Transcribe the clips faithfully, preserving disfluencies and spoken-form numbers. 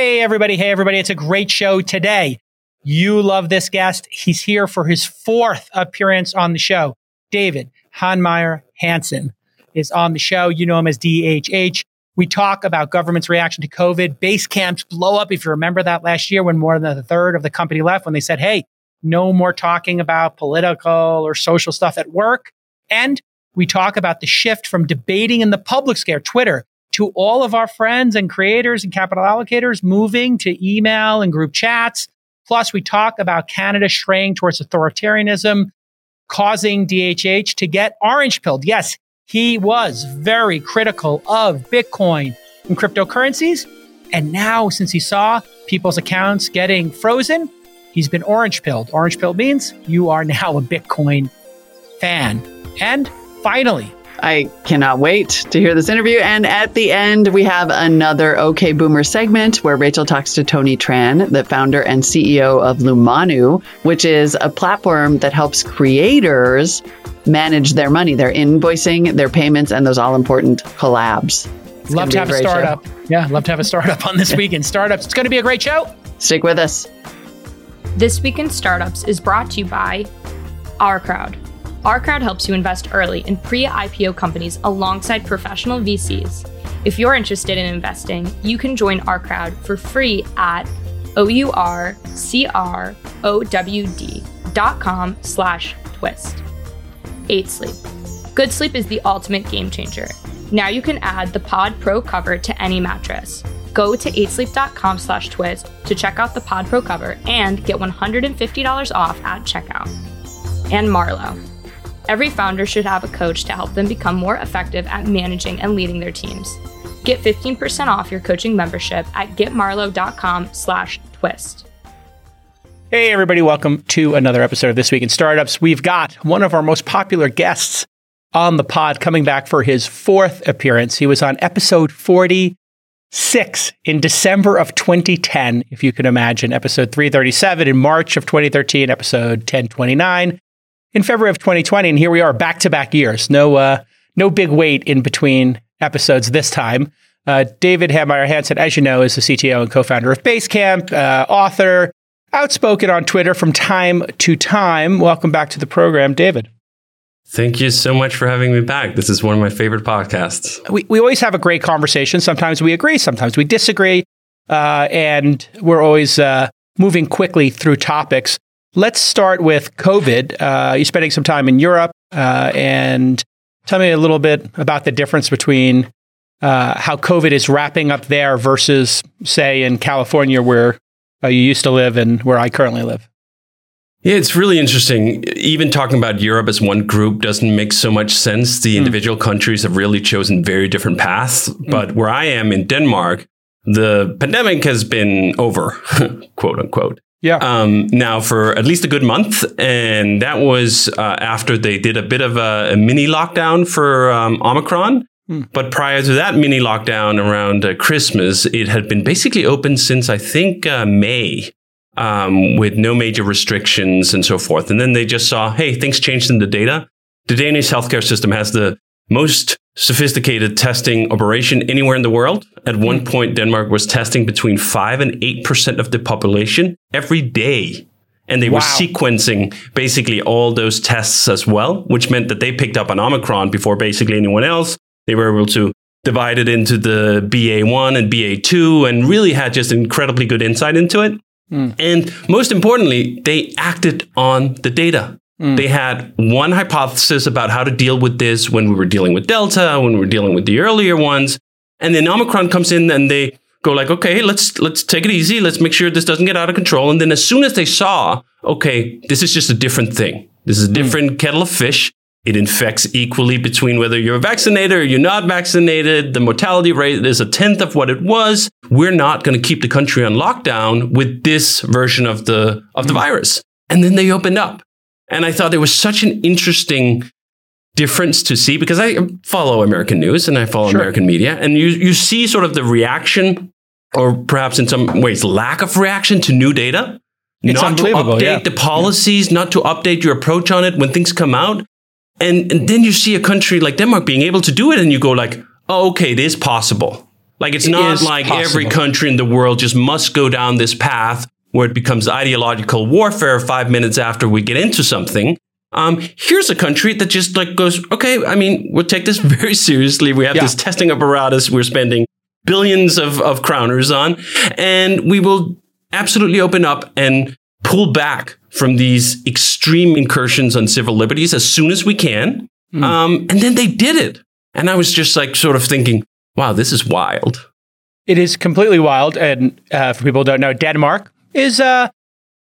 Hey, everybody. Hey, everybody. It's a great show today. You love this guest. He's here for his fourth appearance on the show. David Heinemeier Hansson is on the show. You know him as D H H. We talk about government's reaction to COVID, Basecamp's blow up. If you remember that last year when more than a third of the company left, when they said, hey, no more talking about political or social stuff at work. And we talk about the shift from debating in the public square, Twitter, to all of our friends and creators and capital allocators moving to email and group chats. Plus, we talk about Canada straying towards authoritarianism, causing D H H to get orange-pilled. Yes, he was very critical of Bitcoin and cryptocurrencies. And now, since he saw people's accounts getting frozen, he's been orange-pilled. Orange-pilled means you are now a Bitcoin fan. And finally, I cannot wait to hear this interview. And at the end, we have another OK Boomer segment where Rachel talks to Tony Tran, the founder and C E O of Lumanu, which is a platform that helps creators manage their money, their invoicing, their payments, and those all-important collabs. It's love to have a startup. Show. Yeah, love to have a startup on This Week in Startups. It's going to be a great show. Stick with us. This Week in Startups is brought to you by OurCrowd. OurCrowd helps you invest early in pre-I P O companies alongside professional V Cs. If you're interested in investing, you can join OurCrowd for free at O U R C R O W D dot com slash twist. Eight Sleep. Good sleep is the ultimate game changer. Now you can add the Pod Pro cover to any mattress. Go to eight sleep dot com slash twist to check out the Pod Pro cover and get one hundred fifty dollars off at checkout. And Marlowe. Every founder should have a coach to help them become more effective at managing and leading their teams. Get fifteen percent off your coaching membership at get marlowe dot com slash twist. Hey, everybody. Welcome to another episode of This Week in Startups. We've got one of our most popular guests on the pod coming back for his fourth appearance. He was on episode forty-six in December of twenty ten, if you can imagine, episode three thirty-seven in March of twenty thirteen, episode ten twenty-nine. In February of twenty twenty, and here we are, back-to-back years. No uh, no big wait in between episodes this time. Uh, David Heinemeier Hansson, as you know, is the C T O and co-founder of Basecamp, uh, author, outspoken on Twitter from time to time. Welcome back to the program, David. Thank you so much for having me back. This is one of my favorite podcasts. We we always have a great conversation. Sometimes we agree, sometimes we disagree, uh, and we're always uh, moving quickly through topics. Let's start with COVID. Uh, you're spending some time in Europe, uh, and tell me a little bit about the difference between uh, how COVID is wrapping up there versus, say, in California, where uh, you used to live and where I currently live. Yeah, it's really interesting. Even talking about Europe as one group doesn't make so much sense. The individual mm. countries have really chosen very different paths. Mm. But where I am in Denmark, the pandemic has been over, quote unquote. Yeah. Um, now for at least a good month, and that was uh, after they did a bit of a, a mini lockdown for um, Omicron. Mm. But prior to that mini lockdown around uh, Christmas, it had been basically open since I think uh, May, um, with no major restrictions and so forth. And then they just saw, hey, things changed in the data. The Danish healthcare system has the most sophisticated testing operation anywhere in the world. At one point, Denmark was testing between five and eight percent of the population every day. And they wow. were sequencing basically all those tests as well, which meant that they picked up on Omicron before basically anyone else. They were able to divide it into the B A one and B A two and really had just incredibly good insight into it. Mm. And most importantly, they acted on the data. Mm. They had one hypothesis about how to deal with this when we were dealing with Delta, when we were dealing with the earlier ones. And then Omicron comes in and they go like, okay, let's let's take it easy. Let's make sure this doesn't get out of control. And then as soon as they saw, okay, this is just a different thing. This is a different mm. kettle of fish. It infects equally between whether you're vaccinated or you're not vaccinated. The mortality rate is a tenth of what it was. We're not going to keep the country on lockdown with this version of the of mm. the virus. And then they opened up. And I thought there was such an interesting difference to see because I follow American news and I follow sure. American media. And you, you see sort of the reaction or perhaps in some ways lack of reaction to new data. It's not to update yeah. the policies, yeah. not to update your approach on it when things come out. And, and then you see a country like Denmark being able to do it and you go like, oh, okay, it is possible. Like, it's it not like possible. Every country in the world just must go down this path where it becomes ideological warfare five minutes after we get into something. Um, here's a country that just like goes, okay, I mean, we'll take this very seriously. We have yeah. this testing apparatus we're spending billions of, of kroners on, and we will absolutely open up and pull back from these extreme incursions on civil liberties as soon as we can. Mm. Um, and then they did it. And I was just like sort of thinking, wow, this is wild. It is completely wild. And uh, for people who don't know, Denmark is uh,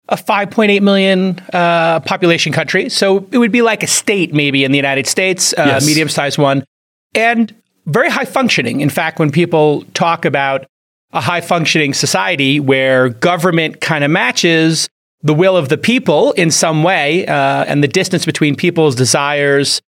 a five point eight million uh, population country. So it would be like a state maybe in the United States, uh, yes. medium-sized one, and very high functioning. In fact, when people talk about a high functioning society where government kind of matches the will of the people in some way, uh, and the distance between people's desires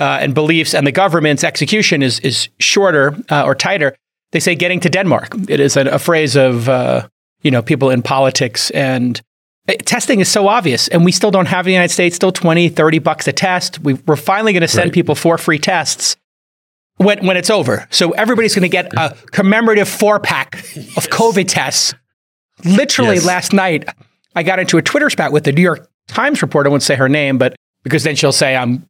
Uh, and beliefs and the government's execution is is shorter uh, or tighter, they say getting to Denmark. It is a, a phrase of, uh, you know, people in politics, and it, testing is so obvious. And we still don't have in the United States, still twenty, thirty bucks a test. We, we're finally going to send right. people four free tests when, when it's over. So everybody's going to get a commemorative four pack yes. of COVID tests. Literally yes. last night, I got into a Twitter spat with the New York Times reporter. I won't say her name, but because then she'll say I'm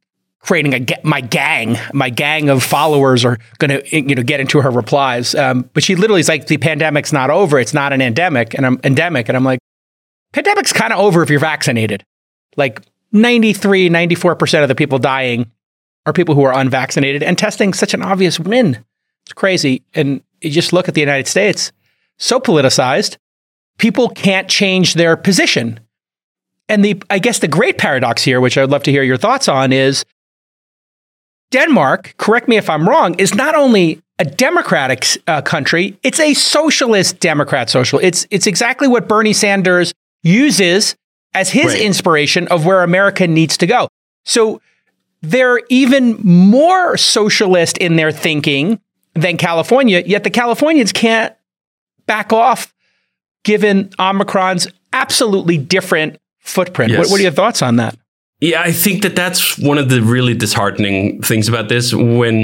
creating a my gang, my gang of followers are going to you know get into her replies. Um, but she literally is like, the pandemic's not over. It's not an endemic, and I'm endemic, and I'm like, pandemic's kind of over if you're vaccinated. Like ninety-three, ninety-four percent of the people dying are people who are unvaccinated, and testing such an obvious win. It's crazy. And you just look at the United States, so politicized, people can't change their position. And the I guess the great paradox here, which I'd love to hear your thoughts on, is Denmark, correct me if I'm wrong, is not only a democratic uh, country, it's a socialist democrat social. It's it's exactly what Bernie Sanders uses as his right. inspiration of where America needs to go. So they're even more socialist in their thinking than California, yet the Californians can't back off given Omicron's absolutely different footprint. Yes. What, what are your thoughts on that? Yeah, I think that that's one of the really disheartening things about this. When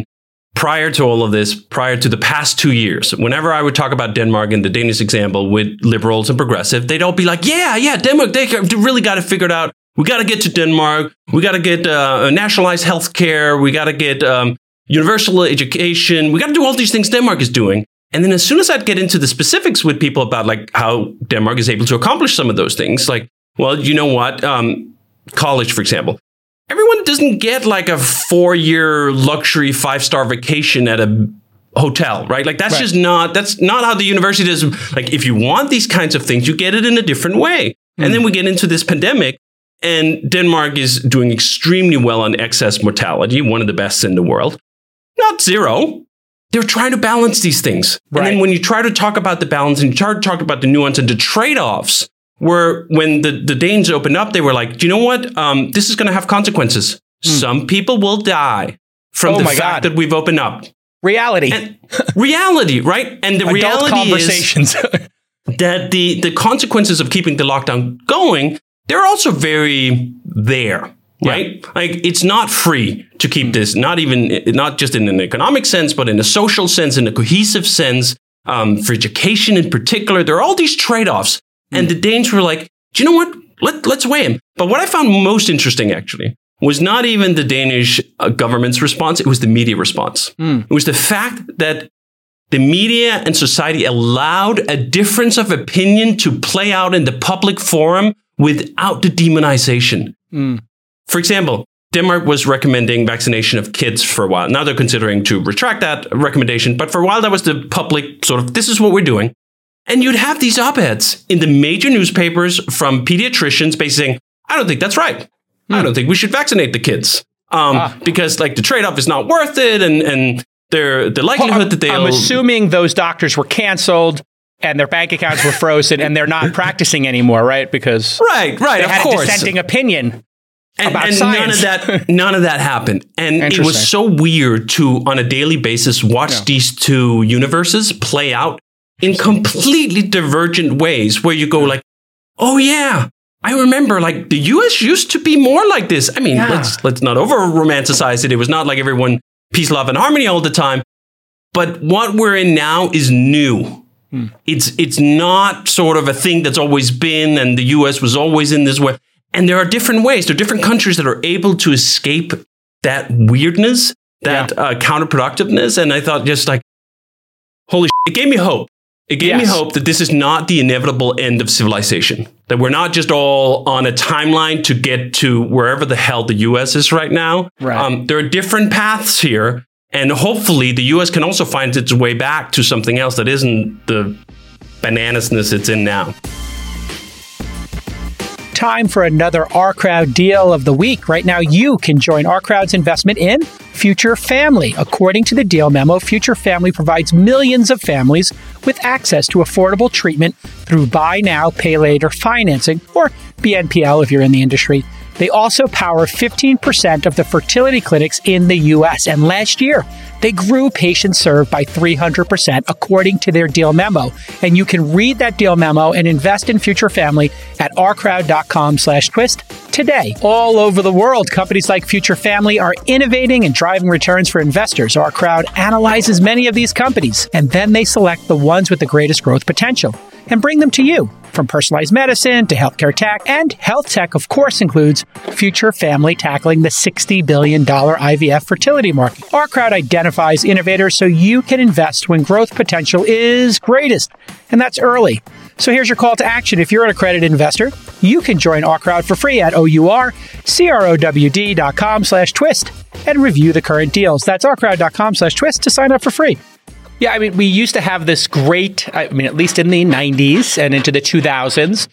prior to all of this, prior to the past two years, whenever I would talk about Denmark and the Danish example with liberals and progressive, they'd all be like, yeah, yeah, Denmark, they really got it figured out. We got to get to Denmark. We got to get uh, nationalized health care. We got to get um, universal education. We got to do all these things Denmark is doing. And then as soon as I'd get into the specifics with people about like how Denmark is able to accomplish some of those things, like, well, you know what? Um, College, for example, everyone doesn't get like a four-year luxury five-star vacation at a hotel, right? Like that's right. just not that's not how the university does. Like if you want these kinds of things, you get it in a different way. Mm-hmm. And then we get into this pandemic, and Denmark is doing extremely well on excess mortality, one of the best in the world. Not zero. They're trying to balance these things. Right. And then when you try to talk about the balance and you try to talk about the nuance and the trade-offs, where when the, the Danes opened up, they were like, do you know what? Um, this is going to have consequences. Mm. Some people will die from oh the fact God. that we've opened up. Reality. And reality, right? And the Adult reality conversations. is that the, the consequences of keeping the lockdown going, they're also very there, right? Yeah. Like, it's not free to keep mm. this, not even, not just in an economic sense, but in a social sense, in a cohesive sense, um, for education in particular. There are all these trade-offs. And the Danes were like, do you know what? Let, let's weigh him. But what I found most interesting, actually, was not even the Danish uh, government's response. It was the media response. Mm. It was the fact that the media and society allowed a difference of opinion to play out in the public forum without the demonization. Mm. For example, Denmark was recommending vaccination of kids for a while. Now they're considering to retract that recommendation. But for a while, that was the public sort of, this is what we're doing. And you'd have these op-eds in the major newspapers from pediatricians basically saying, I don't think that's right. Hmm. I don't think we should vaccinate the kids um, ah. because like the trade-off is not worth it. And, and they're, the likelihood well, that they'll... I'm assuming those doctors were canceled and their bank accounts were frozen and they're not practicing anymore, right? Because right, right, they had of course. a dissenting opinion and, about and science. None of that, none of that happened. And it was so weird to, on a daily basis, watch yeah. these two universes play out in completely divergent ways where you go like, oh, yeah, I remember like the U S used to be more like this. I mean, yeah. let's let's not over romanticize it. It was not like everyone peace, love and harmony all the time. But what we're in now is new. Hmm. It's it's not sort of a thing that's always been, and the U S was always in this way. And there are different ways. There are different countries that are able to escape that weirdness, that yeah. uh, counterproductiveness. And I thought just like, holy shit, it gave me hope. It gave yes. me hope that this is not the inevitable end of civilization, that we're not just all on a timeline to get to wherever the hell the U S is right now. Right. Um, there are different paths here. And hopefully the U S can also find its way back to something else that isn't the bananasness it's in now. Time for another OurCrowd deal of the week. Right now, you can join OurCrowd's investment in Future Family. According to the deal memo, Future Family provides millions of families with access to affordable treatment through buy now, pay later financing, or B N P L if you're in the industry. They also power fifteen percent of the fertility clinics in the U S. And last year, they grew patients served by three hundred percent, according to their deal memo. And you can read that deal memo and invest in Future Family at ourcrowd.com slash twist today. All over the world, companies like Future Family are innovating and driving returns for investors. OurCrowd analyzes many of these companies, and then they select the ones with the greatest growth potential and bring them to you. From personalized medicine to healthcare tech, and health tech, of course, includes Future Family tackling the sixty billion dollars I V F fertility market. OurCrowd identifies innovators so you can invest when growth potential is greatest, and that's early. So here's your call to action. If you're an accredited investor, you can join OurCrowd for free at OurCrowd.com slash twist and review the current deals. That's OurCrowd.com slash twist to sign up for free. Yeah, I mean, we used to have this great, I mean, at least in the nineties and into the two thousands,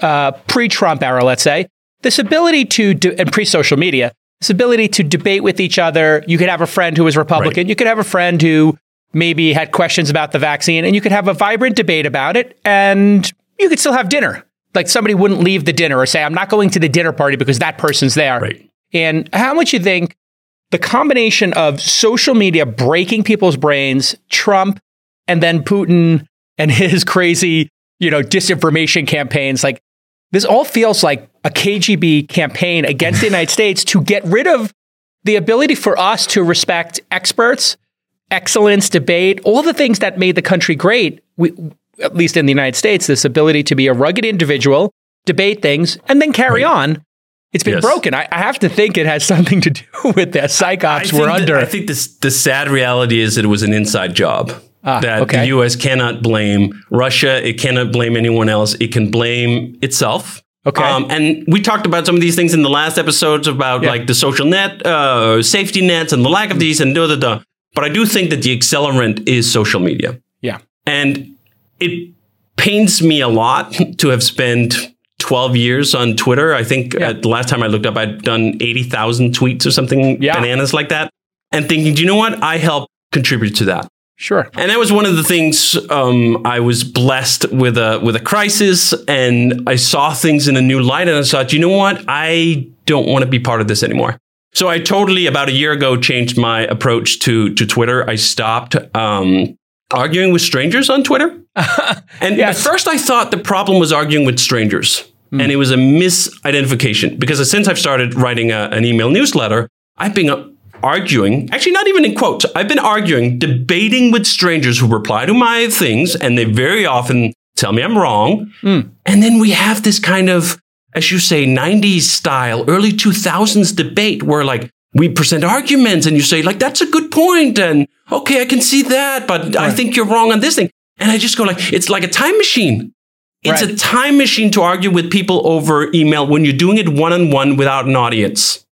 uh, pre-Trump era, let's say, this ability to, de- and pre-social media, this ability to debate with each other. You could have a friend who was Republican. Right. You could have a friend who maybe had questions about the vaccine, and you could have a vibrant debate about it, and you could still have dinner. Like somebody wouldn't leave the dinner or say, I'm not going to the dinner party because that person's there. Right. And how much you think the combination of social media breaking people's brains, Trump, and then Putin and his crazy, you know, disinformation campaigns, like this all feels like a K G B campaign against the United States to get rid of the ability for us to respect experts, excellence, debate, all the things that made the country great, we, at least in the United States, this ability to be a rugged individual, debate things, and then carry right. on. It's been yes. broken. I, I have to think it has something to do with that psychops we're under. That, I think this, the sad reality is that it was an inside job. Ah, that okay. the U S cannot blame Russia. It cannot blame anyone else. It can blame itself. Okay. Um, and we talked about some of these things in the last episodes about yeah. like the social net, uh, safety nets, and the lack of these and da da da. But I do think that the accelerant is social media. Yeah. And it pains me a lot to have spent twelve years on Twitter. I think yeah. uh, the last time I looked up, I'd done eighty thousand tweets or something yeah. bananas like that. And thinking, do you know what? I helped contribute to that. Sure. And that was one of the things um, I was blessed with a with a crisis. And I saw things in a new light. And I thought, you know what? I don't want to be part of this anymore. So I totally, about a year ago, changed my approach to, to Twitter. I stopped um, arguing with strangers on Twitter. And yes. at first I thought the problem was arguing with strangers. And it was a misidentification, because since I've started writing a, an email newsletter, I've been arguing, actually not even in quotes, I've been arguing, debating with strangers who reply to my things, and they very often tell me I'm wrong. Mm. And then we have this kind of, as you say, nineties style, early two thousands debate where like we present arguments and you say like, that's a good point, and okay, I can see that, but right. I think you're wrong on this thing. And I just go like, it's like a time machine. It's right. a time machine to argue with people over email when you're doing it one-on-one without an audience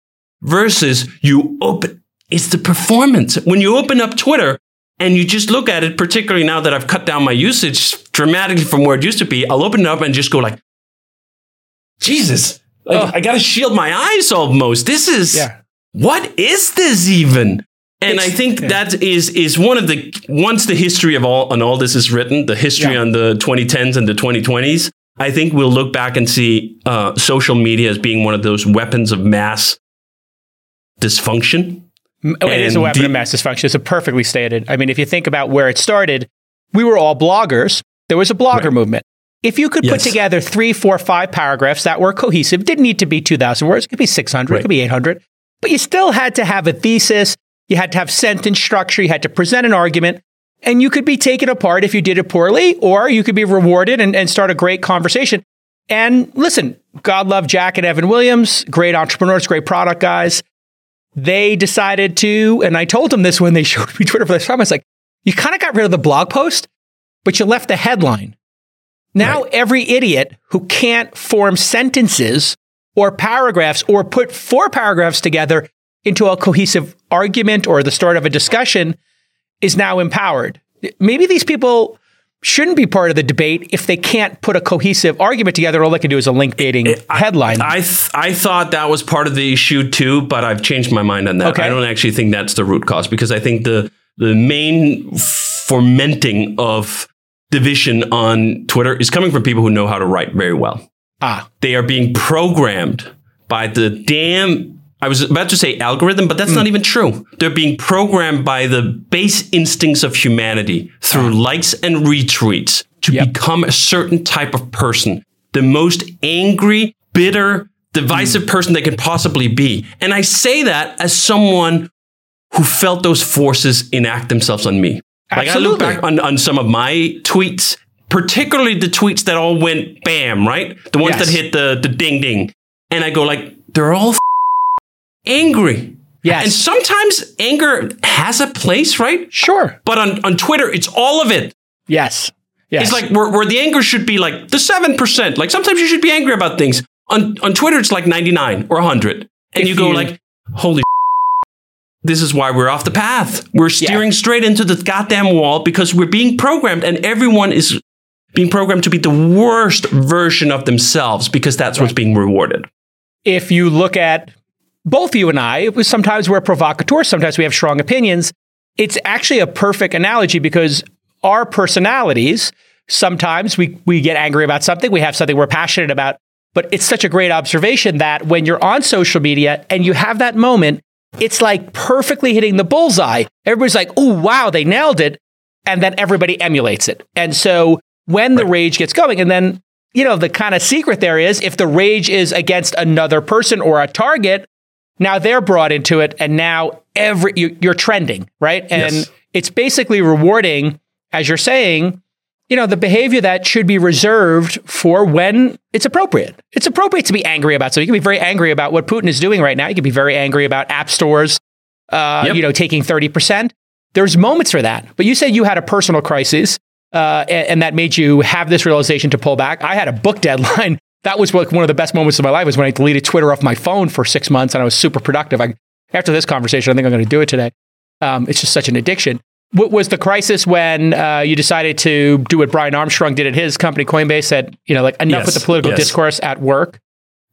versus you open. It's the performance. When you open up Twitter and you just look at it, particularly now that I've cut down my usage dramatically from where it used to be, I'll open it up and just go like, Jesus, like, oh. I got to shield my eyes almost. This is, yeah. what is this even? And it's, I think yeah. that is is one of the, once the history of all, and all this is written, the history yeah. on the twenty tens and the twenty twenties, I think we'll look back and see uh, social media as being one of those weapons of mass dysfunction. Oh, it is a weapon the, of mass dysfunction. It's a perfectly stated. I mean, if you think about where it started, we were all bloggers. There was a blogger right. movement. If you could yes. put together three, four, five paragraphs that were cohesive, didn't need to be two thousand words, it could be six hundred, right. it could be eight hundred, but you still had to have a thesis. You had to have sentence structure. You had to present an argument. and you could be taken apart if you did it poorly, or you could be rewarded and, and start a great conversation. And listen, God love Jack and Evan Williams, great entrepreneurs, great product guys. They decided to, and I told them this when they showed me Twitter for the first time, I was like, you kind of got rid of the blog post, but you left the headline. Now right. Every idiot who can't form sentences or paragraphs or put four paragraphs together into a cohesive argument or the start of a discussion is now empowered. Maybe these people shouldn't be part of the debate if they can't put a cohesive argument together. All they can do is a link baiting headline. I, I, th- I thought that was part of the issue too, but I've changed my mind on that. Okay. I don't actually think that's the root cause, because I think the the main fomenting of division on Twitter is coming from people who know how to write very well. Ah, they are being programmed by the damn, I was about to say algorithm, but that's mm. not even true. They're being programmed by the base instincts of humanity through ah. likes and retweets to yep. become a certain type of person. The most angry, bitter, divisive mm. person they can possibly be. And I say that as someone who felt those forces enact themselves on me. Absolutely. Like I look back on, on some of my tweets, particularly the tweets that all went bam, right? The ones yes. that hit the, the ding ding. And I go like, they're all f- angry. Yes. And sometimes anger has a place, right? Sure. But on, on Twitter, it's all of it. Yes. Yes. It's like where, where the anger should be like the seven percent. Like sometimes you should be angry about things. On on Twitter, it's like ninety-nine or one hundred. And you, you go like, holy this is why we're off the path. We're steering yeah. straight into the goddamn wall because we're being programmed, and everyone is being programmed to be the worst version of themselves because that's right. what's being rewarded. If you look at both you and I, it was sometimes we're provocateurs, sometimes we have strong opinions. It's actually a perfect analogy because our personalities, sometimes we, we get angry about something, we have something we're passionate about, but it's such a great observation that when you're on social media and you have that moment, it's like perfectly hitting the bullseye. Everybody's like, oh, wow, they nailed it. And then everybody emulates it. And so when the right. rage gets going, and then, you know, the kind of secret there is if the rage is against another person or a target, now they're brought into it. And now every you, you're trending, right? And yes. it's basically rewarding, as you're saying, you know, the behavior that should be reserved for when it's appropriate. It's appropriate to be angry about. So you can be very angry about what Putin is doing right now. You can be very angry about app stores, uh, yep. you know, taking thirty percent. There's moments for that. But you said you had a personal crisis uh, and, and that made you have this realization to pull back. I had a book deadline. That was like one of the best moments of my life was when I deleted Twitter off my phone for six months and I was super productive. I, after this conversation, I think I'm going to do it today. Um, it's just such an addiction. What was the crisis when uh, you decided to do what Brian Armstrong did at his company, Coinbase, said, you know, like enough yes, with the political yes. discourse at work?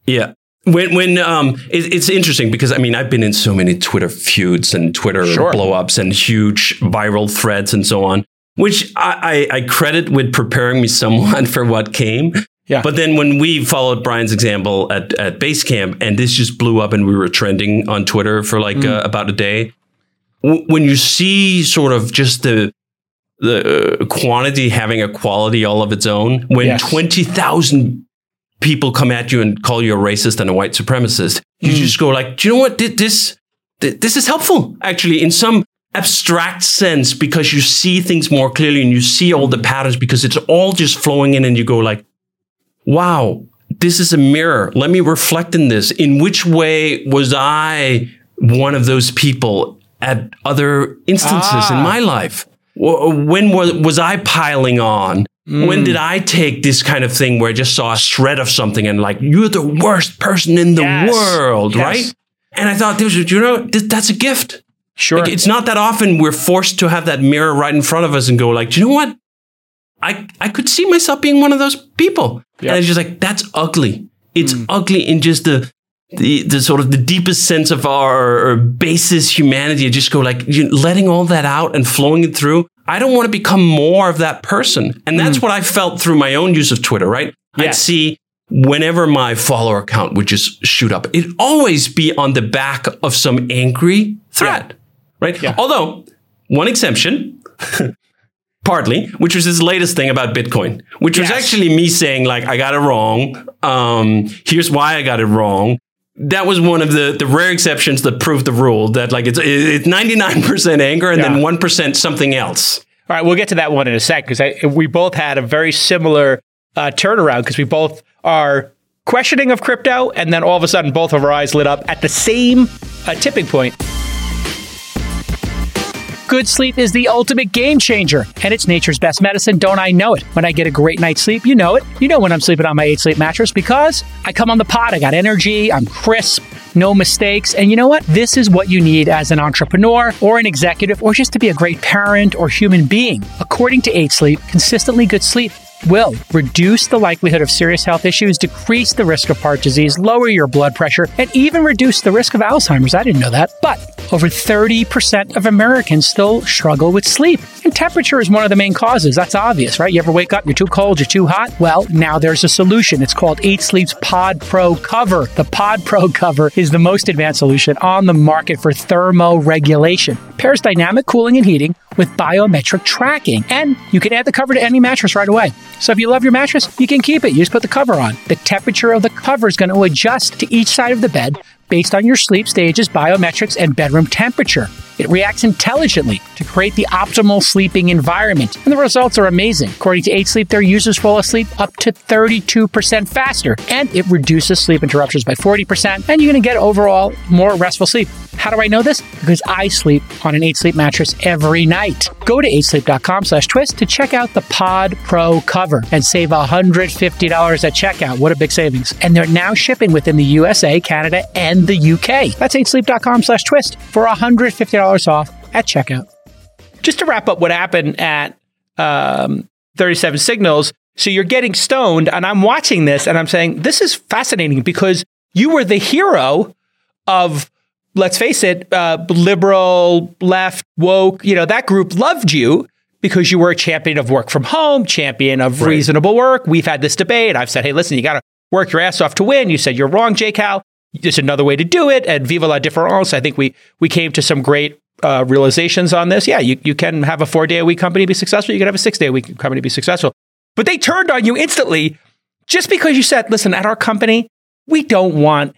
Yeah. When, when um, it, it's interesting because, I mean, I've been in so many Twitter feuds and Twitter sure. blow-ups and huge viral threads and so on, which I, I, I credit with preparing me somewhat for what came. Yeah. But then when we followed Brian's example at, at Basecamp and this just blew up and we were trending on Twitter for like mm. uh, about a day. When you see sort of just the the quantity having a quality all of its own, when yes. twenty thousand people come at you and call you a racist and a white supremacist, you mm. just go like, do you know what? This, this is helpful, actually, in some abstract sense, because you see things more clearly and you see all the patterns because it's all just flowing in and you go like, wow, this is a mirror. Let me reflect in this. In which way was I one of those people at other instances ah. in my life? When was, was I piling on? Mm. When did I take this kind of thing where I just saw a shred of something and like, you're the worst person in the yes. world, yes. right? And I thought, you know, that's a gift. Sure. Like, it's not that often we're forced to have that mirror right in front of us and go like, do you know what? I, I could see myself being one of those people. Yep. And it's just like, that's ugly. It's mm. ugly in just the The, the sort of the deepest sense of our basis humanity, just go like letting all that out and flowing it through. I don't want to become more of that person. And that's mm. what I felt through my own use of Twitter, right? Yes. I'd see whenever my follower count would just shoot up, it'd always be on the back of some angry threat, yeah. right? Yeah. Although one exemption, partly, which was his latest thing about Bitcoin, which yes. was actually me saying like, I got it wrong. Um, here's why I got it wrong. That was one of the, the rare exceptions that proved the rule that like it's it's ninety-nine percent anger and yeah. then one percent something else. All right, we'll get to that one in a sec, because we both had a very similar uh, turnaround, because we both are questioning of crypto, and then all of a sudden, both of our eyes lit up at the same uh, tipping point. Good sleep is the ultimate game changer, and it's nature's best medicine, don't I know it? When I get a great night's sleep, you know it. You know when I'm sleeping on my Eight Sleep mattress, because I come on the pod, I got energy, I'm crisp, no mistakes. And you know what? This is what you need as an entrepreneur or an executive, or just to be a great parent or human being. According to Eight Sleep, consistently good sleep will reduce the likelihood of serious health issues, decrease the risk of heart disease, lower your blood pressure, and even reduce the risk of Alzheimer's. I didn't know that. But over thirty percent of Americans still struggle with sleep. And temperature is one of the main causes. That's obvious, right? You ever wake up, you're too cold, you're too hot? Well, now there's a solution. It's called Eight Sleep's Pod Pro Cover. The Pod Pro Cover is the most advanced solution on the market for thermoregulation. Pairs dynamic cooling and heating with biometric tracking. And you can add the cover to any mattress right away. So if you love your mattress, you can keep it. You just put the cover on. The temperature of the cover is going to adjust to each side of the bed based on your sleep stages, biometrics, and bedroom temperature. It reacts intelligently to create the optimal sleeping environment. And the results are amazing. According to Eight Sleep, their users fall asleep up to thirty-two percent faster, and it reduces sleep interruptions by forty percent, and you're going to get overall more restful sleep. How do I know this? Because I sleep on an Eight Sleep mattress every night. Go to eight sleep dot com slash twist to check out the Pod Pro Cover and save one hundred fifty dollars at checkout. What a big savings. And they're now shipping within the U S A, Canada, and the U K. That's eight sleep dot com slash twist for one hundred fifty dollars off at checkout. Just to wrap up what happened at um, thirty-seven Signals, so you're getting stoned, and I'm watching this, and I'm saying, this is fascinating, because you were the hero of... let's face it, uh, liberal, left, woke, you know, that group loved you because you were a champion of work from home, champion of right. reasonable work. We've had this debate. I've said, hey, listen, you got to work your ass off to win. You said, you're wrong, J Cal. There's another way to do it. And viva la difference. I think we we came to some great uh, realizations on this. Yeah, you, you can have a four-day-a-week company be successful. You can have a six-day-a-week company be successful. But they turned on you instantly just because you said, listen, at our company, we don't want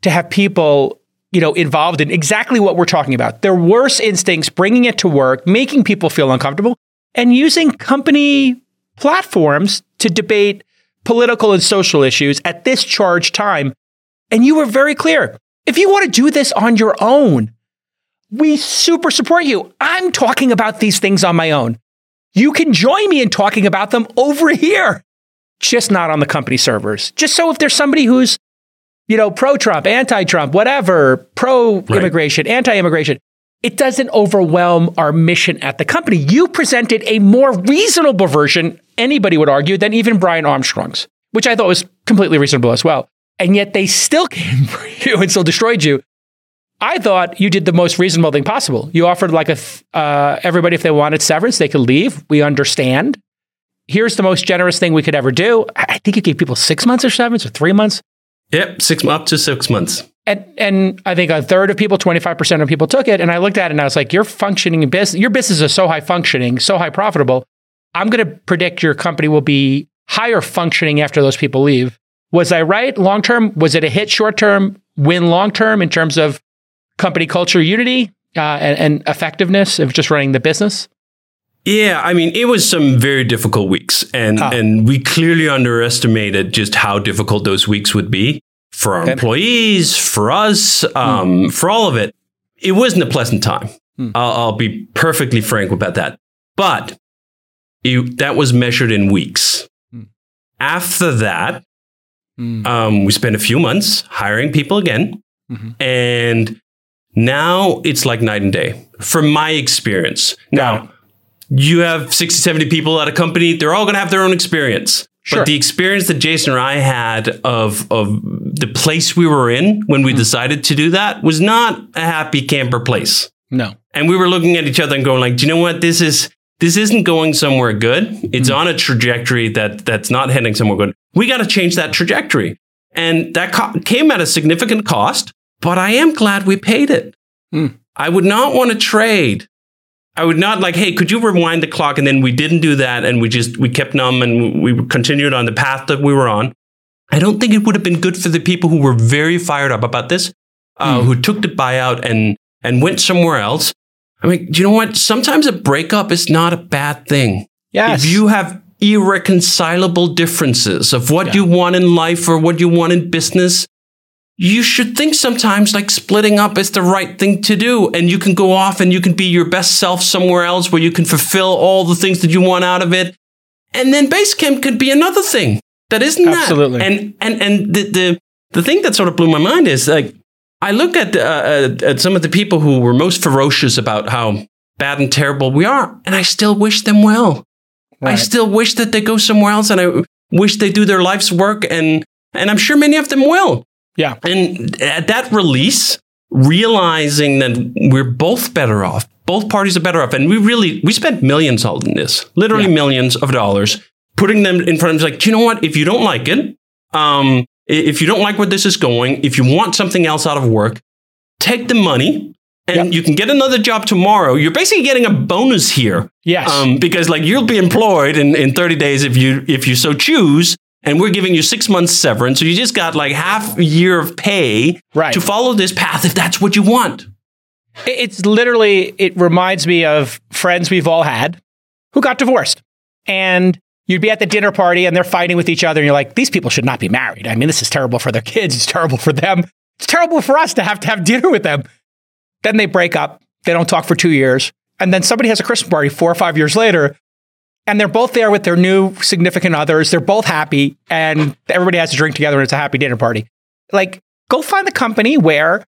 to have people... you know, involved in exactly what we're talking about. Their worst instincts, bringing it to work, making people feel uncomfortable, and using company platforms to debate political and social issues at this charged time. And you were very clear. If you want to do this on your own, we super support you. I'm talking about these things on my own. You can join me in talking about them over here, just not on the company servers. Just so if there's somebody who's you know, pro-Trump, anti-Trump, whatever, pro-immigration, right. anti-immigration. It doesn't overwhelm our mission at the company. You presented a more reasonable version, anybody would argue, than even Brian Armstrong's, which I thought was completely reasonable as well. And yet they still came for you and still destroyed you. I thought you did the most reasonable thing possible. You offered like a, th- uh, everybody, if they wanted severance, they could leave. We understand. Here's the most generous thing we could ever do. I, I think you gave people six months or severance or three months. Yep, six up to six months. And and I think a third of people, twenty-five percent of people took it. And I looked at it and I was like, your functioning business, your business is so high functioning, so high profitable. I'm going to predict your company will be higher functioning after those people leave. Was I right long term? Was it a hit short term, win long term in terms of company culture unity uh, and, and effectiveness of just running the business? Yeah, I mean, it was some very difficult weeks, and, ah. and we clearly underestimated just how difficult those weeks would be for our okay. employees, for us, um, mm. for all of it. It wasn't a pleasant time. Mm. I'll, I'll be perfectly frank about that. But it, that was measured in weeks. Mm. After that, mm. um, we spent a few months hiring people again, mm-hmm. and now it's like night and day, from my experience. Now. Wow. You have sixty, seventy people at a company. They're all going to have their own experience. Sure. But the experience that Jason or I had of of the place we were in when we mm. decided to do that was not a happy camper place. No. And we were looking at each other and going like, do you know what? This is this isn't going somewhere good. It's mm. on a trajectory that that's not heading somewhere good. We got to change that trajectory. And that co- came at a significant cost, but I am glad we paid it. Mm. I would not want to trade. I would not like, hey, could you rewind the clock? And then we didn't do that. And we just, we kept numb and we continued on the path that we were on. I don't think it would have been good for the people who were very fired up about this, uh, mm. who took the buyout and, and went somewhere else. I mean, do you know what? Sometimes a breakup is not a bad thing. Yes. If you have irreconcilable differences of what yeah. you want in life or what you want in business, you should think sometimes like splitting up is the right thing to do. And you can go off and you can be your best self somewhere else where you can fulfill all the things that you want out of it. And then Basecamp could be another thing that isn't Absolutely. That. And, and, and the, the, the thing that sort of blew my mind is like, I look at, uh, at some of the people who were most ferocious about how bad and terrible we are, and I still wish them well. Right. I still wish that they go somewhere else, and I wish they do their life's work, and, and I'm sure many of them will. Yeah. And at that release, realizing that we're both better off, both parties are better off, and we really, we spent millions on this, literally yeah. millions of dollars, putting them in front of us like, do you know what, if you don't like it, um... if you don't like where this is going, if you want something else out of work, take the money and yep. you can get another job tomorrow. You're basically getting a bonus here. Yes. Um, because like you'll be employed in, in thirty days if you if you so choose. And we're giving you six months severance. So you just got like half a year of pay right. to follow this path if that's what you want. It's literally, it reminds me of friends we've all had who got divorced. And you'd be at the dinner party and they're fighting with each other. And you're like, these people should not be married. I mean, this is terrible for their kids. It's terrible for them. It's terrible for us to have to have dinner with them. Then they break up. They don't talk for two years. And then somebody has a Christmas party four or five years later. And they're both there with their new significant others. They're both happy. And everybody has a drink together and it's a happy dinner party. Like, go find the company where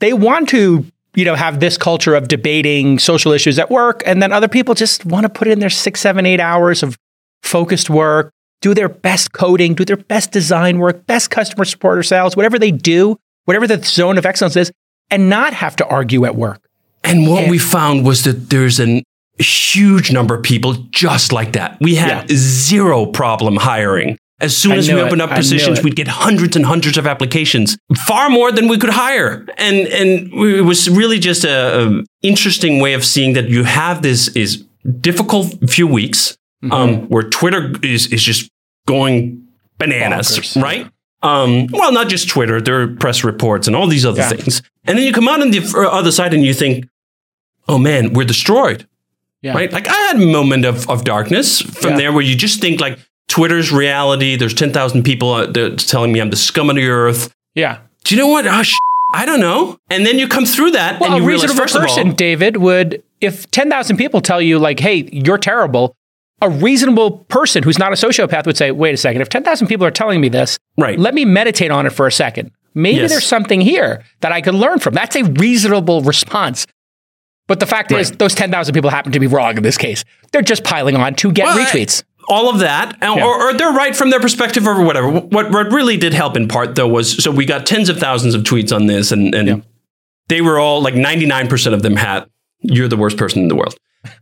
they want to, you know, have this culture of debating social issues at work. And then other people just want to put in their six, seven, eight hours of focused work, do their best coding, do their best design work, best customer support or sales, whatever they do, whatever the zone of excellence is, and not have to argue at work. And what and we found was that there's a huge number of people just like that. We had yeah. zero problem hiring. As soon as we opened it. up positions, we'd get hundreds and hundreds of applications, far more than we could hire. And and it was really just a, a interesting way of seeing that you have this is difficult few weeks. Mm-hmm. Um, where Twitter is, is just going bananas, Bonkers. Right? Um, well, not just Twitter, there are press reports and all these other yeah. things. And then you come out on the other side and you think, oh man, we're destroyed, yeah. right? Like I had a moment of, of darkness from yeah. there where you just think like Twitter's reality, there's ten thousand people that's telling me I'm the scum of the earth. Yeah. Do you know what? Oh, sh- I don't know. And then you come through that well, and you realize, first of all... a reasonable person, David, would, if ten thousand people tell you like, hey, you're terrible, a reasonable person who's not a sociopath would say, wait a second, if ten thousand people are telling me this, right. let me meditate on it for a second. Maybe yes. there's something here that I could learn from. That's a reasonable response. But the fact right. is, those ten thousand people happen to be wrong in this case. They're just piling on to get well, retweets. I, all of that, yeah. or, or they're right from their perspective or whatever. What, what really did help in part, though, was, so we got tens of thousands of tweets on this, and, and yeah. they were all, like ninety-nine percent of them had, you're the worst person in the world.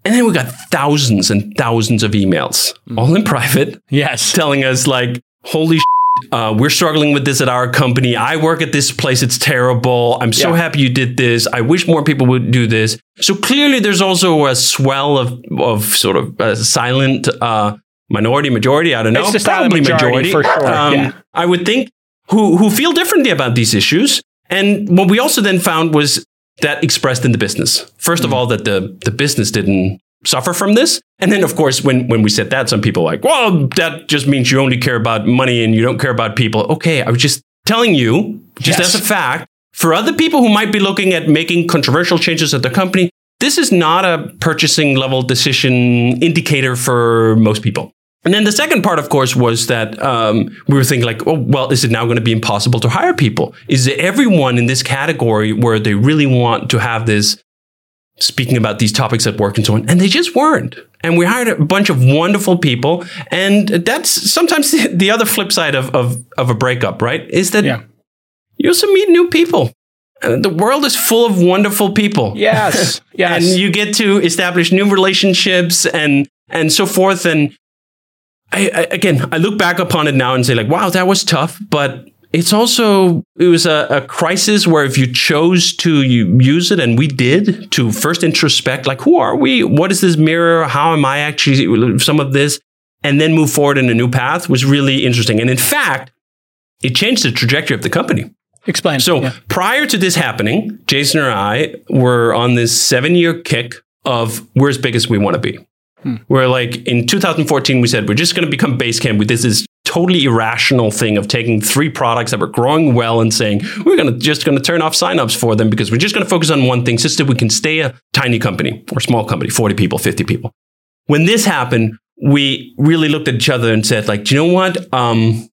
And then we got thousands and thousands of emails, mm. all in private. Yes. Telling us like, holy shit, uh, we're struggling with this at our company. I work at this place. It's terrible. I'm so yeah. happy you did this. I wish more people would do this. So clearly there's also a swell of, of sort of uh, silent uh, minority, majority. I don't know. It's probably majority. majority. For sure. um, yeah. I would think who who feel differently about these issues. And what we also then found was that expressed in the business. First mm. of all, that the, the business didn't suffer from this. And then, of course, when, when we said that, some people were like, well, that just means you only care about money and you don't care about people. Okay, I was just telling you, just yes. as a fact, for other people who might be looking at making controversial changes at their company, this is not a purchasing level decision indicator for most people. And then the second part, of course, was that um, we were thinking like, oh, well, is it now going to be impossible to hire people? Is it everyone in this category where they really want to have this speaking about these topics at work and so on? And they just weren't. And we hired a bunch of wonderful people. And that's sometimes the other flip side of, of, of a breakup, right? Is that yeah. you also meet new people. The world is full of wonderful people. Yes. yes. And you get to establish new relationships and, and so forth. And I, I, again, I look back upon it now and say like, wow, that was tough. But it's also, it was a, a crisis where if you chose to you use it, and we did, to first introspect, like, who are we? What is this mirror? How am I actually some of this? And then move forward in a new path was really interesting. And in fact, it changed the trajectory of the company. Explain. So yeah. prior to this happening, Jason or I were on this seven-year kick of we're as big as we want to be. Hmm. We're like, in two thousand fourteen, we said, we're just going to become Basecamp with this is totally irrational thing of taking three products that were growing well and saying, we're going to just going to turn off signups for them because we're just going to focus on one thing just so we can stay a tiny company or small company, forty people, fifty people. When this happened, we really looked at each other and said, like, do you know what? Um,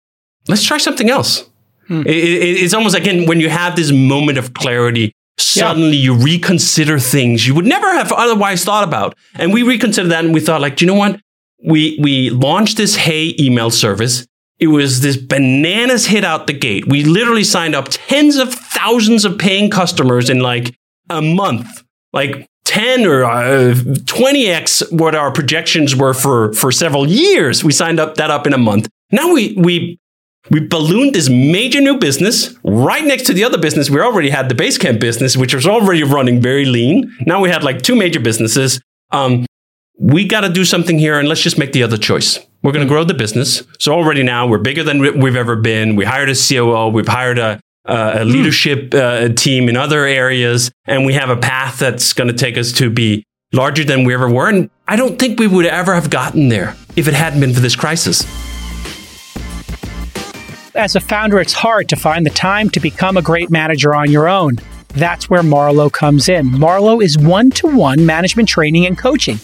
let's try something else. Hmm. It, it, it's almost like in, when you have this moment of clarity, suddenly yeah. you reconsider things you would never have otherwise thought about. And we reconsidered that and we thought, like, do you know what? We we launched this Hey email service. It was this bananas hit out the gate. We literally signed up tens of thousands of paying customers in like a month, like ten or twenty x what our projections were for, for several years. We signed up that up in a month. Now we we we ballooned this major new business right next to the other business. We already had the Basecamp business, which was already running very lean. Now we had like two major businesses. Um, we got to do something here and let's just make the other choice. We're going to grow the business. So already now we're bigger than we've ever been. We hired a C O O. We've hired a, a leadership uh, team in other areas. And we have a path that's going to take us to be larger than we ever were. And I don't think we would ever have gotten there if it hadn't been for this crisis. As a founder, it's hard to find the time to become a great manager on your own. That's where Marlowe comes in. Marlowe is one-to-one management training and coaching,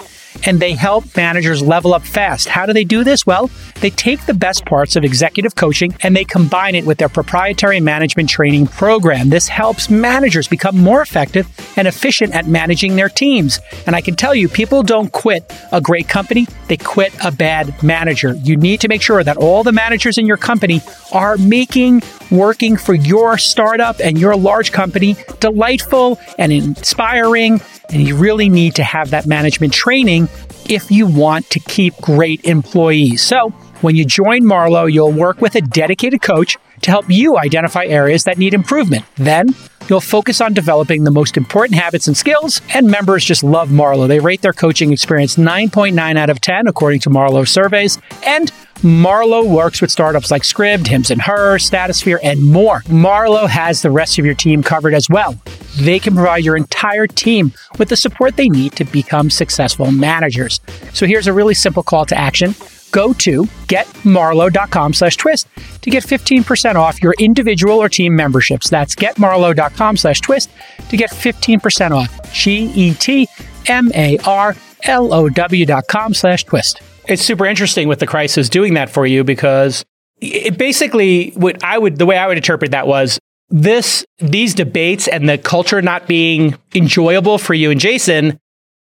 and they help managers level up fast. How do they do this? Well, they take the best parts of executive coaching and they combine it with their proprietary management training program. This helps managers become more effective and efficient at managing their teams. And I can tell you, people don't quit a great company, they quit a bad manager. You need to make sure that all the managers in your company are making working for your startup and your large company delightful and inspiring. And you really need to have that management training if you want to keep great employees. So when you join Marlowe, you'll work with a dedicated coach to help you identify areas that need improvement. Then you'll focus on developing the most important habits and skills. And members just love Marlowe. They rate their coaching experience nine point nine out of ten, according to Marlowe surveys. And Marlowe works with startups like Scribd, Hims and Her, Statusphere, and more. Marlowe has the rest of your team covered as well. They can provide your entire team with the support they need to become successful managers. So here's a really simple call to action. Go to getmarlowe.com slash twist to get fifteen percent off your individual or team memberships. That's getmarlowe.com slash twist to get fifteen percent off. G-E-T-M-A-R-L-O-W dot com slash twist. It's super interesting with the crisis doing that for you, because it basically, what I would, the way I would interpret that was this, these debates and the culture not being enjoyable for you and Jason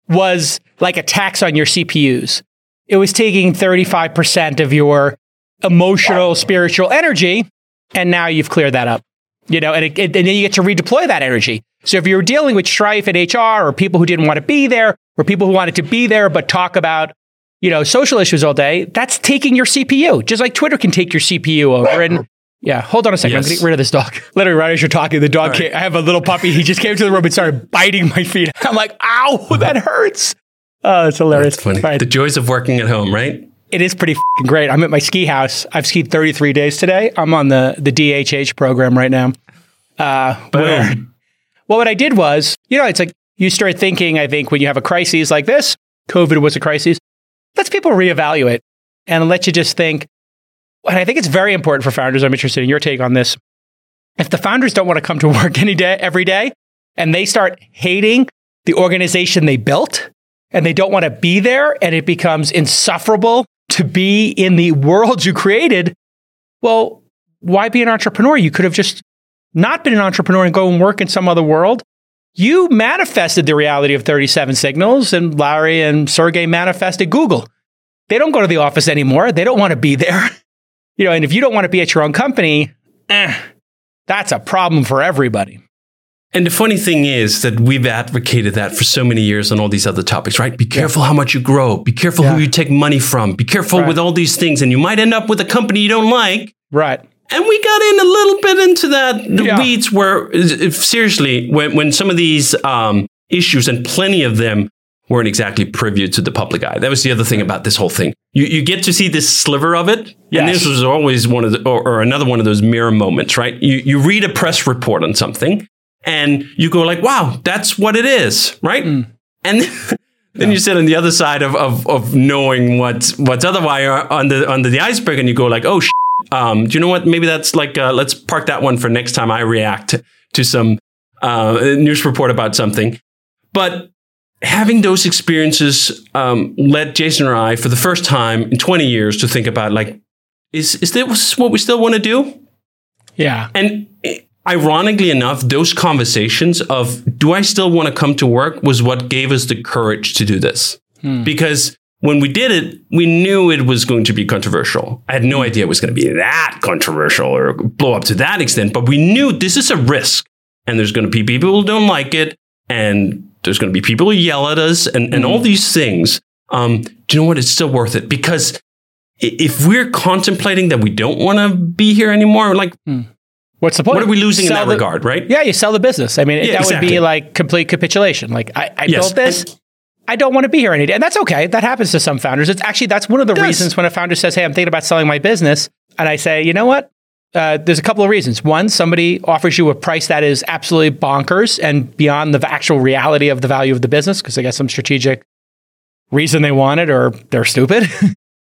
was like a tax on your C P Us. It was taking thirty-five percent of your emotional, spiritual energy, and now you've cleared that up, you know, and, it, it, and then you get to redeploy that energy. So if you're dealing with strife in H R or people who didn't want to be there or people who wanted to be there but talk about, you know, social issues all day, that's taking your C P U, just like Twitter can take your C P U over. And yeah, hold on a second. Yes. I'm going to get rid of this dog. Literally, right as you're talking, the dog, right. came, I have a little puppy. He just came to the room and started biting my feet. I'm like, ow, that hurts. Oh, it's hilarious. That's funny. Right. The joys of working at home, right? It is pretty f***ing great. I'm at my ski house. I've skied thirty-three days today. I'm on the, the D H H program right now. Uh, where, well, what I did was, you know, it's like you start thinking, I think, when you have a crisis like this, COVID was a crisis, let's people reevaluate and let you just think. And I think it's very important for founders. I'm interested in your take on this. If the founders don't want to come to work any day, every day, and they start hating the organization they built, and they don't want to be there, and it becomes insufferable to be in the world you created, well, why be an entrepreneur? You could have just not been an entrepreneur and go and work in some other world. You manifested the reality of thirty-seven signals, and Larry and Sergey manifested Google. They don't go to the office anymore. They don't want to be there. You know, and if you don't want to be at your own company, eh, that's a problem for everybody. And the funny thing is that we've advocated that for so many years on all these other topics, right? Be careful yeah. how much you grow. Be careful yeah. who you take money from. Be careful right. with all these things. And you might end up with a company you don't like. Right. And we got in a little bit into that the yeah. weeds where, if, seriously, when, when some of these um, issues, and plenty of them, weren't exactly privy to the public eye. That was the other thing about this whole thing. You you get to see this sliver of it. Yes. And this was always one of the, or, or another one of those mirror moments, right? You you read a press report on something and you go like, wow, that's what it is, right? Mm. And then, then yeah. you sit on the other side of of, of knowing what's, what's otherwise on the, under the iceberg, and you go like, oh, sh- um, do you know what? Maybe that's like, uh, let's park that one for next time I react to some uh, news report about something. But having those experiences um, led Jason or I, for the first time in twenty years, to think about, like, is is this what we still want to do? Yeah. And ironically enough, those conversations of, do I still want to come to work, was what gave us the courage to do this. Hmm. Because when we did it, we knew it was going to be controversial. I had no idea it was going to be that controversial or blow up to that extent, but we knew this is a risk, and there's going to be people who don't like it, and there's going to be people who yell at us, and, and mm-hmm. all these things. Um, do you know what? It's still worth it, because if we're contemplating that we don't want to be here anymore, like, mm. what's the point? What are we losing sell in that the, regard, right? Yeah, you sell the business. I mean, yeah, that exactly. would be like complete capitulation. Like, I, I yes. built this. And I don't want to be here any day. And that's okay. That happens to some founders. It's actually, that's one of the reasons when a founder says, hey, I'm thinking about selling my business. And I say, you know what? Uh, there's a couple of reasons. One, somebody offers you a price that is absolutely bonkers and beyond the actual reality of the value of the business, because they got some strategic reason they want it, or they're stupid.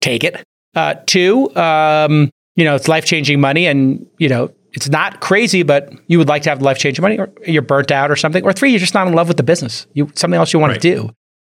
Take it. Uh, two, um, you know, it's life-changing money, and, you know, it's not crazy, but you would like to have life-changing money, or you're burnt out or something. Or three, you're just not in love with the business. You something else you want right. to do.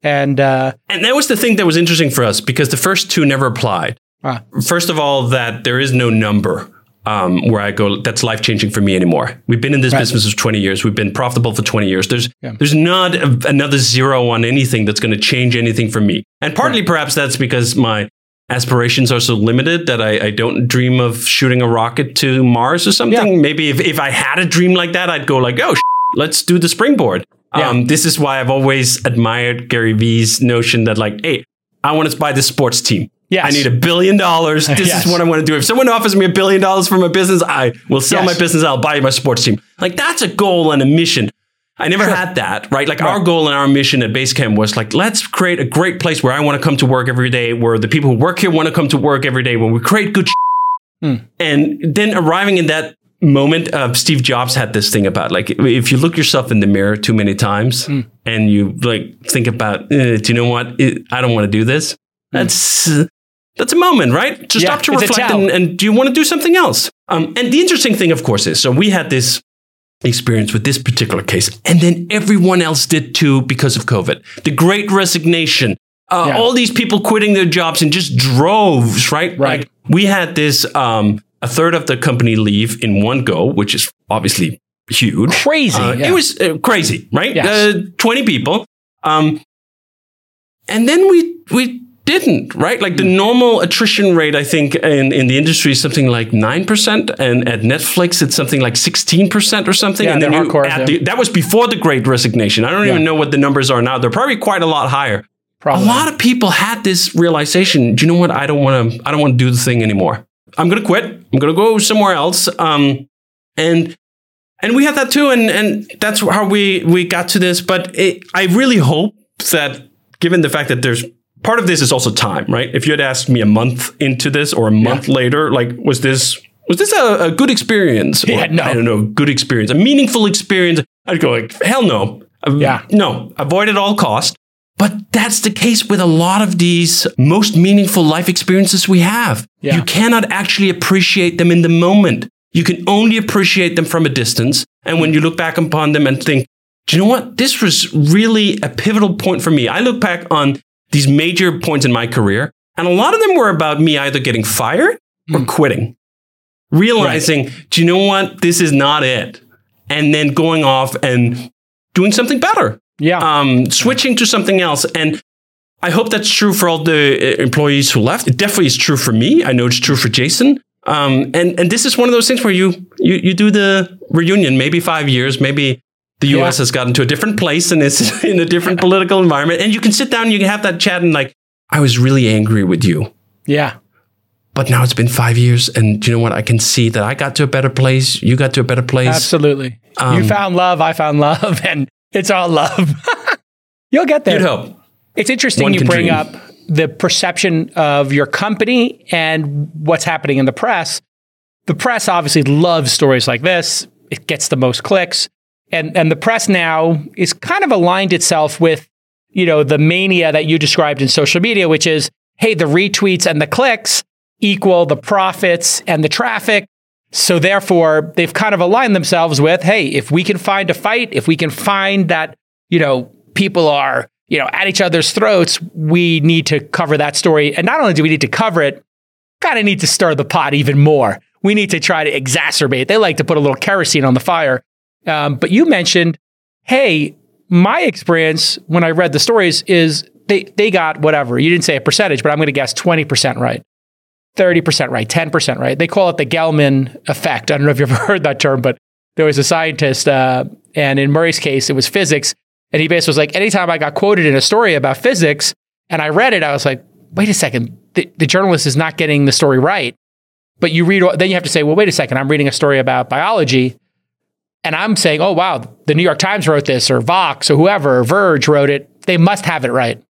And uh, and that was the thing that was interesting for us, because the first two never applied. Uh, First of all, that there is no number. Um, where I go, that's life-changing for me anymore. We've been in this right. business for twenty years. We've been profitable for twenty years. There's yeah. there's not a, another zero on anything that's going to change anything for me. And partly right. perhaps that's because my aspirations are so limited that I, I don't dream of shooting a rocket to Mars or something. Yeah. Maybe if, if I had a dream like that, I'd go like, oh, sh- let's do the springboard. Yeah. Um, this is why I've always admired Gary Vee's notion that, like, hey, I want to buy this sports team. Yes. I need a billion dollars. This yes. is what I want to do. If someone offers me a billion dollars for my business, I will sell yes. my business. I'll buy my sports team. Like, that's a goal and a mission. I never sure. had that, right? Like, right. our goal and our mission at Basecamp was like, let's create a great place where I want to come to work every day, where the people who work here want to come to work every day, where we create good hmm. shit. And then arriving in that moment, of uh, Steve Jobs had this thing about, like, if you look yourself in the mirror too many times hmm. and you, like, think about, eh, do you know what? It, I don't want to do this. That's... Uh, That's a moment, right? To yeah, stop to reflect and, and do you want to do something else? Um, and the interesting thing, of course, is, so we had this experience with this particular case, and then everyone else did too because of COVID. The Great Resignation, uh, yeah. all these people quitting their jobs in just droves, right? Right. Like, we had this, um, a third of the company leave in one go, which is obviously huge. Crazy. Uh, yeah. It was uh, crazy, right? Yes. Uh, twenty people. Um, and then we we... didn't, right? Like, the normal attrition rate, I think, in, in the industry is something like nine percent. And at Netflix, it's something like sixteen percent or something. Yeah, and then hardcore, yeah. the, that was before the Great Resignation. I don't yeah. even know what the numbers are now. They're probably quite a lot higher. Probably. A lot of people had this realization, do you know what? I don't want to, I don't want to do the thing anymore. I'm going to quit. I'm going to go somewhere else. Um, and and we had that too. And, and that's how we, we got to this. But it, I really hope that, given the fact that there's, part of this is also time, right? If you had asked me a month into this, or a month yeah. later, like, was this was this a, a good experience? Or, yeah, no. I don't know, good experience, a meaningful experience. I'd go like, hell no. Yeah. No, avoid at all cost. But that's the case with a lot of these most meaningful life experiences we have. Yeah. You cannot actually appreciate them in the moment. You can only appreciate them from a distance. And when you look back upon them and think, do you know what? This was really a pivotal point for me. I look back on these major points in my career, and a lot of them were about me either getting fired or mm. quitting, realizing, right. do you know what? This is not it. And then going off and doing something better. Yeah. Um, switching to something else. And I hope that's true for all the employees who left. It definitely is true for me. I know it's true for Jason. Um, and, and this is one of those things where you, you, you do the reunion, maybe five years, maybe the U S yeah. has gotten to a different place, and it's in a different political environment. And you can sit down and you can have that chat and, like, I was really angry with you. Yeah. But now it's been five years. And you know what? I can see that I got to a better place. You got to a better place. Absolutely. Um, you found love. I found love. And it's all love. You'll get there. You'd hope. It's interesting One you bring dream. up the perception of your company and what's happening in the press. The press obviously loves stories like this. It gets the most clicks. And and the press now is kind of aligned itself with, you know, the mania that you described in social media, which is, hey, the retweets and the clicks equal the profits and the traffic. So therefore, they've kind of aligned themselves with, hey, if we can find a fight, if we can find that, you know, people are, you know, at each other's throats, we need to cover that story. And not only do we need to cover it, kind of need to stir the pot even more. We need to try to exacerbate. They like to put a little kerosene on the fire. Um, but you mentioned, hey, my experience when I read the stories is they they got whatever. You didn't say a percentage, but I'm going to guess twenty percent right, thirty percent right, ten percent right. They call it the Gelman effect. I don't know if you've ever heard that term, but there was a scientist, uh, and in Murray's case, it was physics. And he basically was like, anytime I got quoted in a story about physics and I read it, I was like, wait a second, the, the journalist is not getting the story right. But you read, then you have to say, well, wait a second, I'm reading a story about biology. And I'm saying, oh, wow, the New York Times wrote this, or Vox, or whoever, or Verge wrote it. They must have it right.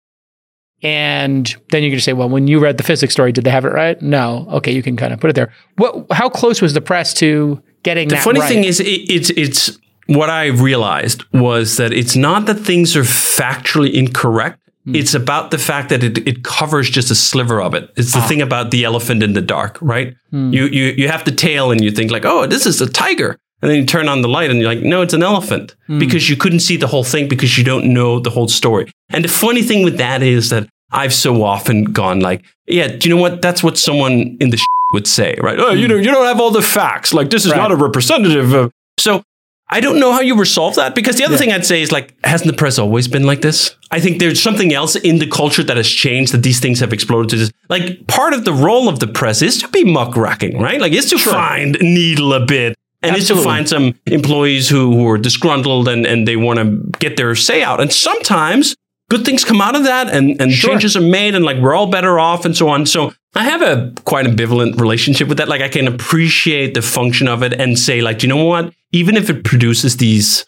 And then you're going to say, well, when you read the physics story, did they have it right? No. Okay, you can kind of put it there. What? How close was the press to getting that right? The funny thing is, it, it's it's what I realized was that it's not that things are factually incorrect. Mm. It's about the fact that it, it covers just a sliver of it. It's the ah. thing about the elephant in the dark, right? Mm. You, you, you have the tail and you think like, oh, this is a tiger. And then you turn on the light and you're like, no, it's an elephant mm. because you couldn't see the whole thing because you don't know the whole story. And the funny thing with that is that I've so often gone like, yeah, do you know what? That's what someone in the sh- would say, right? Oh, you know, you don't have all the facts. Like this is right. not a representative of. So I don't know how you resolve that, because the other yeah. thing I'd say is like, hasn't the press always been like this? I think there's something else in the culture that has changed, that these things have exploded to this. Like part of the role of the press is to be muckraking, right? Like it's to sure. find needle a bit. And Absolutely. It's to find some employees who, who are disgruntled and, and they want to get their say out. And sometimes good things come out of that and, and sure. changes are made and like we're all better off and so on. So I have a quite ambivalent relationship with that. Like I can appreciate the function of it and say like, do you know what? Even if it produces these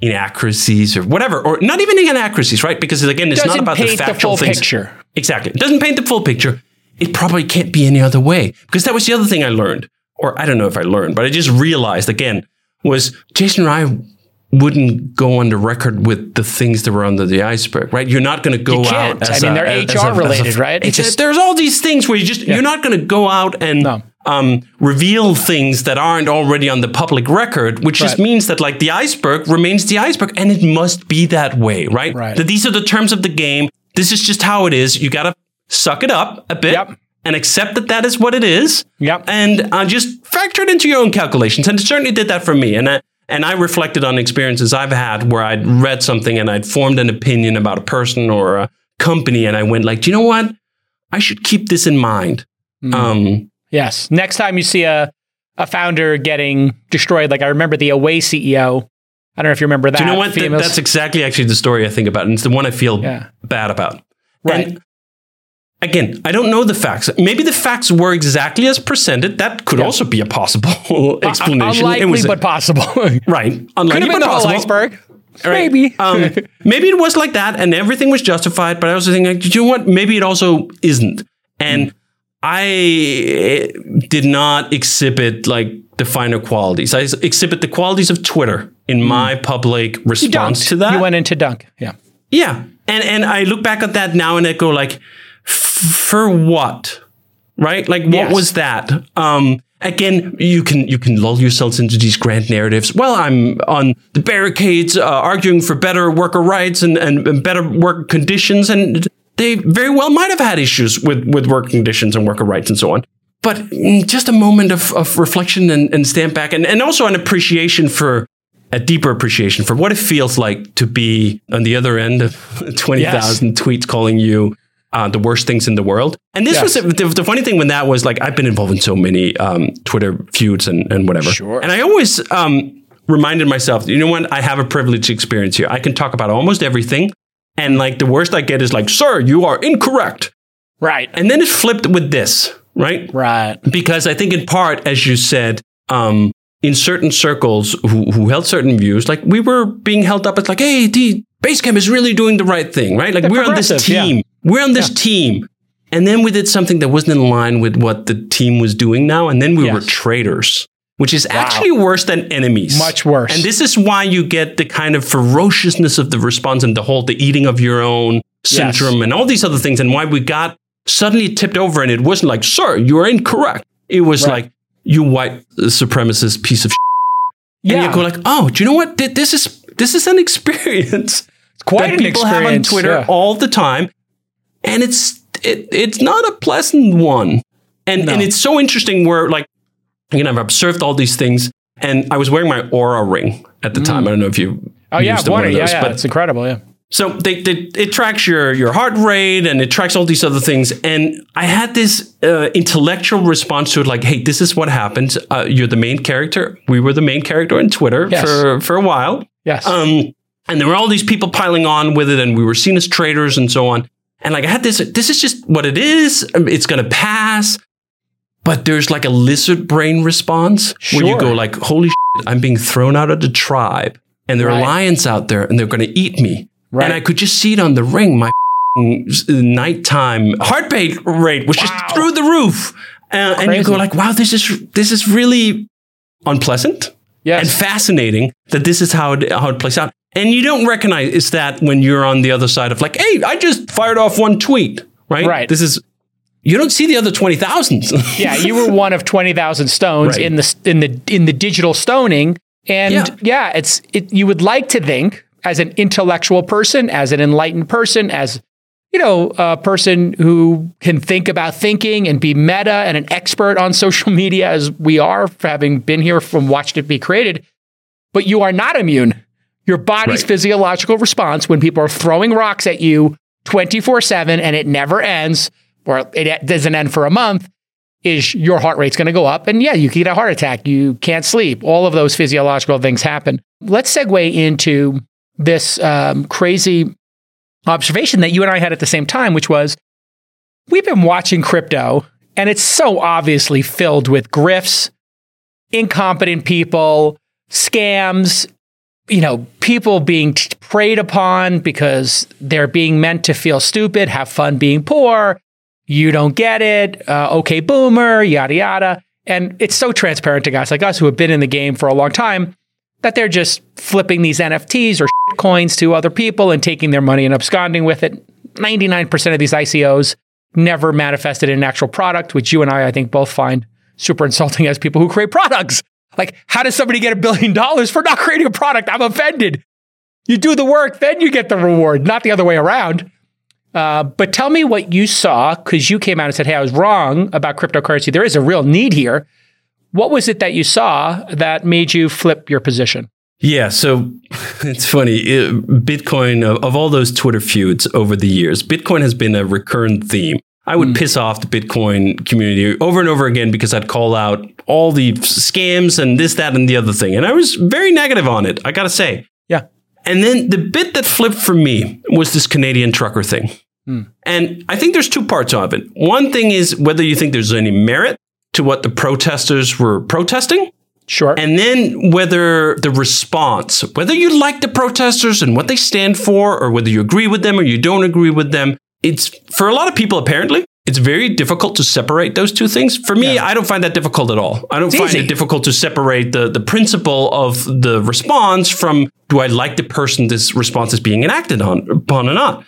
inaccuracies or whatever, or not even inaccuracies, right? Because again, it's not about the factual things. Picture. Exactly. It doesn't paint the full picture. It probably can't be any other way, because that was the other thing I learned. Or I don't know if I learned, but I just realized again, was Jason and I wouldn't go on the record with the things that were under the iceberg, right? You're not going to go out. As I mean, a, they're as H R as a, related, as a, right? It's just, there's all these things where you just, yeah. you're not going to go out and no. um, reveal things that aren't already on the public record, which right. just means that like the iceberg remains the iceberg, and it must be that way, right? right? That these are the terms of the game. This is just how it is. You got to suck it up a bit. Yep. And accept that that is what it is. Yep. And uh, just factor it into your own calculations. And it certainly did that for me. And I, and I reflected on experiences I've had where I'd read something and I'd formed an opinion about a person or a company. And I went like, do you know what? I should keep this in mind. Mm. Um, yes. Next time you see a, a founder getting destroyed, like I remember the Away C E O. I don't know if you remember that. Do you know what? Th- that's exactly actually the story I think about. And it's the one I feel yeah. bad about. Right. And, again, I don't know the facts. Maybe the facts were exactly as presented. That could yeah. also be a possible explanation. Uh, unlikely, it was a, but possible. Right. Unlikely, but possible. Iceberg. Right. Maybe. um, maybe it was like that and everything was justified. But I also think, like, do you know what? Maybe it also isn't. And mm. I did not exhibit like the finer qualities. I exhibit the qualities of Twitter in mm. my public response to that. You went into dunk. Yeah. Yeah. And, and I look back at that now and I go like, for what? Right? Like, what yes. was that? Um, again, you can you can lull yourselves into these grand narratives. Well, I'm on the barricades, uh, arguing for better worker rights and, and, and better work conditions. And they very well might have had issues with, with work conditions and worker rights and so on. But just a moment of, of reflection and, and stand back. And, and also an appreciation for, a deeper appreciation for what it feels like to be on the other end of twenty thousand yes. tweets calling you Uh, the worst things in the world. And this yes. was the, the funny thing when that was like, I've been involved in so many um, Twitter feuds and, and whatever. Sure. And I always um, reminded myself, you know what? I have a privileged experience here. I can talk about almost everything. And like the worst I get is like, sir, you are incorrect. Right. And then it flipped with this, right? Right. Because I think in part, as you said, um, in certain circles who, who held certain views, like we were being held up as like, hey, the Basecamp is really doing the right thing, right? Like They're we're on this team. Yeah. We're on this yeah. team. And then we did something that wasn't in line with what the team was doing now. And then we yes. were traitors, which is wow. actually worse than enemies. Much worse. And this is why you get the kind of ferociousness of the response and the whole, the eating of your own syndrome yes. and all these other things. And why we got suddenly tipped over. And it wasn't like, sir, you're incorrect. It was right. like, you white supremacist piece of shit. Yeah. And you go like, oh, do you know what? This is this is an experience it's quite that an people experience. have on Twitter yeah. all the time. And it's it, it's not a pleasant one. And no. and it's so interesting where, like, you know, I've observed all these things. And I was wearing my Aura ring at the mm. time. I don't know if you oh, used yeah, one of those. Yeah, yeah. But it's incredible, yeah. So they, they, it tracks your, your heart rate and it tracks all these other things. And I had this uh, intellectual response to it, like, hey, this is what happened. Uh, you're the main character. We were the main character in Twitter yes. for, for a while. Yes. Um, and there were all these people piling on with it and we were seen as traitors and so on. And like I had this, this is just what it is. It's going to pass. But there's like a lizard brain response sure. where you go like, holy shit, I'm being thrown out of the tribe and there right. are lions out there and they're going to eat me. Right. And I could just see it on the ring. My nighttime heart rate rate was wow. just through the roof. Uh, and you go like, wow, this is this is really unpleasant yes. and fascinating that this is how it, how it plays out. And you don't recognize is that when you're on the other side of like, hey, I just fired off one tweet, right? Right. This is you don't see the other twenty thousand. Yeah, you were one of twenty thousand stones right. in the in the in the digital stoning. And yeah, yeah it's it. You would like to think, as an intellectual person, as an enlightened person, as, you know, a person who can think about thinking and be meta and an expert on social media as we are, having been here from watched it be created, but you are not immune. Your body's right. physiological response when people are throwing rocks at you twenty-four seven and it never ends, or it doesn't end for a month, is your heart rate's going to go up. And yeah, you can get a heart attack. You can't sleep. All of those physiological things happen. Let's segue into this um, crazy observation that you and I had at the same time, which was, we've been watching crypto, and it's so obviously filled with grifts, incompetent people, scams, you know, people being t- preyed upon because they're being meant to feel stupid, have fun being poor, you don't get it, uh, okay, boomer, yada, yada. And it's so transparent to guys like us who have been in the game for a long time that they're just flipping these N F Ts or shit coins to other people and taking their money and absconding with it. ninety-nine percent of these I C Os never manifested in an actual product, which you and I, I think, both find super insulting as people who create products. Like, how does somebody get a billion dollars for not creating a product? I'm offended. You do the work, then you get the reward, not the other way around. Uh, but tell me what you saw, because you came out and said, hey, I was wrong about cryptocurrency. There is a real need here. What was it that you saw that made you flip your position? Yeah, so it's funny. It, Bitcoin, of, of all those Twitter feuds over the years, Bitcoin has been a recurrent theme. I would mm. piss off the Bitcoin community over and over again because I'd call out all the scams and this, that, and the other thing. And I was very negative on it, I got to say. Yeah. And then the bit that flipped for me was this Canadian trucker thing. Mm. And I think there's two parts of it. One thing is whether you think there's any merit to what the protesters were protesting. Sure. And then whether the response, whether you like the protesters and what they stand for, or whether you agree with them or you don't agree with them, it's, for a lot of people, apparently, it's very difficult to separate those two things. For me, yeah. I don't find that difficult at all. I don't it's find easy. it difficult to separate the, the principle of the response from, do I like the person this response is being enacted on, upon or not?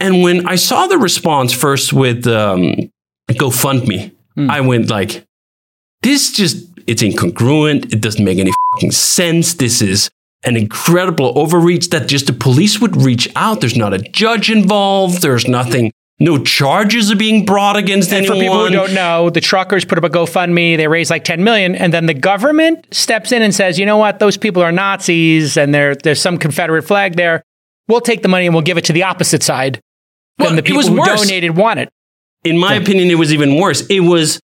And when I saw the response first with um, GoFundMe, Mm. I went like, this just, it's incongruent. It doesn't make any fucking sense. This is an incredible overreach that just the police would reach out. There's not a judge involved. There's nothing. No charges are being brought against and anyone. For people who don't know, the truckers put up a GoFundMe. They raised like ten million dollars. And then the government steps in and says, you know what? Those people are Nazis and there's some Confederate flag there. We'll take the money and we'll give it to the opposite side. Well, than the people who worse. donated want it. In my okay. opinion, it was even worse. It was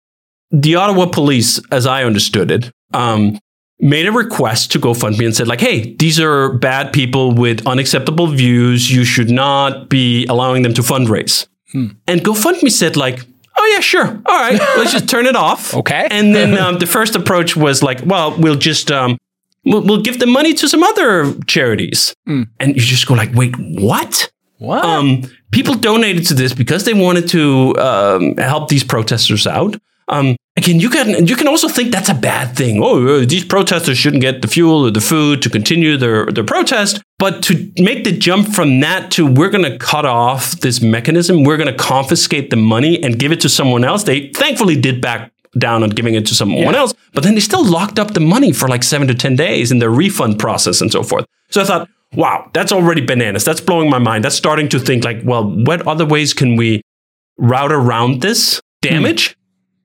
the Ottawa police, as I understood it, um, made a request to GoFundMe and said, like, hey, these are bad people with unacceptable views. You should not be allowing them to fundraise. Hmm. And GoFundMe said, like, oh, yeah, sure. All right, let's just turn it off. Okay. And then um, the first approach was like, well, we'll just um, We'll, we'll give the money to some other charities. Mm. And you just go like, wait, what? What? Um, people donated to this because they wanted to um, help these protesters out. Um, again, you can you can also think that's a bad thing. Oh, these protesters shouldn't get the fuel or the food to continue their, their protest. But to make the jump from that to we're going to cut off this mechanism, we're going to confiscate the money and give it to someone else. They thankfully did back down on giving it to someone yeah. else, but then they still locked up the money for like seven to ten days in their refund process and so forth. So I thought, wow, that's already bananas. That's blowing my mind. That's starting to think like, well, what other ways can we route around this damage? Hmm.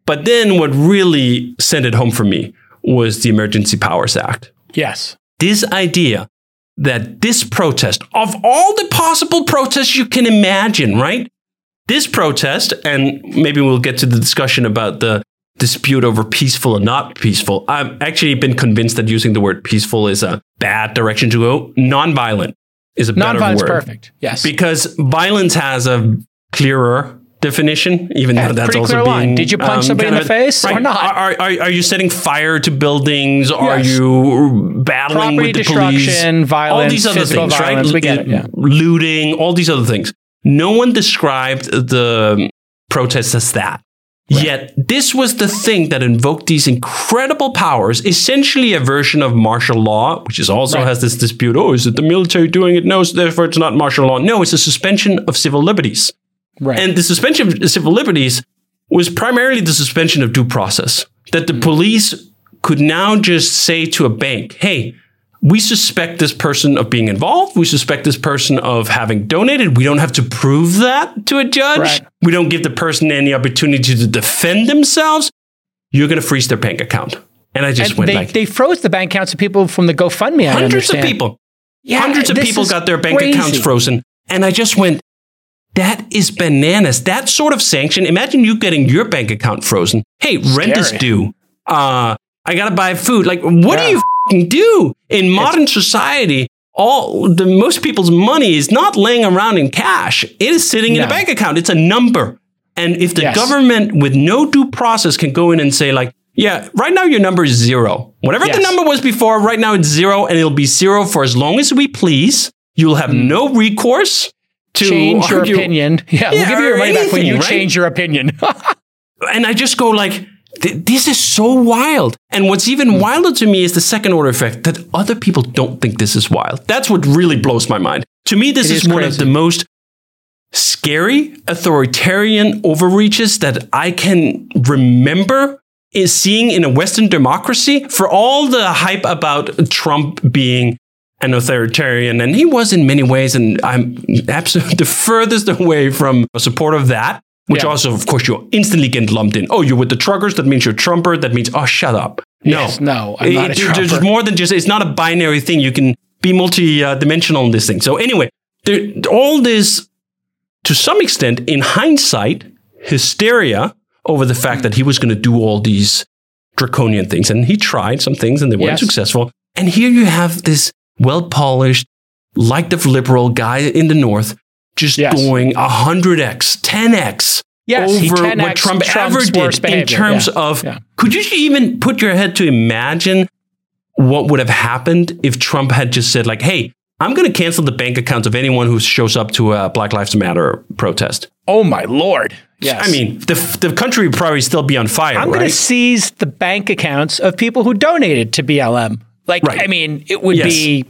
But then what really sent it home for me was the Emergency Powers Act. Yes. This idea that this protest, of all the possible protests you can imagine, right? This protest, and maybe we'll get to the discussion about the dispute over peaceful and not peaceful. I've actually been convinced that using the word peaceful is a bad direction to go. Nonviolent is a better word. Nonviolent's perfect, yes. Because violence has a clearer definition, even yeah, though that's also being line. Did you punch um, somebody kind of in the face right, or not? Are, are, are you setting fire to buildings? Yes. Are you battling Property with the destruction, police? Violence, all these other things, violence, right? We get it, yeah. Looting, all these other things. No one described the protests as that. Right. Yet this was the thing that invoked these incredible powers, essentially a version of martial law, which is also right. has this dispute. Oh, is it the military doing it? No, so therefore it's not martial law. No, it's a suspension of civil liberties. Right. And the suspension of civil liberties was primarily the suspension of due process, that the mm-hmm. police could now just say to a bank, hey, we suspect this person of being involved. We suspect this person of having donated. We don't have to prove that to a judge. Right. We don't give the person any opportunity to defend themselves. You're going to freeze their bank account. And I just and went they, like... They froze the bank accounts of people from the GoFundMe, I Hundreds understand. of people. Yeah, hundreds of people got their bank crazy. accounts frozen. And I just went, that is bananas. That sort of sanction. Imagine you getting your bank account frozen. Hey, rent is due. Uh, I got to buy food. Like, what yeah. do you... do in modern society, all the most people's money is not laying around in cash. It is sitting no. in a bank account. It's a number. And if the yes. government with no due process can go in and say like, yeah, right now your number is zero. Whatever yes. the number was before, right now it's zero and it'll be zero for as long as we please. You'll have mm. no recourse to change your argue. opinion. Yeah, yeah, we'll give you your money anything, back when you right? change your opinion. And I just go like, this is so wild. And what's even wilder to me is the second order effect that other people don't think this is wild. That's what really blows my mind. To me, this is, is one crazy. of the most scary authoritarian overreaches that I can remember is seeing in a Western democracy. For all the hype about Trump being an authoritarian, and he was in many ways, and I'm absolutely the furthest away from a support of that. Which yeah. also, of course, you instantly get lumped in. Oh, you're with the truckers. That means you're a Trumper. That means, oh, shut up. No, yes, no, I'm not it, a Trumper. There's more than just, it's not a binary thing. You can be multi-dimensional uh, in this thing. So anyway, there, all this, to some extent, in hindsight, hysteria over the fact that he was going to do all these draconian things. And he tried some things and they weren't yes. successful. And here you have this well-polished, liked-of-liberal guy in the North just yes. going one hundred x, ten x yes, over ten X what Trump Trump's ever did behavior. in terms yeah. of, yeah. could you even put your head to imagine what would have happened if Trump had just said like, hey, I'm going to cancel the bank accounts of anyone who shows up to a Black Lives Matter protest. Oh, my Lord. Yes. I mean, the the country would probably still be on fire. I'm right? going to seize the bank accounts of people who donated to B L M. Like, right. I mean, it would yes. be...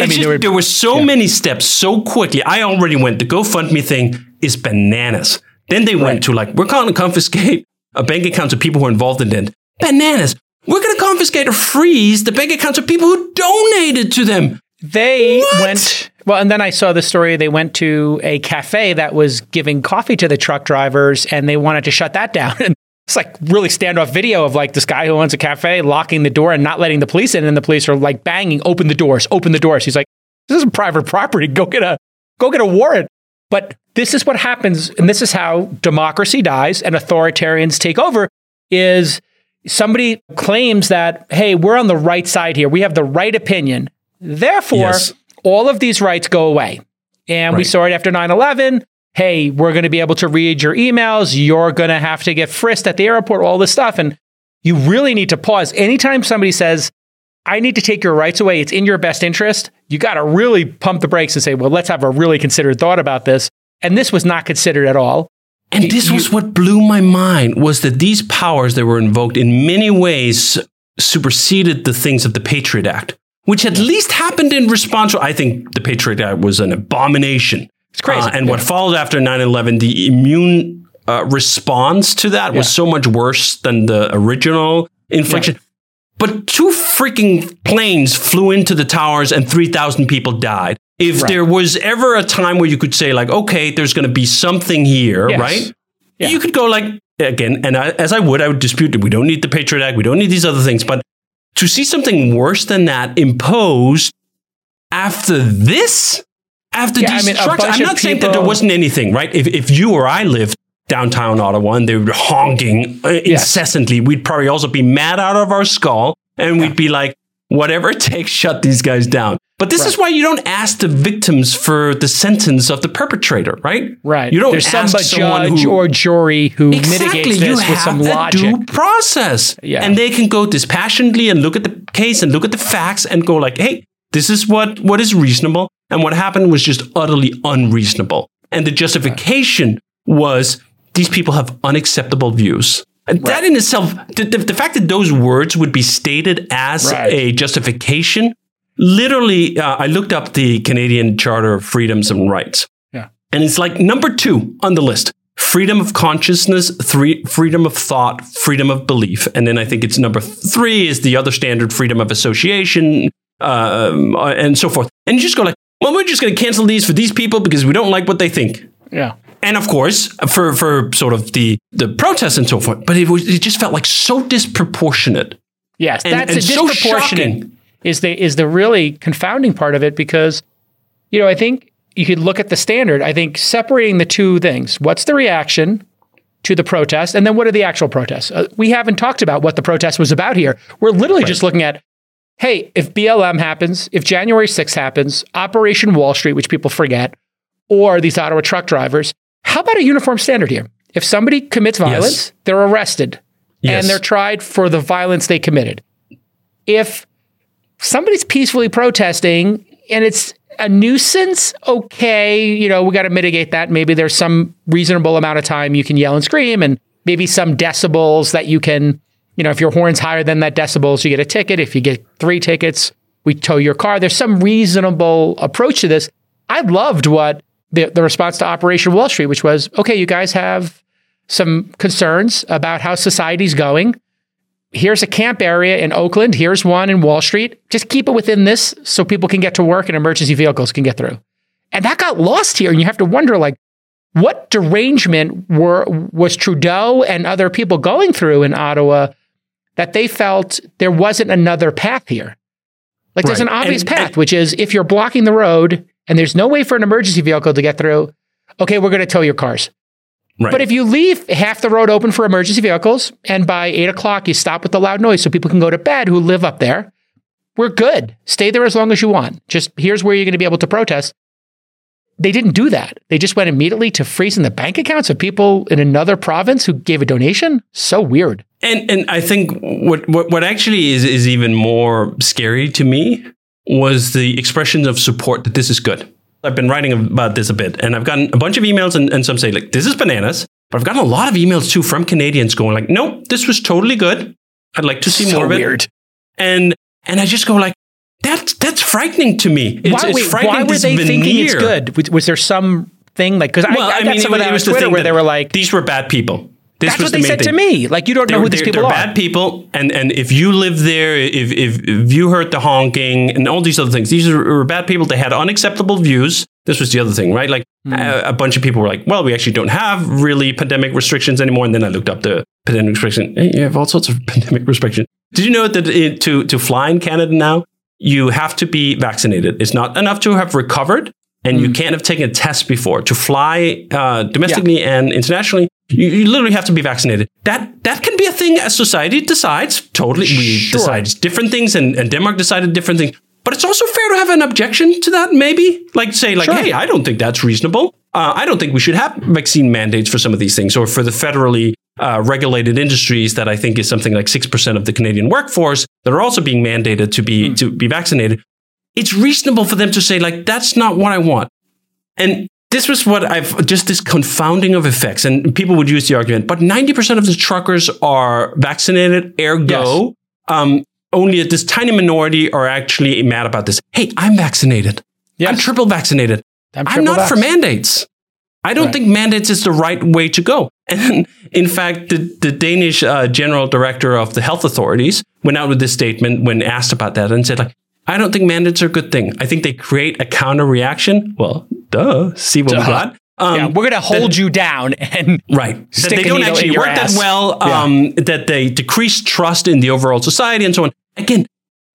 I mean, just, there, were, there were so yeah. many steps so quickly. I already went, the GoFundMe thing is bananas. Then they right. went to like, we're going to confiscate a bank account of people who are involved in it. Bananas. We're going to confiscate or freeze the bank accounts of people who donated to them. They what? went, well, and then I saw the story. They went to a cafe that was giving coffee to the truck drivers and they wanted to shut that down. And it's like really standoff video of like this guy who owns a cafe locking the door and not letting the police in. And the police are like banging, open the doors, open the doors. He's like, this isn't private property. Go get a go get a warrant. But this is what happens. And this is how democracy dies and authoritarians take over is somebody claims that, hey, we're on the right side here. We have the right opinion. Therefore, yes. all of these rights go away. And right. we saw it after nine eleven. Hey, we're going to be able to read your emails. You're going to have to get frisked at the airport, all this stuff. And you really need to pause. Anytime somebody says, I need to take your rights away. It's in your best interest. You got to really pump the brakes and say, well, let's have a really considered thought about this. And this was not considered at all. And it, this you, was what blew my mind, was that these powers that were invoked in many ways superseded the things of the Patriot Act, which at least happened in response to, I think the Patriot Act was an abomination. It's crazy. Uh, and yeah. what followed after nine eleven, the immune uh, response to that yeah. was so much worse than the original infliction. Yeah. But two freaking planes flew into the towers and three thousand people died. If right. there was ever a time where you could say, like, okay, there's going to be something here, yes. right? Yeah. You could go like, again, and I, as I would, I would dispute that we don't need the Patriot Act. We don't need these other things. But to see something worse than that imposed after this, after yeah, these I mean, structures, I'm not saying people... that there wasn't anything, right? If, if you or I lived downtown Ottawa and they were honking uh, incessantly, yes. we'd probably also be mad out of our skull. And yeah. we'd be like, whatever it takes, shut these guys down. But this right. is why you don't ask the victims for the sentence of the perpetrator, right? Right. You don't There's ask some judge who, or jury who exactly, mitigates this you with some logic. Due process. Yeah. And they can go dispassionately and look at the case and look at the facts and go like, hey, this is what, what is reasonable. And what happened was just utterly unreasonable. And the justification right. was these people have unacceptable views. And right. that in itself, the, the, the fact that those words would be stated as right. a justification. Literally, uh, I looked up the Canadian Charter of Freedoms and Rights. Yeah. And it's like number two on the list. Freedom of consciousness, three, freedom of thought, freedom of belief. And then I think it's number three is the other standard, freedom of association, uh, and so forth. And you just go like, well, we're just going to cancel these for these people because we don't like what they think. Yeah. And of course, for, for sort of the, the protests and so forth. But it was, it just felt like so disproportionate. Yes, and, that's and a so disproportionate. Shocking. Is the is the really confounding part of it, because, you know, I think you could look at the standard. I think separating the two things, what's the reaction to the protest, and then what are the actual protests? Uh, we haven't talked about what the protest was about here. We're literally right. just looking at, hey, if B L M happens, if January sixth happens, Operation Wall Street, which people forget, or these Ottawa truck drivers, how about a uniform standard here? If somebody commits violence, yes. they're arrested, yes. and they're tried for the violence they committed. If somebody's peacefully protesting and it's a nuisance, okay, you know, we got to mitigate that. Maybe there's some reasonable amount of time you can yell and scream, and maybe some decibels that you can, you know, if your horn's higher than that decibels, you get a ticket. If you get three tickets, we tow your car. There's some reasonable approach to this. I loved what the, the response to Operation Wall Street, which was, okay, you guys have some concerns about how society's going. Here's a camp area in Oakland. Here's one in Wall Street. Just keep it within this so people can get to work and emergency vehicles can get through. And that got lost here. And you have to wonder, like, what derangement were was Trudeau and other people going through in Ottawa that they felt there wasn't another path here? Like, right. there's an obvious and, path, and, which is if you're blocking the road and there's no way for an emergency vehicle to get through, okay, we're going to tow your cars. Right. But if you leave half the road open for emergency vehicles, and by eight o'clock you stop with the loud noise so people can go to bed who live up there, we're good. Stay there as long as you want. Just here's where you're going to be able to protest. They didn't do that. They just went immediately to freezing the bank accounts of people in another province who gave a donation. So weird. And and I think what what, what actually is, is even more scary to me was the expressions of support that this is good. I've been writing about this a bit, and I've gotten a bunch of emails, and, and some say, like, this is bananas. But I've gotten a lot of emails, too, from Canadians going, like, nope, this was totally good. I'd like to see so more of it. Weird. And and I just go, like, that's, that's frightening to me. It's, why, it's wait, frightening why were they thinking it's good? Was, was there some thing? Like, because I, well, I, I got mean, someone on Twitter where they were like, these were bad people. This that's was what the they said thing. To me. Like, you don't they're, know who these people they're are. They're bad people. And, and if you live there, if, if if you heard the honking and all these other things, these are, were bad people. They had unacceptable views. This was the other thing, right? Like, mm. a, a bunch of people were like, well, we actually don't have really pandemic restrictions anymore. And then I looked up the pandemic restriction. Hey, you have all sorts of pandemic restrictions. Did you know that it, to, to fly in Canada now, you have to be vaccinated? It's not enough to have recovered. And mm. you can't have taken a test before. To fly uh, domestically yeah. and internationally, You, you literally have to be vaccinated. That that can be a thing as society decides. Totally. We sure. decide different things, and, and Denmark decided different things. But it's also fair to have an objection to that, maybe. Like, say, like, sure. hey, I don't think that's reasonable. Uh, I don't think we should have vaccine mandates for some of these things, or for the federally uh, regulated industries that I think is something like six percent of the Canadian workforce that are also being mandated to be mm. to be vaccinated. It's reasonable for them to say, like, that's not what I want. And this was what I've just this confounding of effects. And people would use the argument, but ninety percent of the truckers are vaccinated, ergo, yes. um, only this tiny minority are actually mad about this. Hey, I'm vaccinated. Yes. I'm triple vaccinated. I'm, triple I'm not vax. for mandates. I don't right. think mandates is the right way to go. And in fact, the, the Danish uh, general director of the health authorities went out with this statement when asked about that and said, like, I don't think mandates are a good thing. I think they create a counter reaction. Well, duh. See what duh. we got. Um, yeah, we're going to hold that, you down and right. Stick that they don't actually work ass. that well. Um, yeah. That they decrease trust in the overall society and so on. Again,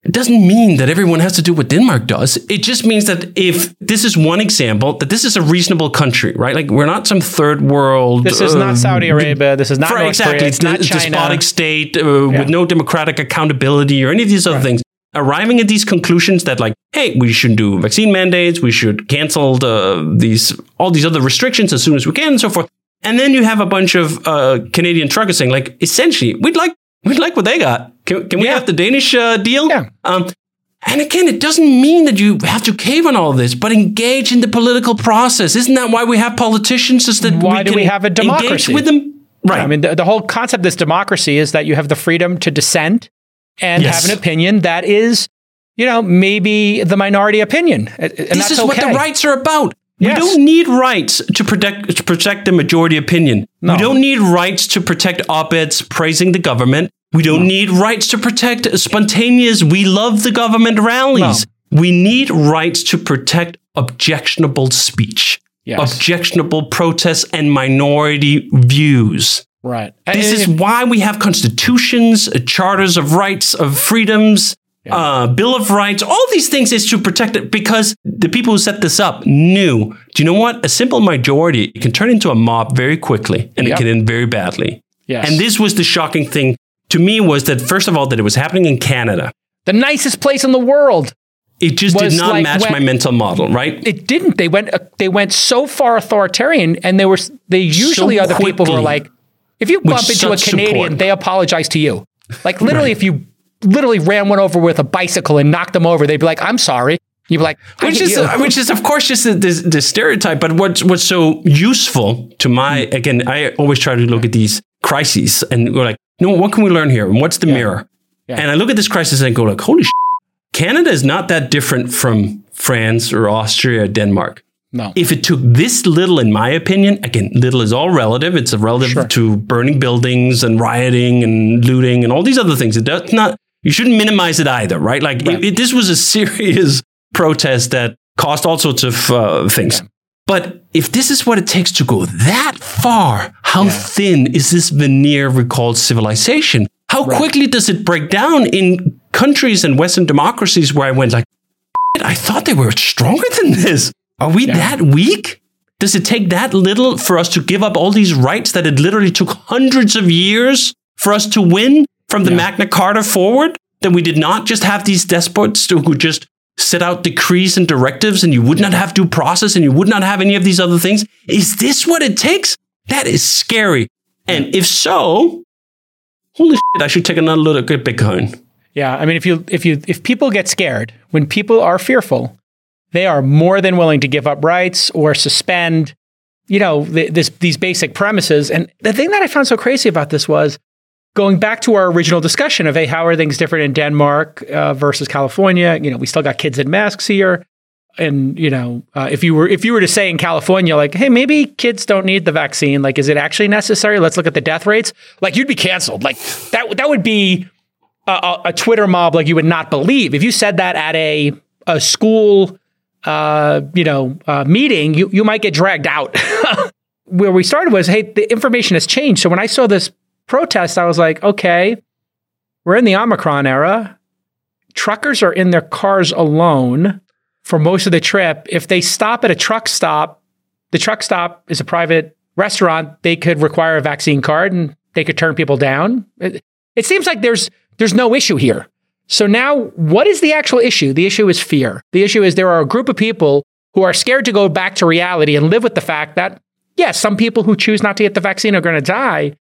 it doesn't mean that everyone has to do what Denmark does. It just means that if this is one example, that this is a reasonable country, right? Like, we're not some third world. This is uh, not Saudi Arabia. This is not North exactly, Korea. It's, it's not a China. Despotic state uh, yeah. with no democratic accountability or any of these other right. things. Arriving at these conclusions that, like, hey, we shouldn't do vaccine mandates, we should cancel the, these all these other restrictions as soon as we can, and so forth. And then you have a bunch of uh, Canadian truckers saying, like, essentially, we'd like we'd like what they got. Can, can we yeah. have the Danish uh, deal? Yeah. Um, and again, it doesn't mean that you have to cave on all this, but engage in the political process. Isn't that why we have politicians? Is that why we do can we have a democracy? Engage with them, right? Yeah, I mean, the, the whole concept of this democracy is that you have the freedom to dissent. And yes. have an opinion that is, you know, maybe the minority opinion. And this that's is okay. what the rights are about. Yes. We don't need rights to protect to protect the majority opinion. No. We don't need rights to protect op-eds praising the government. We don't no. need rights to protect spontaneous, we love the government rallies. No. We need rights to protect objectionable speech, yes. objectionable protests, and minority views. Right. This is why we have constitutions, charters of rights, of freedoms, yeah. uh, Bill of Rights. All these things is to protect it, because the people who set this up knew, do you know what? A simple majority can turn into a mob very quickly, and yep. it can end very badly. Yes. And this was the shocking thing to me, was that, first of all, that it was happening in Canada. The nicest place in the world. It just did not like match when, my mental model, right? It didn't. They went uh, They went so far authoritarian, and they, were, they usually so are the quickly. people who are like, if you bump With into a Canadian, support. they apologize to you. Like, literally, right. if you literally ran one over with a bicycle and knocked them over, they'd be like, I'm sorry. You'd be like, which is, uh, which is, of course, just this, this stereotype. But what's, what's so useful to my, again, I always try to look at these crises and go like, no, what can we learn here? And what's the yeah. mirror? Yeah. And I look at this crisis and go like, holy shit, Canada is not that different from France or Austria or Denmark. No. If it took this little, in my opinion, again, little is all relative. It's relative sure. to burning buildings and rioting and looting and all these other things. It does not, you shouldn't minimize it either, right? Like, right. It, it, this was a serious protest that caused all sorts of uh, things. Yeah. But if this is what it takes to go that far, how yeah. thin is this veneer we call civilization? How right. quickly does it break down in countries and Western democracies where I went like, I thought they were stronger than this. Are we yeah. that weak? Does it take that little for us to give up all these rights that it literally took hundreds of years for us to win from the yeah. Magna Carta forward? That we did not just have these despots who just set out decrees and directives, and you would not have due process, and you would not have any of these other things? Is this what it takes? That is scary. And if so, holy shit, I should take another look at Bitcoin. Yeah, I mean, if you if you if people get scared, when people are fearful, they are more than willing to give up rights or suspend, you know, th- this, these basic premises. And the thing that I found so crazy about this was going back to our original discussion of, hey, how are things different in Denmark uh, versus California? You know, we still got kids in masks here. And, you know, uh, if you were if you were to say in California, like, hey, maybe kids don't need the vaccine. Like, is it actually necessary? Let's look at the death rates. Like, you'd be canceled. Like, that, that would be a, a Twitter mob like you would not believe. If you said that at a, a school... Uh, you know, uh, meeting, you, you might get dragged out. Where we started was, hey, the information has changed. So when I saw this protest, I was like, okay, we're in the Omicron era. Truckers are in their cars alone for most of the trip. If they stop at a truck stop, the truck stop is a private restaurant, they could require a vaccine card and they could turn people down. It, it seems like there's there's no issue here. So now, what is the actual issue? The issue is fear. The issue is there are a group of people who are scared to go back to reality and live with the fact that, yes, some people who choose not to get the vaccine are going to die,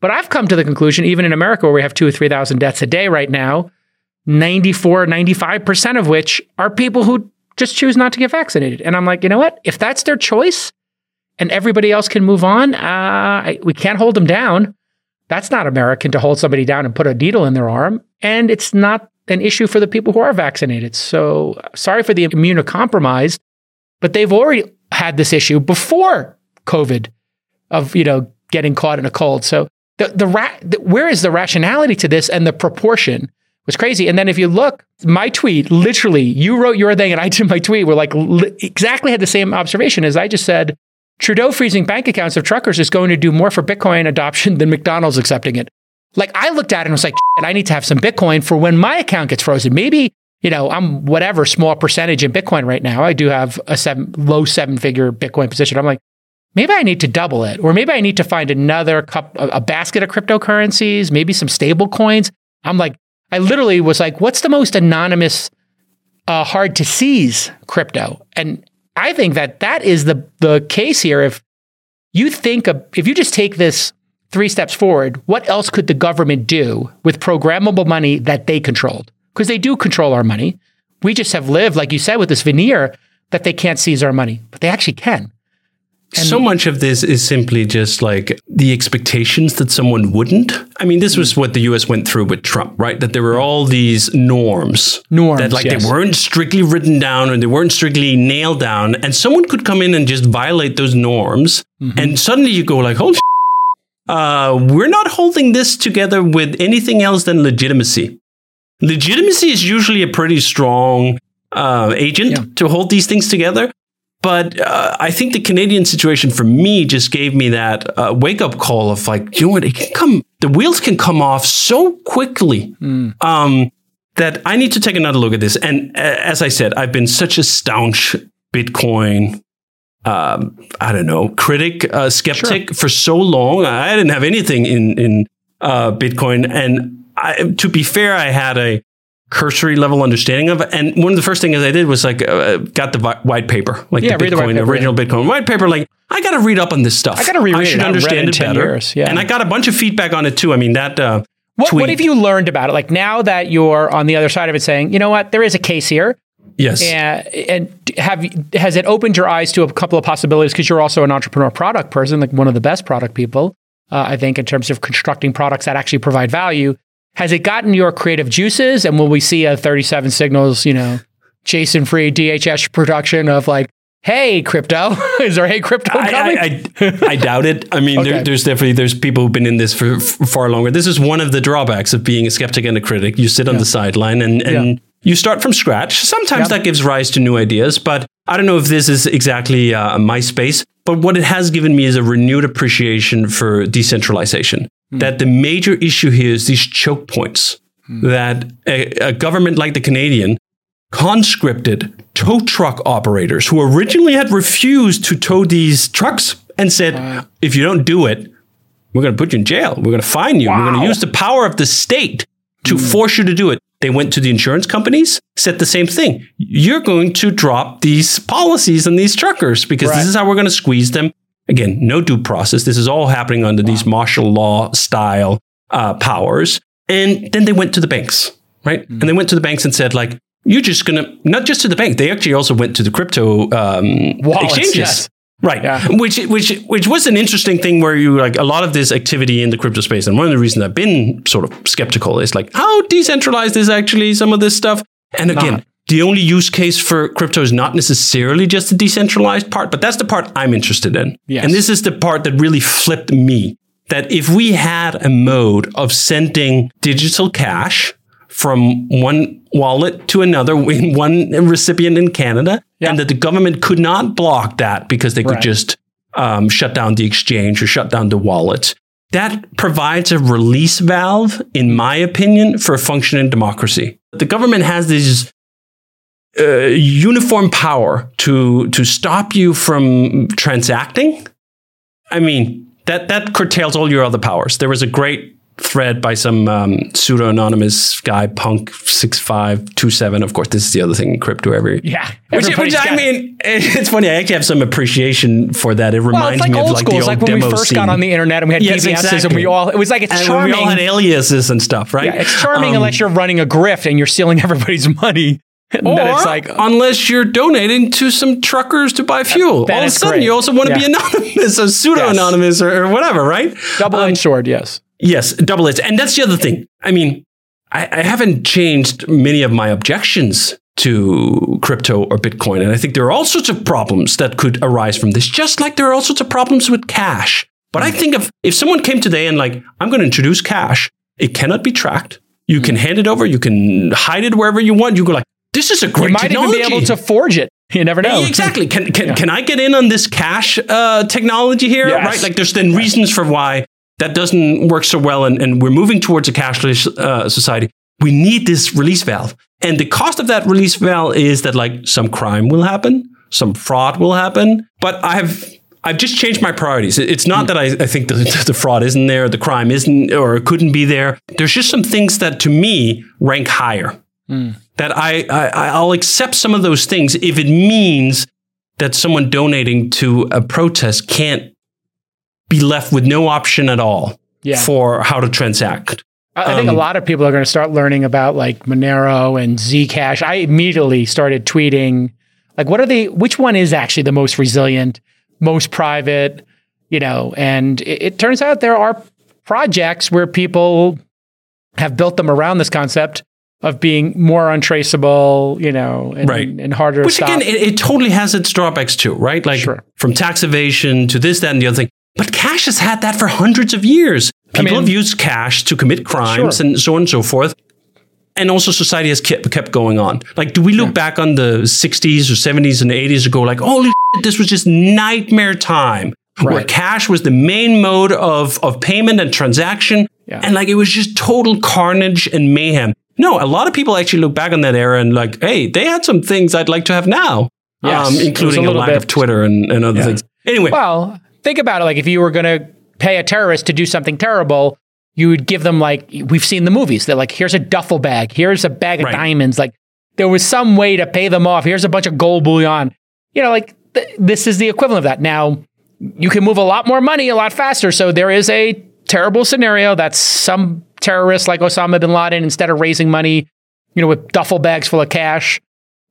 But I've come to the conclusion, even in America, where we have two or three thousand deaths a day right now, ninety-four, ninety-five percent of which are people who just choose not to get vaccinated. And I'm like, you know what? If that's their choice and everybody else can move on, uh, I, we can't hold them down. That's not American to hold somebody down and put a needle in their arm. And it's not an issue for the people who are vaccinated. So sorry for the immunocompromised, but they've already had this issue before COVID of, you know, getting caught in a cold. So the the, ra- the where is the rationality to this, and the proportion was crazy. And then if you look, my tweet, literally, you wrote your thing and I did my tweet, were like li- exactly had the same observation as I just said. Trudeau freezing bank accounts of truckers is going to do more for Bitcoin adoption than McDonald's accepting it. Like, I looked at it and was like, shit, I need to have some Bitcoin for when my account gets frozen. Maybe, you know, I'm whatever small percentage in Bitcoin right now. I do have a seven, low seven figure Bitcoin position. I'm like, maybe I need to double it, or maybe I need to find another cup, a basket of cryptocurrencies, maybe some stable coins. I'm like, I literally was like, what's the most anonymous, uh, hard to seize crypto? And I think that that is the the case here. If you think of, if you just take this three steps forward, what else could the government do with programmable money that they controlled? Because they do control our money. We just have lived, like you said, with this veneer that they can't seize our money, but they actually can. And so much of this is simply just like the expectations that someone wouldn't. I mean, this was what the U S went through with Trump, right? That there were all these norms. Norms, That like yes. they weren't strictly written down, or they weren't strictly nailed down. And someone could come in and just violate those norms. Mm-hmm. And suddenly you go like, holy shit, uh, we're not holding this together with anything else than legitimacy. Legitimacy is usually a pretty strong uh, agent yeah. to hold these things together. But uh, I think the Canadian situation for me just gave me that uh, wake-up call of like, you know what, it can come, the wheels can come off so quickly mm. um, that I need to take another look at this. And uh, as I said, I've been such a staunch Bitcoin, um, I don't know, critic, uh, skeptic sure. for so long. I didn't have anything in, in uh, Bitcoin. And I, to be fair, I had a cursory level understanding of it. And one of the first things I did was like, uh, got the vi- white paper, like yeah, the Bitcoin, the white paper, original yeah. Bitcoin white paper. Like, I got to read up on this stuff. I got to reread it. I should it. understand it better. Yeah. And I got a bunch of feedback on it too. I mean, that uh, what, tweet. What have you learned about it? Like, now that you're on the other side of it saying, you know what, there is a case here. Yes. And, and have has it opened your eyes to a couple of possibilities? Because you're also an entrepreneur product person, like one of the best product people, uh, I think, in terms of constructing products that actually provide value. Has it gotten your creative juices? And will we see a thirty-seven Signals, you know, Jason Free D H S production of like, hey, crypto? Is there hey, crypto coming? I, I, I, I doubt it. I mean, okay. there, there's definitely, there's people who've been in this for, for far longer. This is one of the drawbacks of being a skeptic and a critic. You sit yeah. on the sideline and, and yeah. you start from scratch. Sometimes yep. that gives rise to new ideas, but I don't know if this is exactly uh, my space. But what it has given me is a renewed appreciation for decentralization. Mm. That the major issue here is these choke points. Mm. That a, a government like the Canadian conscripted tow truck operators who originally had refused to tow these trucks and said, uh, if you don't do it, we're going to put you in jail. We're going to fine you. Wow. We're going to use the power of the state to mm. force you to do it. They went to the insurance companies, said the same thing. You're going to drop these policies on these truckers because right. this is how we're going to squeeze them. Again, no due process. This is all happening under wow. these martial law style uh, powers. And then they went to the banks, right? Mm-hmm. And they went to the banks and said, like, you're just going to, not just to the bank. They actually also went to the crypto um, Wallets, exchanges. Yes. Right. Yeah. Which which which was an interesting thing where you like a lot of this activity in the crypto space. And one of the reasons I've been sort of skeptical is like, how decentralized is actually some of this stuff? And again, not. the only use case for crypto is not necessarily just the decentralized part, but that's the part I'm interested in. Yes. And this is the part that really flipped me, that if we had a mode of sending digital cash from one wallet to another, one recipient in Canada, yeah. and that the government could not block that because they could right. just um, shut down the exchange or shut down the wallet. That provides a release valve, in my opinion, for a functioning democracy. The government has this uh, uniform power to to stop you from transacting. I mean, that that curtails all your other powers. There was a great thread by some um, pseudo-anonymous guy, Punk six five two seven. Of course, this is the other thing in crypto. Every yeah, which, which I mean, it, it's funny. I actually have some appreciation for that. It reminds well, like me of like school. the old like demo scene. It's like when we first scene. got on the internet and we had yes, PBSs exactly. and we all, it was like it's and charming. We all had aliases and stuff, right? Yeah, it's charming um, unless you're running a grift and you're stealing everybody's money. And or it's like, unless you're donating to some truckers to buy fuel, all of a sudden great. you also want to yeah. be anonymous or pseudo-anonymous yes. or, or whatever, right? Double-edged um, sword, yes. Yes, double-edged. And that's the other thing. I mean, I, I haven't changed many of my objections to crypto or Bitcoin. And I think there are all sorts of problems that could arise from this, just like there are all sorts of problems with cash. But mm-hmm. I think if, if someone came today and like, I'm going to introduce cash, it cannot be tracked. You mm-hmm. can hand it over. You can hide it wherever you want. You go like, this is a great technology. You might technology. even be able to forge it. You never know. Exactly. Can can, yeah. can I get in on this cash uh, technology here? Yes. Right. Like there's then reasons for why that doesn't work so well. And, and we're moving towards a cashless uh, society. We need this release valve. And the cost of that release valve is that like some crime will happen. Some fraud will happen. But I've I've just changed my priorities. It's not that I, I think the, the fraud isn't there. The crime isn't or couldn't be there. There's just some things that to me rank higher. Mm. That I, I, I'll accept some of those things if it means that someone donating to a protest can't be left with no option at all yeah. for how to transact. I, I think um, a lot of people are going to start learning about like Monero and Zcash. I immediately started tweeting, like, what are the, which one is actually the most resilient, most private, you know? And it, it turns out there are projects where people have built them around this concept of being more untraceable, you know, and, right. and harder Which to stop. Which again, it, it totally has its drawbacks too, right? Like sure. from tax evasion to this, that, and the other thing. But cash has had that for hundreds of years. People I mean, have used cash to commit crimes sure. and so on and so forth. And also society has kept, kept going on. Like, do we look yeah. back on the sixties or seventies and eighties and go like, holy shit, this was just nightmare time. Right. Where cash was the main mode of, of payment and transaction. Yeah. And like, it was just total carnage and mayhem. No, a lot of people actually look back on that era and like, hey, they had some things I'd like to have now, yes, um, including a, a lack bit. of Twitter and, and other yeah. things. Anyway. Well, think about it. Like if you were going to pay a terrorist to do something terrible, you would give them like, we've seen the movies. They're like, here's a duffel bag. Here's a bag of right. diamonds. Like there was some way to pay them off. Here's a bunch of gold bullion. You know, like th- this is the equivalent of that. Now, you can move a lot more money a lot faster. So there is a terrible scenario that some terrorists like Osama bin Laden, instead of raising money, you know, with duffel bags full of cash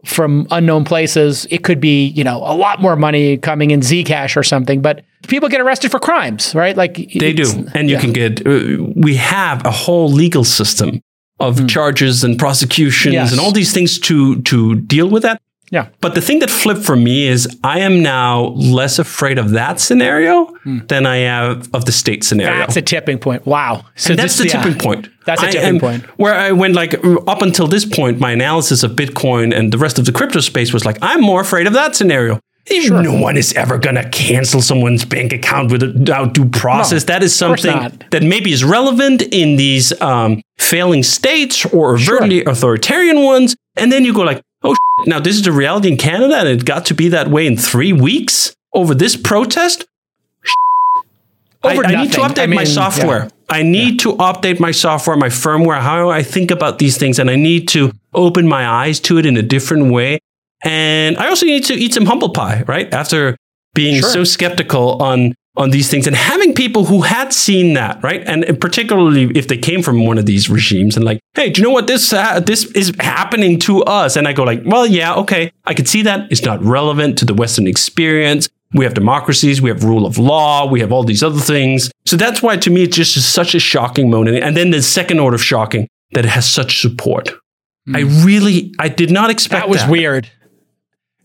from unknown places, it could be, you know, a lot more money coming in Zcash or something. But people get arrested for crimes, right? Like they do. And you yeah. can get, uh, we have a whole legal system of mm. charges and prosecutions yes. and all these things to, to deal with that. Yeah. But the thing that flipped for me is I am now less afraid of that scenario mm. than I am of the state scenario. That's a tipping point. Wow. So and that's this, the yeah. tipping point. That's a tipping am, point. Where I went like up until this point, my analysis of Bitcoin and the rest of the crypto space was like, I'm more afraid of that scenario. Sure. No one is ever going to cancel someone's bank account without due process. No, that is something that maybe is relevant in these um, failing states or overtly sure. authoritarian ones. And then you go like, oh, shit. Now this is the reality in Canada, and it got to be that way in three weeks over this protest. Over I, I need to update I mean, my software. Yeah. I need yeah. to update my software, my firmware, how I think about these things, and I need to open my eyes to it in a different way. And I also need to eat some humble pie, right? After being sure. so skeptical on on these things and having people who had seen that, right? And particularly if they came from one of these regimes and like, hey, do you know what this uh, this is happening to us? And I go like, well, yeah, okay, I could see that. It's not relevant to the Western experience. We have democracies, we have rule of law, we have all these other things. So that's why to me, it's just such a shocking moment. And then the second order of shocking that it has such support. Mm. I really, I did not expect that. Was that was weird.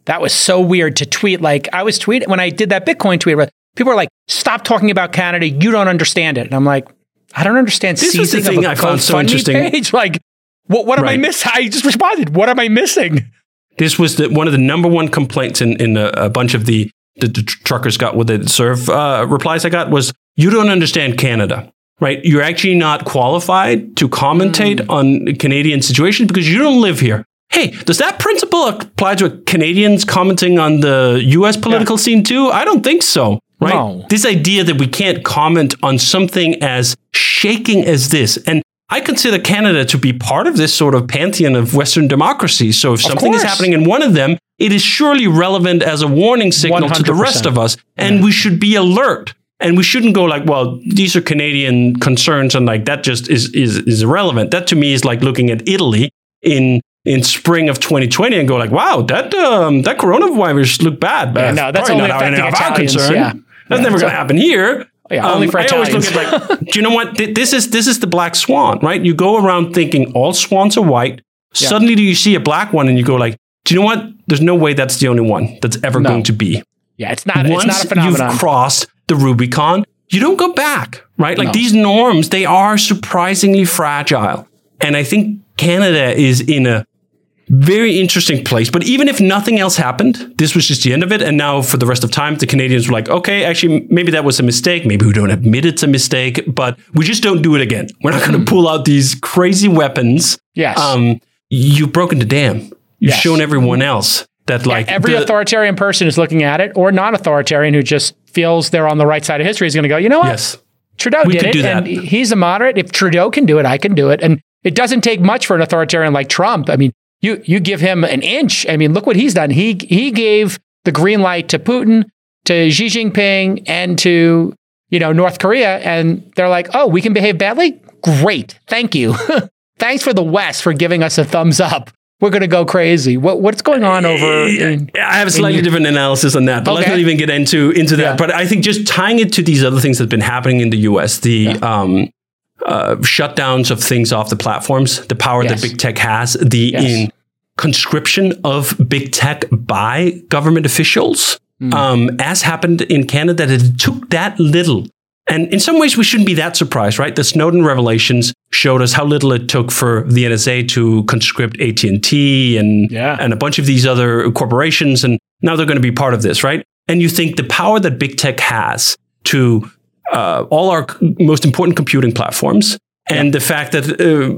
That was so weird to tweet. Like I was tweeting when I did that Bitcoin tweet, people are like, stop talking about Canada. You don't understand it. And I'm like, I don't understand. This is the thing I found so interesting. Page. Like, what, what am right. I missing? I just responded. What am I missing? This was the, one of the number one complaints in, in a, a bunch of the, the, the truckers got with the serve uh, replies I got was, you don't understand Canada, right? You're actually not qualified to commentate mm. on the Canadian situation because you don't live here. Hey, does that principle apply to Canadians commenting on the U S political yeah. scene too? I don't think so. right? No. This idea that we can't comment on something as shaking as this. And I consider Canada to be part of this sort of pantheon of Western democracies. So if something is happening in one of them, it is surely relevant as a warning signal one hundred percent to the rest of us. And yeah. we should be alert. And we shouldn't go like, well, these are Canadian concerns. And like, that just is, is, is irrelevant. That to me is like looking at Italy in in spring of twenty twenty and go like, wow, that um, that coronavirus looked bad. Yeah, no, that's only affecting Italians. Concern. Yeah. That's yeah, never going to happen here. Yeah, um, only for I Italians. Always look at like, do you know what? This is this is the black swan, right? You go around thinking all swans are white. Yeah. Suddenly do you see a black one and you go like, do you know what? There's no way that's the only one that's ever no. going to be. Yeah, it's not, Once it's not a phenomenon. You've crossed the Rubicon, you don't go back, right? Like no. these norms, they are surprisingly fragile. And I think Canada is in a very interesting place. But even if nothing else happened, this was just the end of it. And now for the rest of time, the Canadians were like, okay, actually, maybe that was a mistake. Maybe we don't admit it's a mistake, but we just don't do it again. We're not going to pull out these crazy weapons. Yes. Um, you've broken the dam. You've yes. shown everyone else that like... Yeah, every the, authoritarian person is looking at it, or non-authoritarian who just feels they're on the right side of history is going to go, you know what? Yes. Trudeau we did it, do that. And he's a moderate. If Trudeau can do it, I can do it. And it doesn't take much for an authoritarian like Trump. I mean, You you give him an inch. I mean, look what he's done. He he gave the green light to Putin, to Xi Jinping, and to, you know, North Korea. And they're like, oh, we can behave badly? Great. Thank you. Thanks for the West for giving us a thumbs up. We're going to go crazy. What What's going on over? In, I have a slightly in, different analysis on that, but okay. let's not even get into, into that. Yeah. But I think just tying it to these other things that have been happening in the U S, the... Yeah. Um, Uh, shutdowns of things off the platforms, the power yes. that big tech has, the yes. in conscription of big tech by government officials, mm. um, as happened in Canada, that it took that little. And in some ways, we shouldn't be that surprised, right? The Snowden revelations showed us how little it took for the N S A to conscript A T and T and, yeah. and a bunch of these other corporations. And now they're going to be part of this, right? And you think the power that big tech has to... Uh, all our most important computing platforms, and yeah. the fact that uh,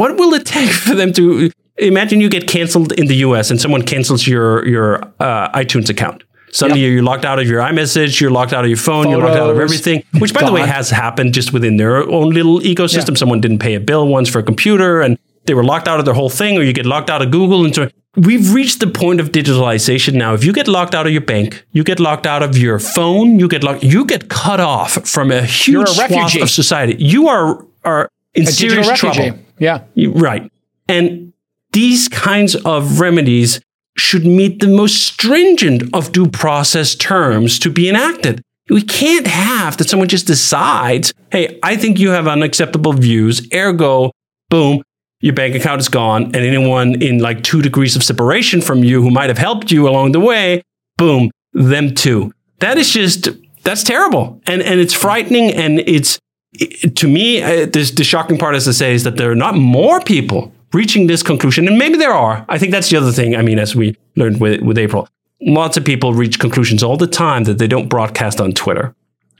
what will it take for them to imagine you get canceled in the U S and someone cancels your your uh, iTunes account. Suddenly yep. you're locked out of your iMessage, you're locked out of your phone, Photos. You're locked out of everything, which by God. the way has happened just within their own little ecosystem. Yeah. Someone didn't pay a bill once for a computer and they were locked out of their whole thing, or you get locked out of Google. And so we've reached the point of digitalization now. If you get locked out of your bank, you get locked out of your phone, you get locked, you get cut off from a huge a swath of society. You are are in a serious trouble. Yeah. You, right. And these kinds of remedies should meet the most stringent of due process terms to be enacted. We can't have that someone just decides, hey, I think you have unacceptable views, ergo, boom. Your bank account is gone, and anyone in like two degrees of separation from you who might have helped you along the way, boom, them too. That is just, that's terrible. And and it's frightening. And it's, it, to me, uh, this, the shocking part, as I say, is that there are not more people reaching this conclusion. And maybe there are. I think that's the other thing. I mean, as we learned with, with April, lots of people reach conclusions all the time that they don't broadcast on Twitter.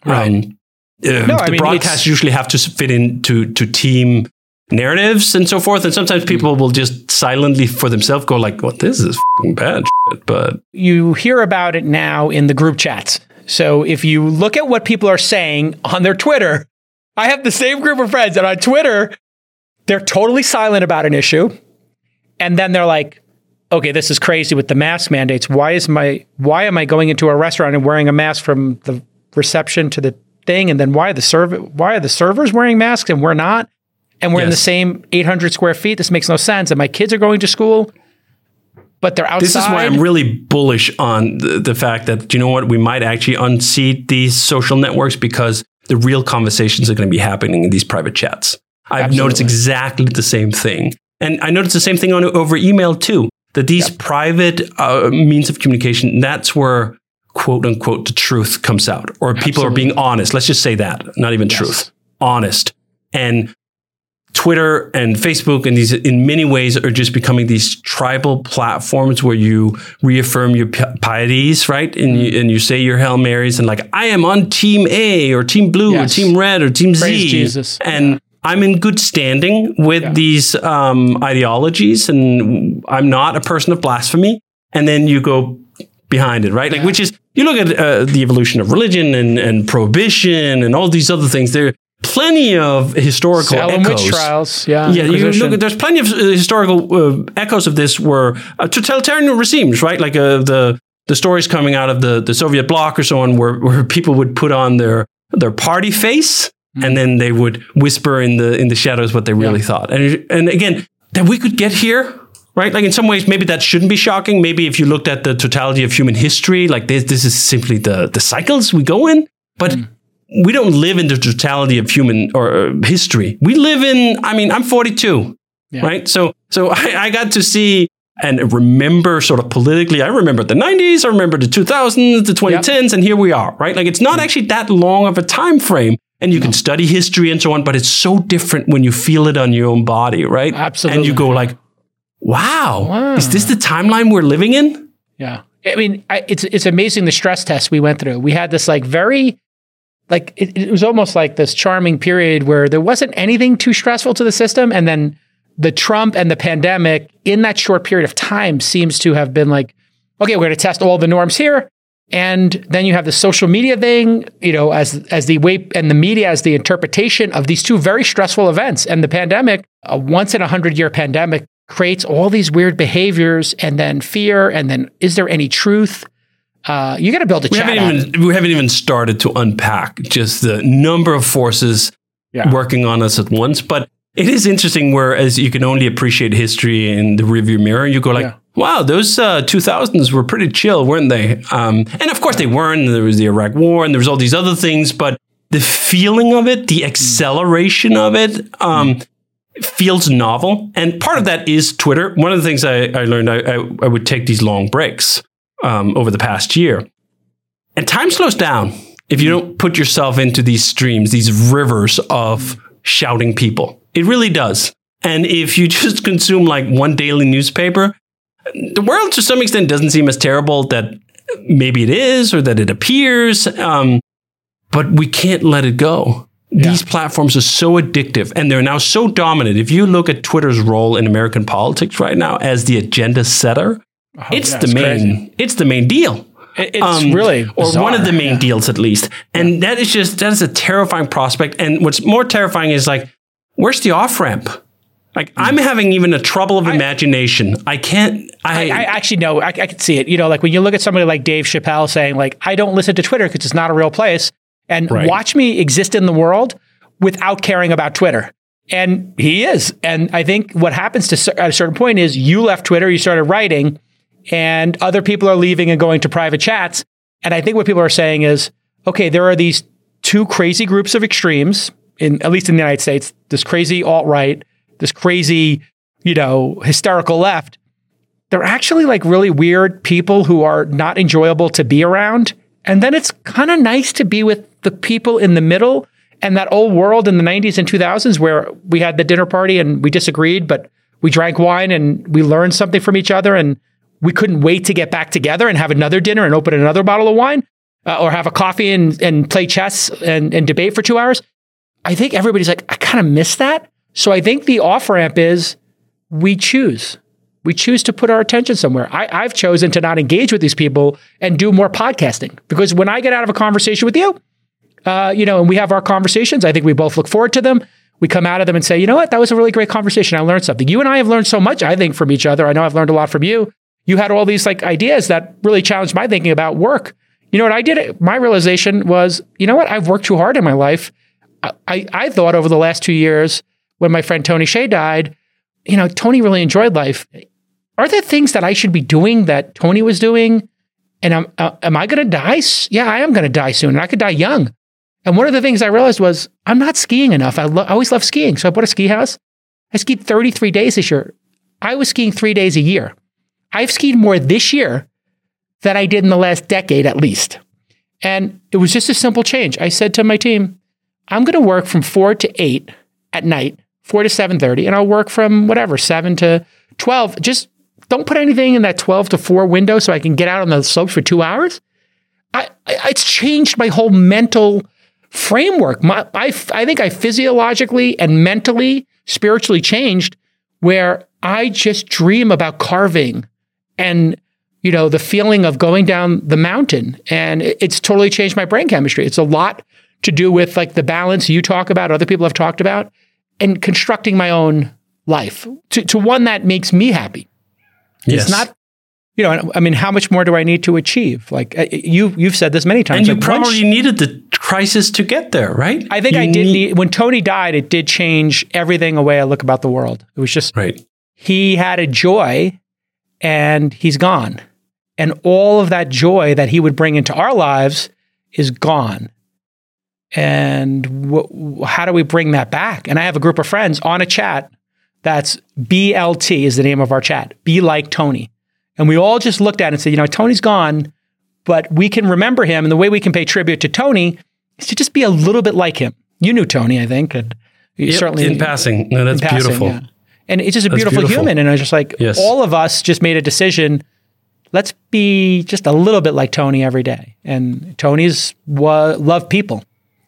Right. Um, uh, no, the I mean, broadcasts usually have to fit into to team narratives and so forth, and sometimes people will just silently for themselves go like, "What well, this is f-ing bad shit," but you hear about it now in the group chats. So if you look at what people are saying on their Twitter, I have the same group of friends, and on Twitter, they're totally silent about an issue, and then they're like, "Okay, this is crazy with the mask mandates. Why is my why am I going into a restaurant and wearing a mask from the reception to the thing, and then why are the server why are the servers wearing masks and we're not?" And we're yes. in the same eight hundred square feet. This makes no sense. And my kids are going to school, but they're outside. This is why I'm really bullish on the, the fact that, you know what, we might actually unseat these social networks because the real conversations are going to be happening in these private chats. I've Absolutely. noticed exactly the same thing. And I noticed the same thing on over email too, that these yep. private uh, means of communication, that's where quote unquote the truth comes out, or Absolutely. people are being honest. Let's just say that, not even yes. truth, honest. And Twitter and Facebook and these in many ways are just becoming these tribal platforms where you reaffirm your p- pieties, right? And you, and you say your Hail Marys and like, I am on team A or team blue yes. or team red or team Praise Z. Jesus. And yeah. I'm in good standing with yeah. these um, ideologies, and I'm not a person of blasphemy. And then you go behind it, right? Yeah. Like, which is, you look at uh, the evolution of religion and, and prohibition and all these other things. There are plenty of historical Salem echoes. Witch trials, yeah. Yeah, you look at, there's plenty of uh, historical uh, echoes of this where uh, totalitarian regimes, right? Like uh, the the stories coming out of the, the Soviet bloc or so on, where, where people would put on their their party face, mm-hmm. and then they would whisper in the in the shadows what they really yeah. thought. And and again, that we could get here. Right? Like in some ways, maybe that shouldn't be shocking. Maybe if you looked at the totality of human history, like this, this is simply the, the cycles we go in. But mm. we don't live in the totality of human or uh, history. We live in, I mean, I'm forty-two, yeah. right? So so I, I got to see and remember sort of politically. I remember the nineties, I remember the two thousands, the twenty tens, yep. and here we are, right? Like it's not mm. actually that long of a time frame. And you no. can study history and so on, but it's so different when you feel it on your own body, right? Absolutely. And you go like, Wow. wow, is this the timeline we're living in? Yeah. I mean, I, it's it's amazing the stress test we went through. We had this like very, like it, it was almost like this charming period where there wasn't anything too stressful to the system. And then the Trump and the pandemic in that short period of time seems to have been like, okay, we're going to test all the norms here. And then you have the social media thing, you know, as as the way and the media as the interpretation of these two very stressful events. And the pandemic, a once in a hundred year pandemic, creates all these weird behaviors and then fear. And then is there any truth? Uh, you got to build a we chat. Haven't even, we haven't even started to unpack just the number of forces yeah. working on us at once. But it is interesting, whereas you can only appreciate history in the rearview mirror, you go like, yeah. wow, those uh, two thousands were pretty chill, weren't they? Um, and of course yeah. they weren't. There was the Iraq War and there was all these other things, but the feeling of it, the acceleration mm. of it, um, mm. feels novel. And part of that is Twitter. One of the things I, I learned, I, I, I would take these long breaks um, over the past year. And time slows down if you don't put yourself into these streams, these rivers of shouting people. It really does. And if you just consume like one daily newspaper, the world to some extent doesn't seem as terrible that maybe it is or that it appears. Um, but we can't let it go. These yeah. platforms are so addictive and they're now so dominant. If you look at Twitter's role in American politics right now as the agenda setter, oh, it's yeah, the it's main crazy. It's the main deal. It, it's um, really bizarre. Or one of the main yeah. deals at least. And yeah. that is just that is a terrifying prospect. And what's more terrifying is like, where's the off-ramp? Like mm-hmm. I'm having even a trouble of I, imagination. I can't I, I, I actually know I, I can see it. You know, like when you look at somebody like Dave Chappelle saying, like, I don't listen to Twitter because it's not a real place. And right. watch me exist in the world without caring about Twitter. And he is. And I think what happens to at a certain point is you left Twitter, you started writing, and other people are leaving and going to private chats. And I think what people are saying is, okay, there are these two crazy groups of extremes, in at least in the United States, this crazy alt-right, this crazy, you know, hysterical left. They're actually like really weird people who are not enjoyable to be around. And then it's kind of nice to be with the people in the middle and that old world in the nineties and two thousands where we had the dinner party and we disagreed, but we drank wine and we learned something from each other and we couldn't wait to get back together and have another dinner and open another bottle of wine uh, or have a coffee and, and play chess and, and debate for two hours. I think everybody's like, I kind of miss that. So I think the off-ramp is we choose. We choose to put our attention somewhere. I, I've chosen to not engage with these people and do more podcasting because when I get out of a conversation with you, uh, you know, and we have our conversations, I think we both look forward to them. We come out of them and say, you know what? That was a really great conversation. I learned something. You and I have learned so much, I think, from each other. I know I've learned a lot from you. You had all these like ideas that really challenged my thinking about work. You know what I did? My realization was, you know what? I've worked too hard in my life. I, I, I thought over the last two years when my friend Tony Shea died, you know, Tony really enjoyed life. Are there things that I should be doing that Tony was doing? And I'm, uh, am I going to die? Yeah, I am going to die soon. And I could die young. And one of the things I realized was I'm not skiing enough. I, lo- I always love skiing. So I bought a ski house. I skied thirty-three days this year. I was skiing three days a year. I've skied more this year than I did in the last decade at least. And it was just a simple change. I said to my team, I'm going to work from four to eight at night, four to seven thirty. And I'll work from whatever, seven to twelve, just don't put anything in that twelve to four window so I can get out on the slopes for two hours. I, I it's changed my whole mental framework. My, I, I think I physiologically and mentally, spiritually changed where I just dream about carving and, you know, the feeling of going down the mountain. And it's totally changed my brain chemistry. It's a lot to do with like the balance you talk about, other people have talked about, and constructing my own life to, to one that makes me happy. Yes. It's not, you know, I mean, how much more do I need to achieve? Like you, you've said this many times. And like you probably you, needed the crisis to get there, right? I think you I did need, need, when Tony died, it did change everything the way I look about the world. It was just, right. He had a joy and he's gone. And all of that joy that he would bring into our lives is gone. And wh- how do we bring that back? And I have a group of friends on a chat that's B L T is the name of our chat, Be Like Tony. And we all just looked at it and said, you know, Tony's gone, but we can remember him. And the way we can pay tribute to Tony is to just be a little bit like him. You knew Tony, I think. And you yep, certainly in passing. No, that's passing, beautiful. Yeah. And it's just a beautiful, beautiful human. And I was just like, yes. All of us just made a decision. Let's be just a little bit like Tony every day. And Tony's wa- loved people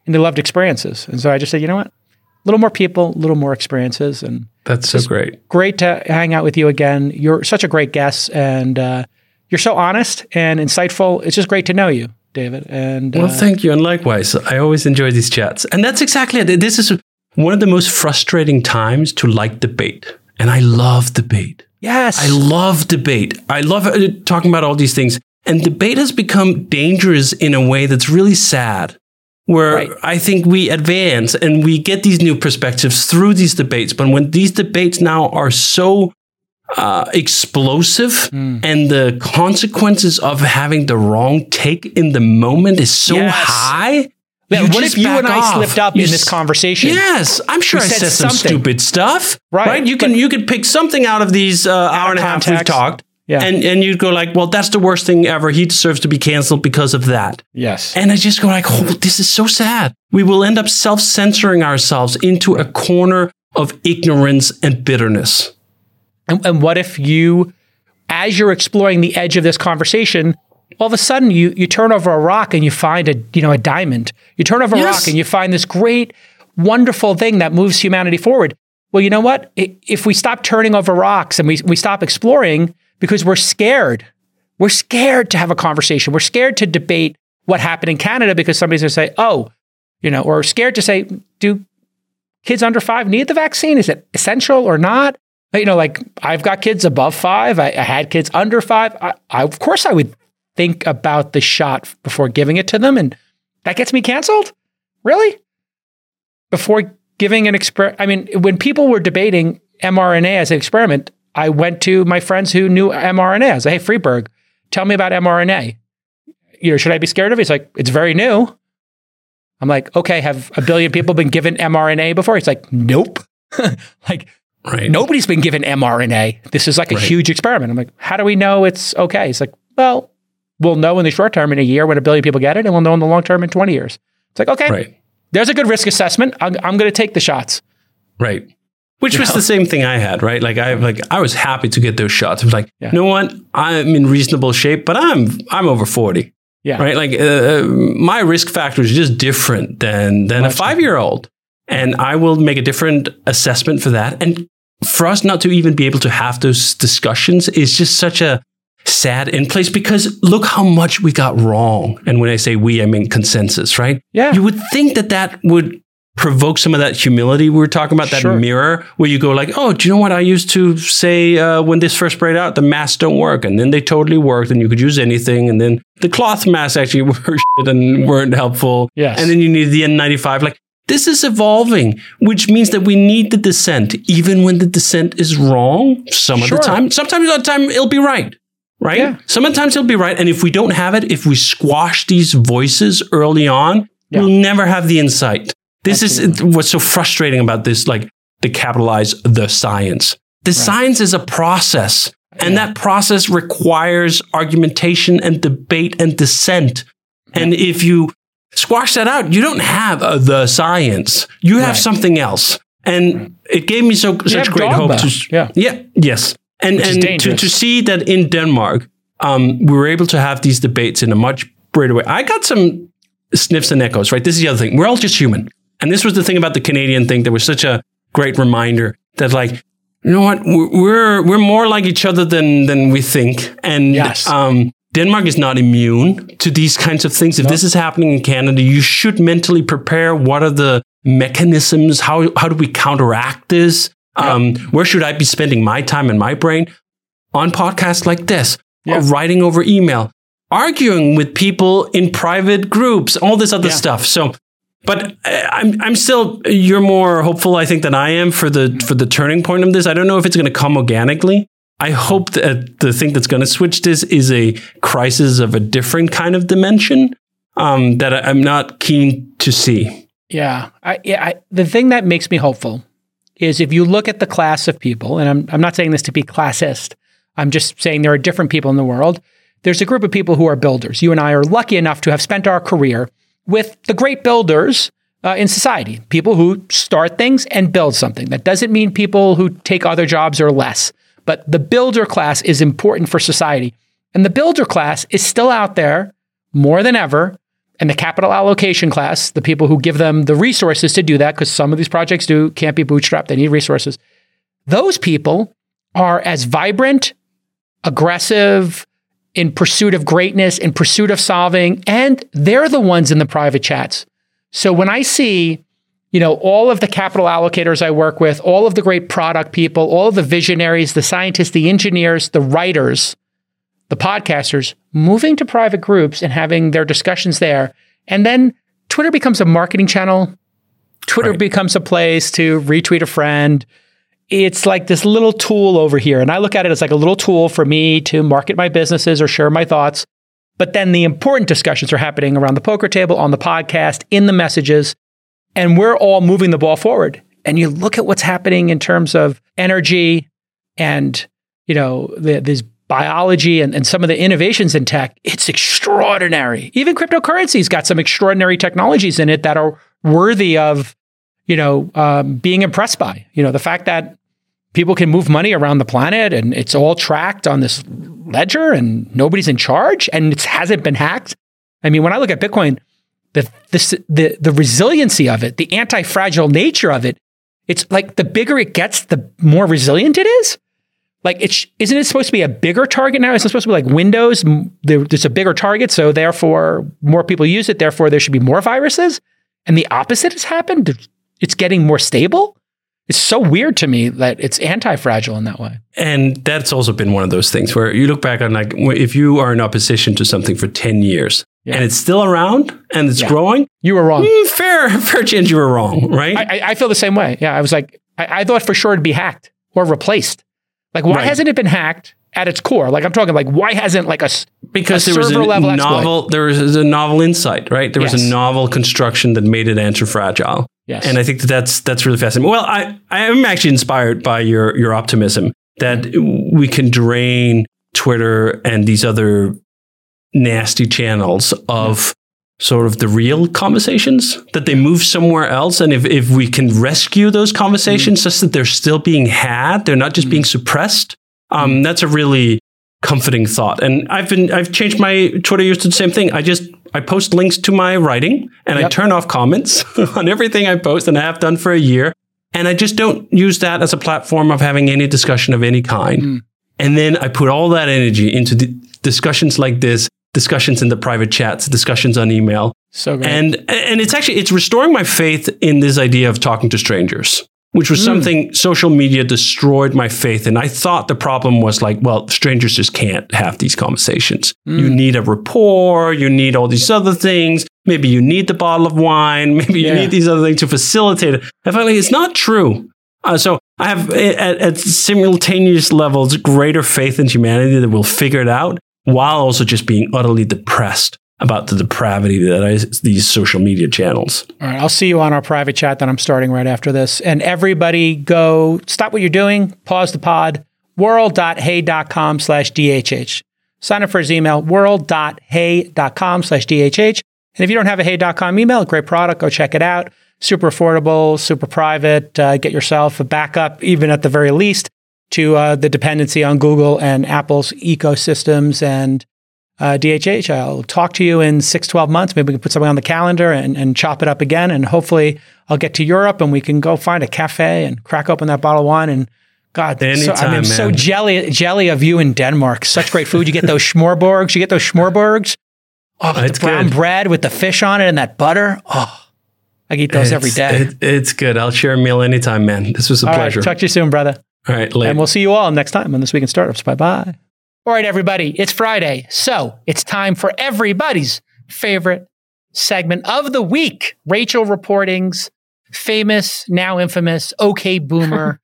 and they loved experiences. And so I just said, you know what? A little more people, a little more experiences. And that's so great. Great to hang out with you again. You're such a great guest, and uh, you're so honest and insightful. It's just great to know you, David. And well, uh, thank you. And likewise, I always enjoy these chats. And that's exactly it. This is one of the most frustrating times to like debate. And I love debate. Yes. I love debate. I love uh, talking about all these things. And debate has become dangerous in a way that's really sad. Where right. I think we advance and we get these new perspectives through these debates. But when these debates now are so uh, explosive mm. and the consequences of having the wrong take in the moment is so yes. high. Yeah, what if you and off. I slipped up you in this conversation? Yes, I'm sure we I said, said some stupid stuff. Right. right? You can you could pick something out of these uh, hour and a half we've talked. Yeah. And and you'd go like, well, that's the worst thing ever. He deserves to be canceled because of that. Yes. And I just go like, oh, this is so sad. We will end up self-censoring ourselves into a corner of ignorance and bitterness. And, and what if you, as you're exploring the edge of this conversation, all of a sudden you you turn over a rock and you find a you know a diamond. You turn over yes. a rock and you find this great, wonderful thing that moves humanity forward. Well, you know what? If we stop turning over rocks and we we stop exploring. Because we're scared. We're scared to have a conversation. We're scared to debate what happened in Canada because somebody's going to say, oh, you know, or scared to say, do kids under five need the vaccine? Is it essential or not? You know, like I've got kids above five. I, I had kids under five. I, I, of course, I would think about the shot before giving it to them. And that gets me canceled? Really? Before giving an experiment. I mean, when people were debating mRNA as an experiment, I went to my friends who knew mRNA. I was like, hey, Freeberg, tell me about mRNA. You know, should I be scared of it? He's like, it's very new. I'm like, okay, have a billion people been given mRNA before? He's like, nope. like, right. Nobody's been given mRNA. This is like a right. huge experiment. I'm like, how do we know it's okay? He's like, well, we'll know in the short term in a year when a billion people get it, and we'll know in the long term in twenty years. It's like, okay, right. There's a good risk assessment. I'm, I'm going to take the shots. Right. Which you was know? The same thing I had, right? Like I like I was happy to get those shots. I was like, yeah. You know what? I'm in reasonable shape, but I'm I'm over forty, yeah. right? Like uh, my risk factor is just different than than Much a five year old, and I will make a different assessment for that. And for us not to even be able to have those discussions is just such a sad in place because look how much we got wrong. And when I say we, I mean consensus, right? Yeah. You would think that that would provoke some of that humility we were talking about, that sure. mirror where you go like, oh, do you know what I used to say uh, when this first spread out? The masks don't work. And then they totally worked and you could use anything. And then the cloth masks actually were shit and weren't helpful. Yes. And then you needed the N ninety-five. Like this is evolving, which means that we need the dissent, even when the dissent is wrong some sure. of the time. Sometimes on time, it'll be right. Right? Yeah. Sometimes it'll be right. And if we don't have it, if we squash these voices early on, yeah. we'll never have the insight. This Absolutely. Is what's so frustrating about this, like to capitalize the science. The right. science is a process, and yeah. that process requires argumentation and debate and dissent. Yeah. And if you squash that out, you don't have uh, the science. You have right. something else. And right. it gave me so you such great dogma. Hope. To, yeah. yeah. Yes. And Which and to, to see that in Denmark, um, we were able to have these debates in a much greater way. I got some sniffs and echoes, right? This is the other thing. We're all just human. And this was the thing about the Canadian thing that was such a great reminder that like, you know what, we're we're more like each other than than we think, and yes. um Denmark is not immune to these kinds of things. If no. this is happening in Canada, you should mentally prepare. What are the mechanisms? How how do we counteract this? Yeah. Um, where should I be spending my time and my brain? On podcasts like this, yeah. or writing over email, arguing with people in private groups, all this other yeah. stuff. So, but I'm I'm still, you're more hopeful, I think, than I am for the for the turning point of this. I don't know if it's going to come organically. I hope that the thing that's going to switch this is a crisis of a different kind of dimension um, that I'm not keen to see. Yeah. I, yeah I, the thing that makes me hopeful is if you look at the class of people, and I'm, I'm not saying this to be classist, I'm just saying there are different people in the world. There's a group of people who are builders. You and I are lucky enough to have spent our career with the great builders Uh, in society, people who start things and build something. That doesn't mean people who take other jobs are less, but the builder class is important for society. And the builder class is still out there more than ever. And the capital allocation class, the people who give them the resources to do that, because some of these projects do, can't be bootstrapped, they need resources. Those people are as vibrant, aggressive, in pursuit of greatness, in pursuit of solving, and they're the ones in the private chats. So when I see, you know, all of the capital allocators I work with, all of the great product people, all of the visionaries, the scientists, the engineers, the writers, the podcasters, moving to private groups and having their discussions there. And then Twitter becomes a marketing channel. Twitter right. becomes a place to retweet a friend. It's like this little tool over here. And I look at it as like a little tool for me to market my businesses or share my thoughts. But then the important discussions are happening around the poker table, on the podcast, in the messages, and we're all moving the ball forward. And you look at what's happening in terms of energy and, you know, the, this biology and, and some of the innovations in tech, it's extraordinary. Even cryptocurrency's got some extraordinary technologies in it that are worthy of, you know, um, being impressed by. You know, the fact that people can move money around the planet and it's all tracked on this ledger and nobody's in charge and it hasn't been hacked. I mean, when I look at Bitcoin, the, this, the, the resiliency of it, the anti-fragile nature of it, it's like the bigger it gets, the more resilient it is. Like, it's, isn't it supposed to be a bigger target now? It's supposed to be like Windows. There, there's a bigger target, so therefore more people use it. Therefore, there should be more viruses. And the opposite has happened. It's getting more stable. It's so weird to me that it's anti-fragile in that way. And that's also been one of those things where you look back on, like, if you are in opposition to something for ten years yeah. and it's still around and it's yeah. growing. You were wrong. Mm, fair, fair chance you were wrong, right? I, I feel the same way. Yeah, I was like, I, I thought for sure it'd be hacked or replaced. Like, why right. hasn't it been hacked at its core? Like, I'm talking like, why hasn't like a because a there was a level novel exploit? There was a novel insight, right? There yes. was a novel construction that made it anti-fragile. Yes. And I think that that's, that's really fascinating. Well, I, I am actually inspired by your, your optimism that we can drain Twitter and these other nasty channels of sort of the real conversations, that they move somewhere else. And if, if we can rescue those conversations mm. just that they're still being had, they're not just mm. being suppressed, um, mm. that's a really comforting thought. And I've been, I've changed my Twitter use to the same thing. I just, I post links to my writing and yep. I turn off comments on everything I post, and I have done for a year. And I just don't use that as a platform of having any discussion of any kind. Mm. And then I put all that energy into the discussions like this, discussions in the private chats, discussions on email. So good. And, and it's actually, it's restoring my faith in this idea of talking to strangers, which was mm. something social media destroyed my faith in. I thought the problem was like, well, strangers just can't have these conversations. Mm. You need a rapport. You need all these other things. Maybe you need the bottle of wine. Maybe yeah. you need these other things to facilitate it. I felt like it's not true. Uh, so I have, at, at simultaneous levels, greater faith in humanity that we'll figure it out, while also just being utterly depressed about the depravity that is these social media channels. All right, I'll see you on our private chat that I'm starting right after this. And everybody go, stop what you're doing, pause the pod, world.hey.com slash DHH. Sign up for his email, world.hey.com slash DHH. And if you don't have a hey dot com email, great product, go check it out. Super affordable, super private. Uh, get yourself a backup, even at the very least, to uh, the dependency on Google and Apple's ecosystems and Uh, D H H, I'll talk to you in six, twelve months. Maybe we can put something on the calendar and, and chop it up again. And hopefully I'll get to Europe and we can go find a cafe and crack open that bottle of wine and God, anytime, so, I mean, I'm so jelly, jelly of you in Denmark. Such great food. You get those smørrebrøds. You get those smørrebrøds. Oh, oh the brown good. bread with the fish on it and that butter. Oh, I eat those it's, every day. It, it's good. I'll share a meal anytime, man. This was a all pleasure. Right, talk to you soon, brother. All right, later. And we'll see you all next time on This Week in Startups. Bye-bye. All right, everybody. It's Friday, so it's time for everybody's favorite segment of the week. Rachel Reporting's famous, now infamous, OK Boomer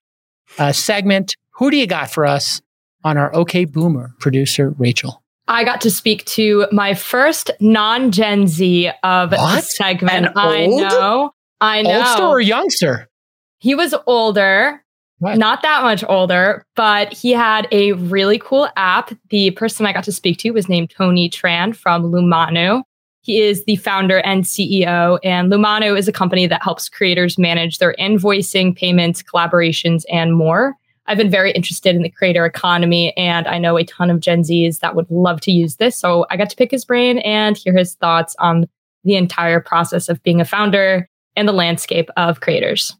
uh, segment. Who do you got for us on our OK Boomer producer, Rachel? I got to speak to my first non-Gen Z of what? the segment. An I old? know. I know. Oldster or youngster? He was older. What? Not that much older, but he had a really cool app. The person I got to speak to was named Tony Tran from Lumanu. He is the founder and C E O, and Lumanu is a company that helps creators manage their invoicing, payments, collaborations, and more. I've been very interested in the creator economy, and I know a ton of Gen Zs that would love to use this. So I got to pick his brain and hear his thoughts on the entire process of being a founder and the landscape of creators.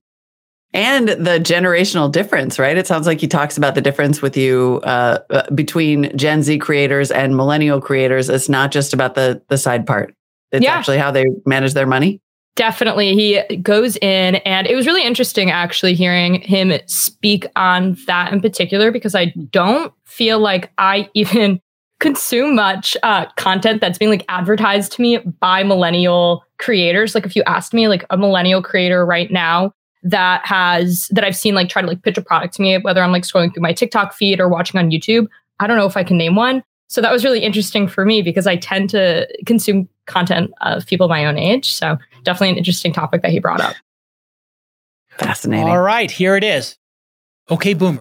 And the generational difference, right? It sounds like he talks about the difference with you uh, between Gen Z creators and millennial creators. It's not just about the the side part. It's yeah. actually how they manage their money. Definitely. He goes in, and it was really interesting actually hearing him speak on that in particular, because I don't feel like I even consume much uh, content that's being like advertised to me by millennial creators. Like if you asked me like a millennial creator right now that has, that I've seen like try to like pitch a product to me, whether I'm like scrolling through my TikTok feed or watching on YouTube, I don't know if I can name one. So that was really interesting for me because I tend to consume content of people my own age. So definitely an interesting topic that he brought up. Fascinating. All right, here it is. Okay, Boomer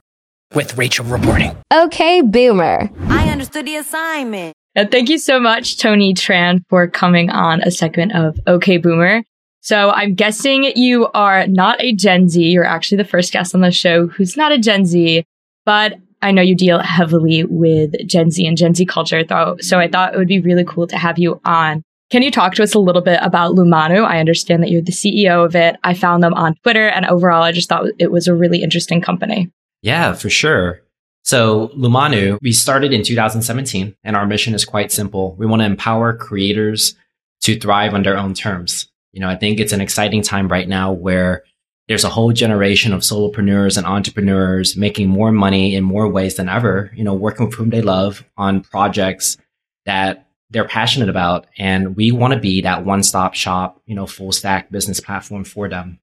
with Rachel Reporting. Okay, Boomer. I understood the assignment. Now, thank you so much, Tony Tran, for coming on a segment of Okay, Boomer. So I'm guessing you are not a Gen Z. You're actually the first guest on the show who's not a Gen Z, but I know you deal heavily with Gen Z and Gen Z culture, though, so I thought it would be really cool to have you on. Can you talk to us a little bit about Lumanu? I understand that you're the C E O of it. I found them on Twitter, and overall, I just thought it was a really interesting company. Yeah, for sure. So Lumanu, we started in two thousand seventeen, and our mission is quite simple. We want to empower creators to thrive on their own terms. You know, I think it's an exciting time right now where there's a whole generation of solopreneurs and entrepreneurs making more money in more ways than ever, you know, working with whom they love on projects that they're passionate about. And we want to be that one-stop shop, you know, full stack business platform for them.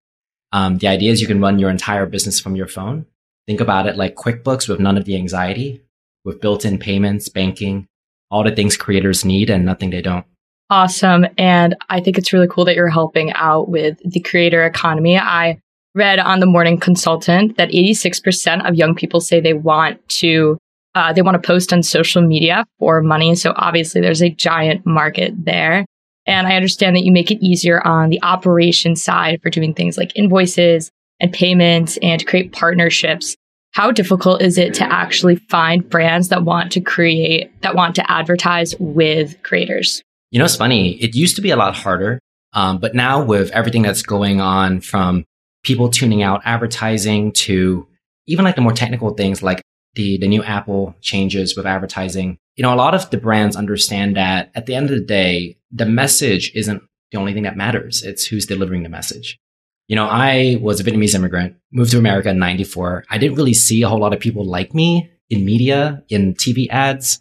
Um, the idea is you can run your entire business from your phone. Think about it like QuickBooks with none of the anxiety, with built-in payments, banking, all the things creators need and nothing they don't. Awesome. And I think it's really cool that you're helping out with the creator economy. I read on The Morning Consultant that eighty-six percent of young people say they want to uh, they want to post on social media for money. So obviously there's a giant market there. And I understand that you make it easier on the operation side for doing things like invoices and payments and to create partnerships. How difficult is it to actually find brands that want to create, that want to advertise with creators? You know, it's funny. It used to be a lot harder. Um, but now with everything that's going on from people tuning out advertising to even like the more technical things like the the new Apple changes with advertising. You know, a lot of the brands understand that at the end of the day, the message isn't the only thing that matters. It's who's delivering the message. You know, I was a Vietnamese immigrant, moved to America in ninety-four. I didn't really see a whole lot of people like me in media, in T V ads,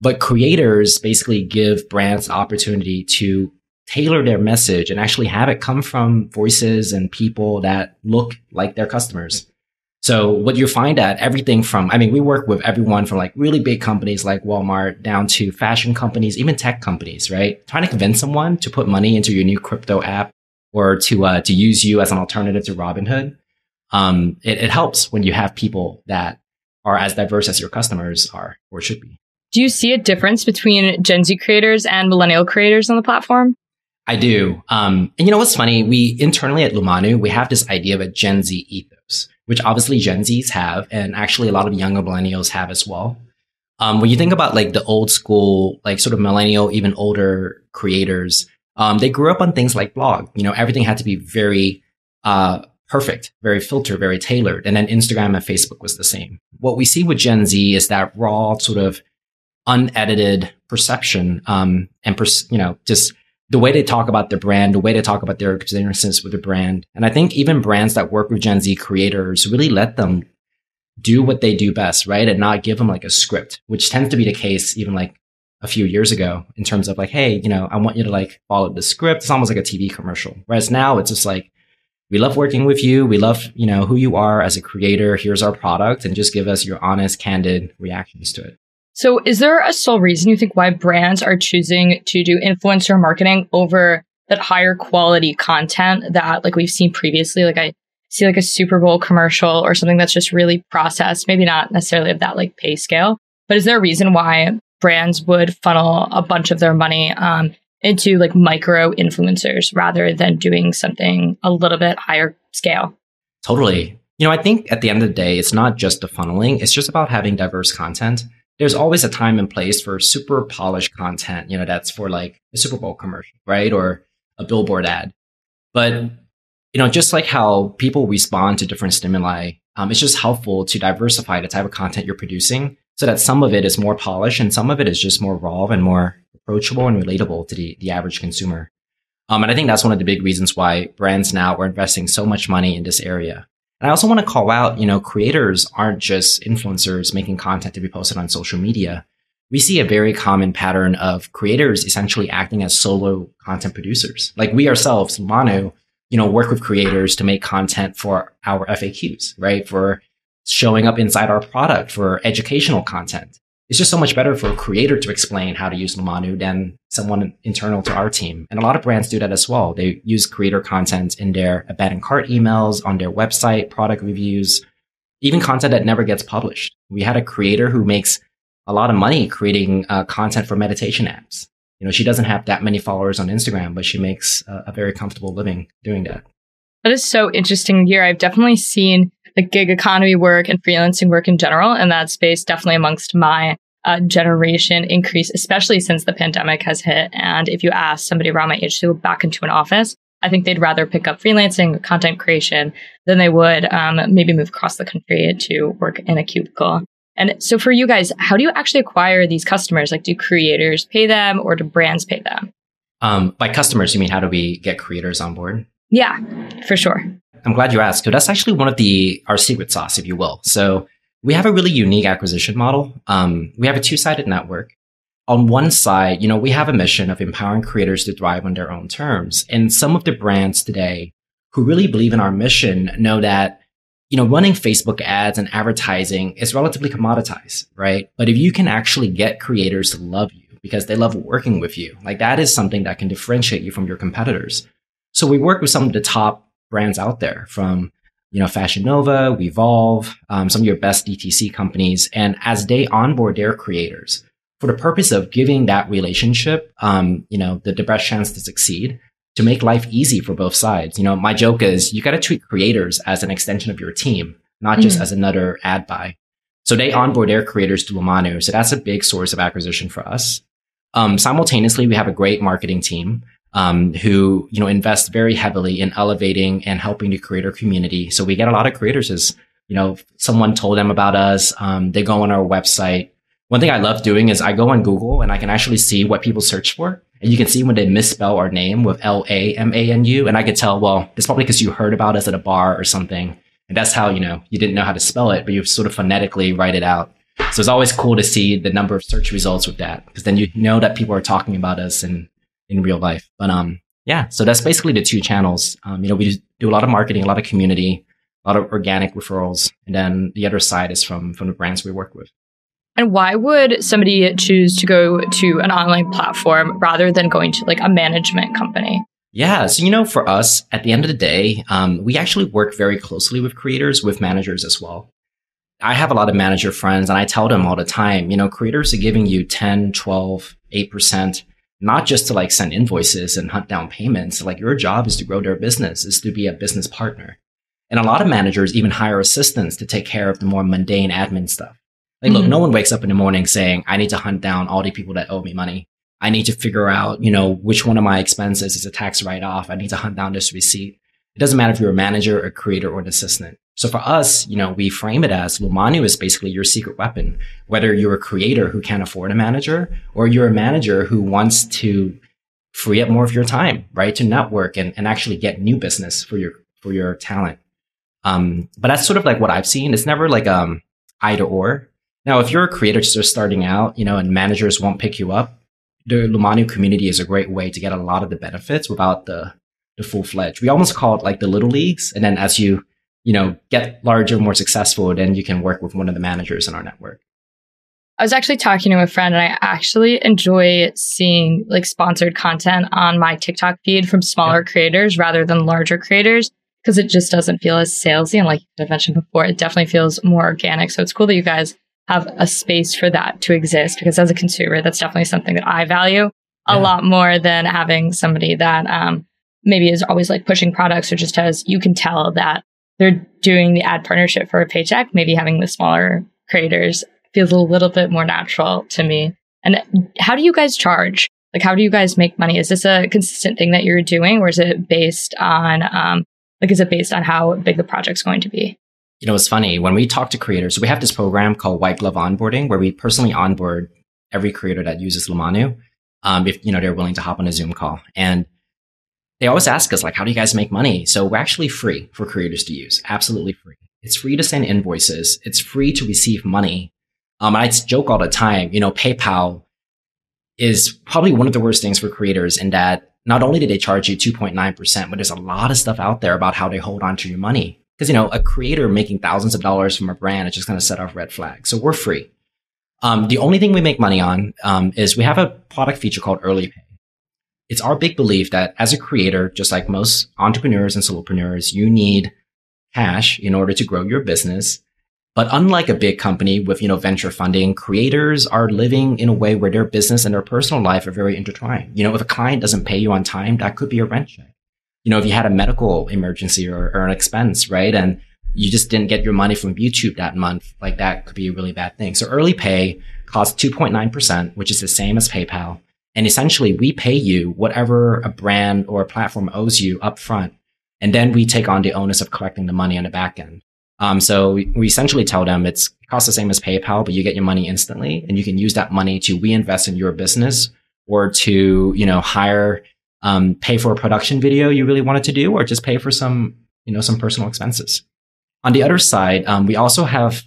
but creators basically give brands the opportunity to tailor their message and actually have it come from voices and people that look like their customers. So what you find at everything from, I mean, we work with everyone from like really big companies like Walmart down to fashion companies, even tech companies, right? Trying to convince someone to put money into your new crypto app or to uh, to use you as an alternative to Robinhood. Um, it, it helps when you have people that are as diverse as your customers are or should be. Do you see a difference between Gen Z creators and millennial creators on the platform? I do. Um, and you know what's funny? We internally at Lumanu, we have this idea of a Gen Z ethos, which obviously Gen Zs have, and actually a lot of younger millennials have as well. Um, when you think about like the old school, like sort of millennial, even older creators, um, they grew up on things like blog. You know, everything had to be very uh, perfect, very filtered, very tailored. And then Instagram and Facebook was the same. What we see with Gen Z is that raw sort of unedited perception, um, and, pers- you know, just the way they talk about their brand, the way they talk about their experiences with the brand. And I think even brands that work with Gen Z creators really let them do what they do best, right? And not give them like a script, which tends to be the case even like a few years ago in terms of like, hey, you know, I want you to like follow the script. It's almost like a T V commercial. Whereas now it's just like, we love working with you. We love, you know, who you are as a creator. Here's our product, and just give us your honest, candid reactions to it. So is there a sole reason you think why brands are choosing to do influencer marketing over that higher quality content that like we've seen previously? Like I see like a Super Bowl commercial or something that's just really processed, maybe not necessarily of that like pay scale, but is there a reason why brands would funnel a bunch of their money um, into like micro influencers rather than doing something a little bit higher scale? Totally. You know, I think at the end of the day, it's not just the funneling. It's just about having diverse content. There's always a time and place for super polished content, you know, that's for like a Super Bowl commercial, right? Or a billboard ad. But, you know, just like how people respond to different stimuli, um, it's just helpful to diversify the type of content you're producing so that some of it is more polished and some of it is just more raw and more approachable and relatable to the, the average consumer. Um, and I think that's one of the big reasons why brands now are investing so much money in this area. And I also want to call out, you know, creators aren't just influencers making content to be posted on social media. We see a very common pattern of creators essentially acting as solo content producers. Like we ourselves, Lumanu, you know, work with creators to make content for our F A Qs, right? For showing up inside our product, for educational content. It's just so much better for a creator to explain how to use Lumanu than someone internal to our team. And a lot of brands do that as well. They use creator content in their abandoned cart emails, on their website, product reviews, even content that never gets published. We had a creator who makes a lot of money creating uh, content for meditation apps. You know, she doesn't have that many followers on Instagram, but she makes a, a very comfortable living doing that. That is so interesting to hear. I've definitely seen like gig economy work and freelancing work in general, and that space definitely amongst my uh, generation increase, especially since the pandemic has hit. And if you ask somebody around my age to go back into an office, I think they'd rather pick up freelancing or content creation than they would um, maybe move across the country to work in a cubicle. And so for you guys, how do you actually acquire these customers? Like, do creators pay them or do brands pay them? Um, by customers, you mean how do we get creators on board? Yeah, for sure. I'm glad you asked. So that's actually one of the our secret sauce, if you will. So we have a really unique acquisition model. Um, we have a two-sided network. On one side, you know, we have a mission of empowering creators to thrive on their own terms. And some of the brands today who really believe in our mission know that, you know, running Facebook ads and advertising is relatively commoditized, right? But if you can actually get creators to love you because they love working with you, like that is something that can differentiate you from your competitors. So we work with some of the top brands out there, from, you know, Fashion Nova, Wevolve, um, some of your best D T C companies. And as they onboard their creators for the purpose of giving that relationship, um, you know, the, the best chance to succeed, to make life easy for both sides. You know, my joke is you got to treat creators as an extension of your team, not just mm-hmm. as another ad buy. So they onboard their creators to Lumanu. So that's a big source of acquisition for us. Um, simultaneously, we have a great marketing team. Um, who, you know, invest very heavily in elevating and helping the creator community. So we get a lot of creators as, you know, someone told them about us. Um, they go on our website. One thing I love doing is I go on Google and I can actually see what people search for. And you can see when they misspell our name with L A M A N U. And I could tell, well, it's probably because you heard about us at a bar or something. And that's how, you know, you didn't know how to spell it, but you sort of phonetically write it out. So it's always cool to see the number of search results with that, because then you know that people are talking about us and in real life. But um, yeah, so that's basically the two channels. Um, you know, we do a lot of marketing, a lot of community, a lot of organic referrals. And then the other side is from, from the brands we work with. And why would somebody choose to go to an online platform rather than going to like a management company? Yeah. So, you know, for us, at the end of the day, um, we actually work very closely with creators, with managers as well. I have a lot of manager friends and I tell them all the time, you know, creators are giving you ten, twelve, eight percent, not just to like send invoices and hunt down payments. Like your job is to grow their business, is to be a business partner. And a lot of managers even hire assistants to take care of the more mundane admin stuff. Like, mm-hmm. look, no one wakes up in the morning saying, I need to hunt down all the people that owe me money. I need to figure out, you know, which one of my expenses is a tax write-off. I need to hunt down this receipt. It doesn't matter if you're a manager, a creator, or an assistant. So for us, you know, we frame it as Lumanu is basically your secret weapon, whether you're a creator who can't afford a manager or you're a manager who wants to free up more of your time, right, to network and, and actually get new business for your for your talent. Um, but that's sort of like what I've seen. It's never like um, either or. Now, if you're a creator just starting out, you know, and managers won't pick you up, the Lumanu community is a great way to get a lot of the benefits without the the full-fledged. We almost call it like the little leagues. And then as you, you know, get larger, more successful, then you can work with one of the managers in our network. I was actually talking to a friend and I actually enjoy seeing like sponsored content on my TikTok feed from smaller yeah. creators rather than larger creators, because it just doesn't feel as salesy. And like I mentioned before, it definitely feels more organic. So it's cool that you guys have a space for that to exist, because as a consumer, that's definitely something that I value a yeah. lot more than having somebody that um, maybe is always like pushing products or just has, you can tell that they're doing the ad partnership for a paycheck. Maybe having the smaller creators feels a little bit more natural to me. And how do you guys charge? Like, how do you guys make money? Is this a consistent thing that you're doing, or is it based on, um, like, is it based on how big the project's going to be? You know, it's funny when we talk to creators, we have this program called White Glove Onboarding, where we personally onboard every creator that uses Lumanu. Um, if, you know, they're willing to hop on a Zoom call, and they always ask us, like, how do you guys make money? So we're actually free for creators to use. Absolutely free. It's free to send invoices. It's free to receive money. Um, I joke all the time, you know, PayPal is probably one of the worst things for creators in that not only do they charge you two point nine percent, but there's a lot of stuff out there about how they hold on to your money. Because, you know, a creator making thousands of dollars from a brand is just going to set off red flags. So we're free. Um, the only thing we make money on um, is we have a product feature called Early Pay. It's our big belief that as a creator, just like most entrepreneurs and solopreneurs, you need cash in order to grow your business. But unlike a big company with, you know, venture funding, creators are living in a way where their business and their personal life are very intertwined. You know, if a client doesn't pay you on time, that could be a rent check. You know, if you had a medical emergency or, or an expense, right, and you just didn't get your money from YouTube that month, like that could be a really bad thing. So Early Pay costs two point nine percent, which is the same as PayPal. And essentially, we pay you whatever a brand or a platform owes you up front. And then we take on the onus of collecting the money on the back end. Um, so we, we essentially tell them it's it costs the same as PayPal, but you get your money instantly. And you can use that money to reinvest in your business or to, you know, hire, um, pay for a production video you really wanted to do, or just pay for some, you know, some personal expenses. On the other side, um, we also have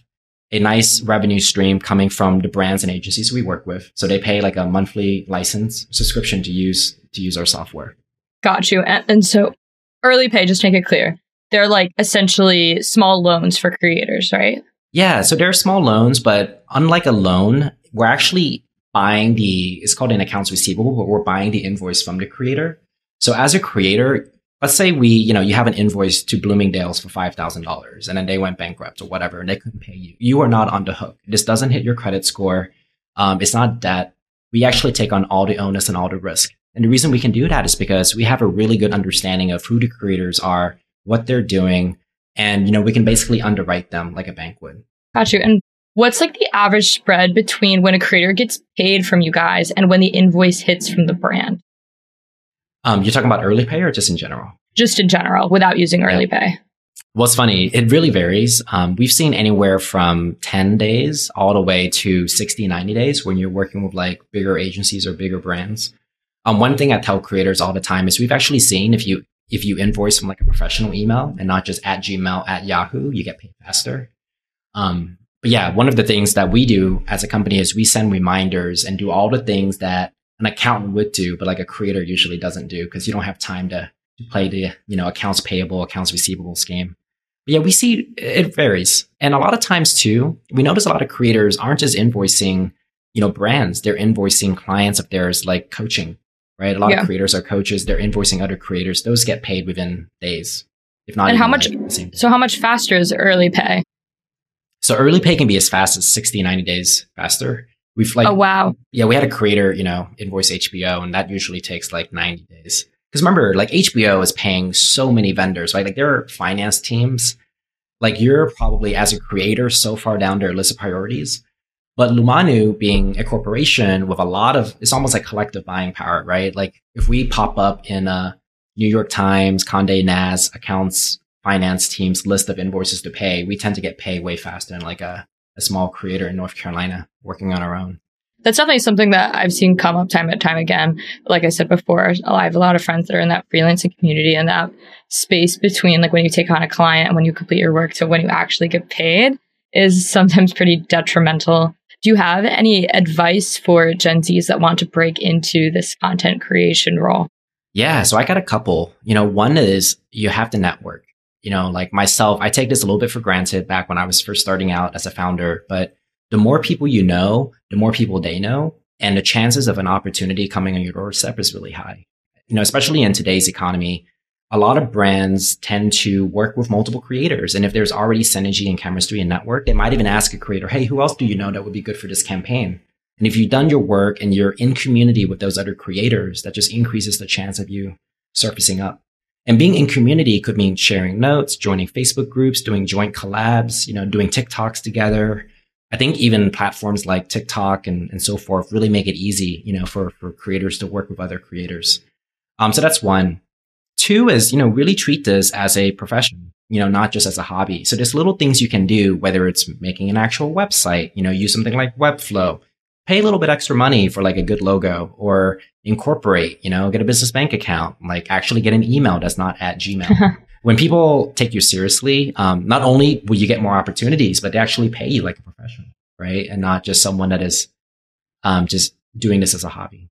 a nice revenue stream coming from the brands and agencies we work with. So they pay like a monthly license subscription to use to use our software. Got you. And, and so Early Pay, just make it clear, they're like essentially small loans for creators, right? Yeah. So they're small loans, but unlike a loan, we're actually buying the, it's called an accounts receivable, but we're buying the invoice from the creator. So as a creator, let's say we, you know, you have an invoice to Bloomingdale's for five thousand dollars and then they went bankrupt or whatever, and they couldn't pay you. You are not on the hook. This doesn't hit your credit score. Um, it's not debt. We actually take on all the onus and all the risk. And the reason we can do that is because we have a really good understanding of who the creators are, what they're doing. And, you know, we can basically underwrite them like a bank would. Got you. And what's like the average spread between when a creator gets paid from you guys and when the invoice hits from the brand? Um, you're talking about Early Pay or just in general? Just in general, without using Early yeah. Pay. Well, it's funny. It really varies. Um, we've seen anywhere from ten days all the way to sixty, ninety days when you're working with like bigger agencies or bigger brands. Um, one thing I tell creators all the time is we've actually seen if you if you invoice from like a professional email and not just at Gmail, at Yahoo, you get paid faster. Um, but yeah, one of the things that we do as a company is we send reminders and do all the things that an accountant would do, but like a creator usually doesn't do, because you don't have time to, to play the, you know, accounts payable, accounts receivable game. But yeah, we see it varies. And a lot of times too, we notice a lot of creators aren't just invoicing, you know, brands, they're invoicing clients of theirs, like coaching, right? A lot yeah. of creators are coaches. They're invoicing other creators. Those get paid within days, if not. And how much, like the same day. So how much faster is Early Pay? So Early Pay can be as fast as sixty, ninety days faster. We've like, oh, wow. Yeah, we had a creator, you know, invoice H B O, and that usually takes like ninety days. Because remember, like H B O is paying so many vendors, right? Like there are finance teams. Like you're probably, as a creator, so far down their list of priorities. But Lumanu being a corporation with a lot of, it's almost like collective buying power, right? Like if we pop up in a, New York Times, Condé Nast, accounts, finance teams, list of invoices to pay, we tend to get pay way faster than like a, a small creator in North Carolina working on our own. That's definitely something that I've seen come up time and time again. Like I said before, I have a lot of friends that are in that freelancing community, and that space between like when you take on a client and when you complete your work to when you actually get paid is sometimes pretty detrimental. Do you have any advice for Gen Zs that want to break into this content creation role? Yeah, so I got a couple. You know, one is you have to network. You know, like myself, I take this a little bit for granted back when I was first starting out as a founder, but the more people you know, the more people they know, and the chances of an opportunity coming on your doorstep is really high. You know, especially in today's economy, a lot of brands tend to work with multiple creators. And if there's already synergy and chemistry and network, they might even ask a creator, hey, who else do you know that would be good for this campaign? And if you've done your work and you're in community with those other creators, that just increases the chance of you surfacing up. And being in community could mean sharing notes, joining Facebook groups, doing joint collabs, you know, doing TikToks together. I think even platforms like TikTok and, and so forth really make it easy, you know, for, for creators to work with other creators. Um, so that's one. Two is, you know, really treat this as a profession, you know, not just as a hobby. So there's little things you can do, whether it's making an actual website, you know, use something like Webflow, pay a little bit extra money for like a good logo, or incorporate, you know, get a business bank account, like actually get an email that's not at Gmail. When people take you seriously, um, not only will you get more opportunities, but they actually pay you like a professional, right? And not just someone that is um, just doing this as a hobby.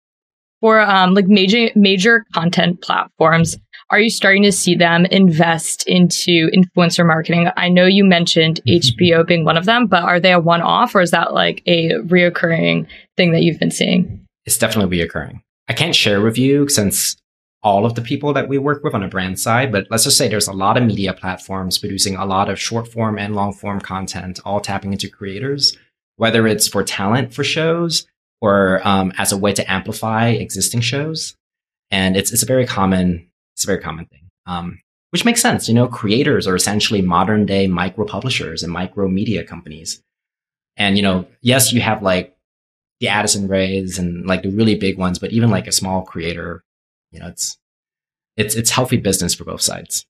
For um, like major major content platforms, are you starting to see them invest into influencer marketing? I know you mentioned H B O being one of them, but are they a one-off, or is that like a reoccurring thing that you've been seeing? It's definitely reoccurring. I can't share with you since all of the people that we work with on a brand side, but let's just say there's a lot of media platforms producing a lot of short form and long form content, all tapping into creators, whether it's for talent for shows or um, as a way to amplify existing shows. And it's it's a very common, it's a very common thing, um, which makes sense. You know, creators are essentially modern day micro publishers and micro media companies. And, you know, yes, you have like the Addison Rays and like the really big ones, but even like a small creator, you know, it's, it's, it's healthy business for both sides.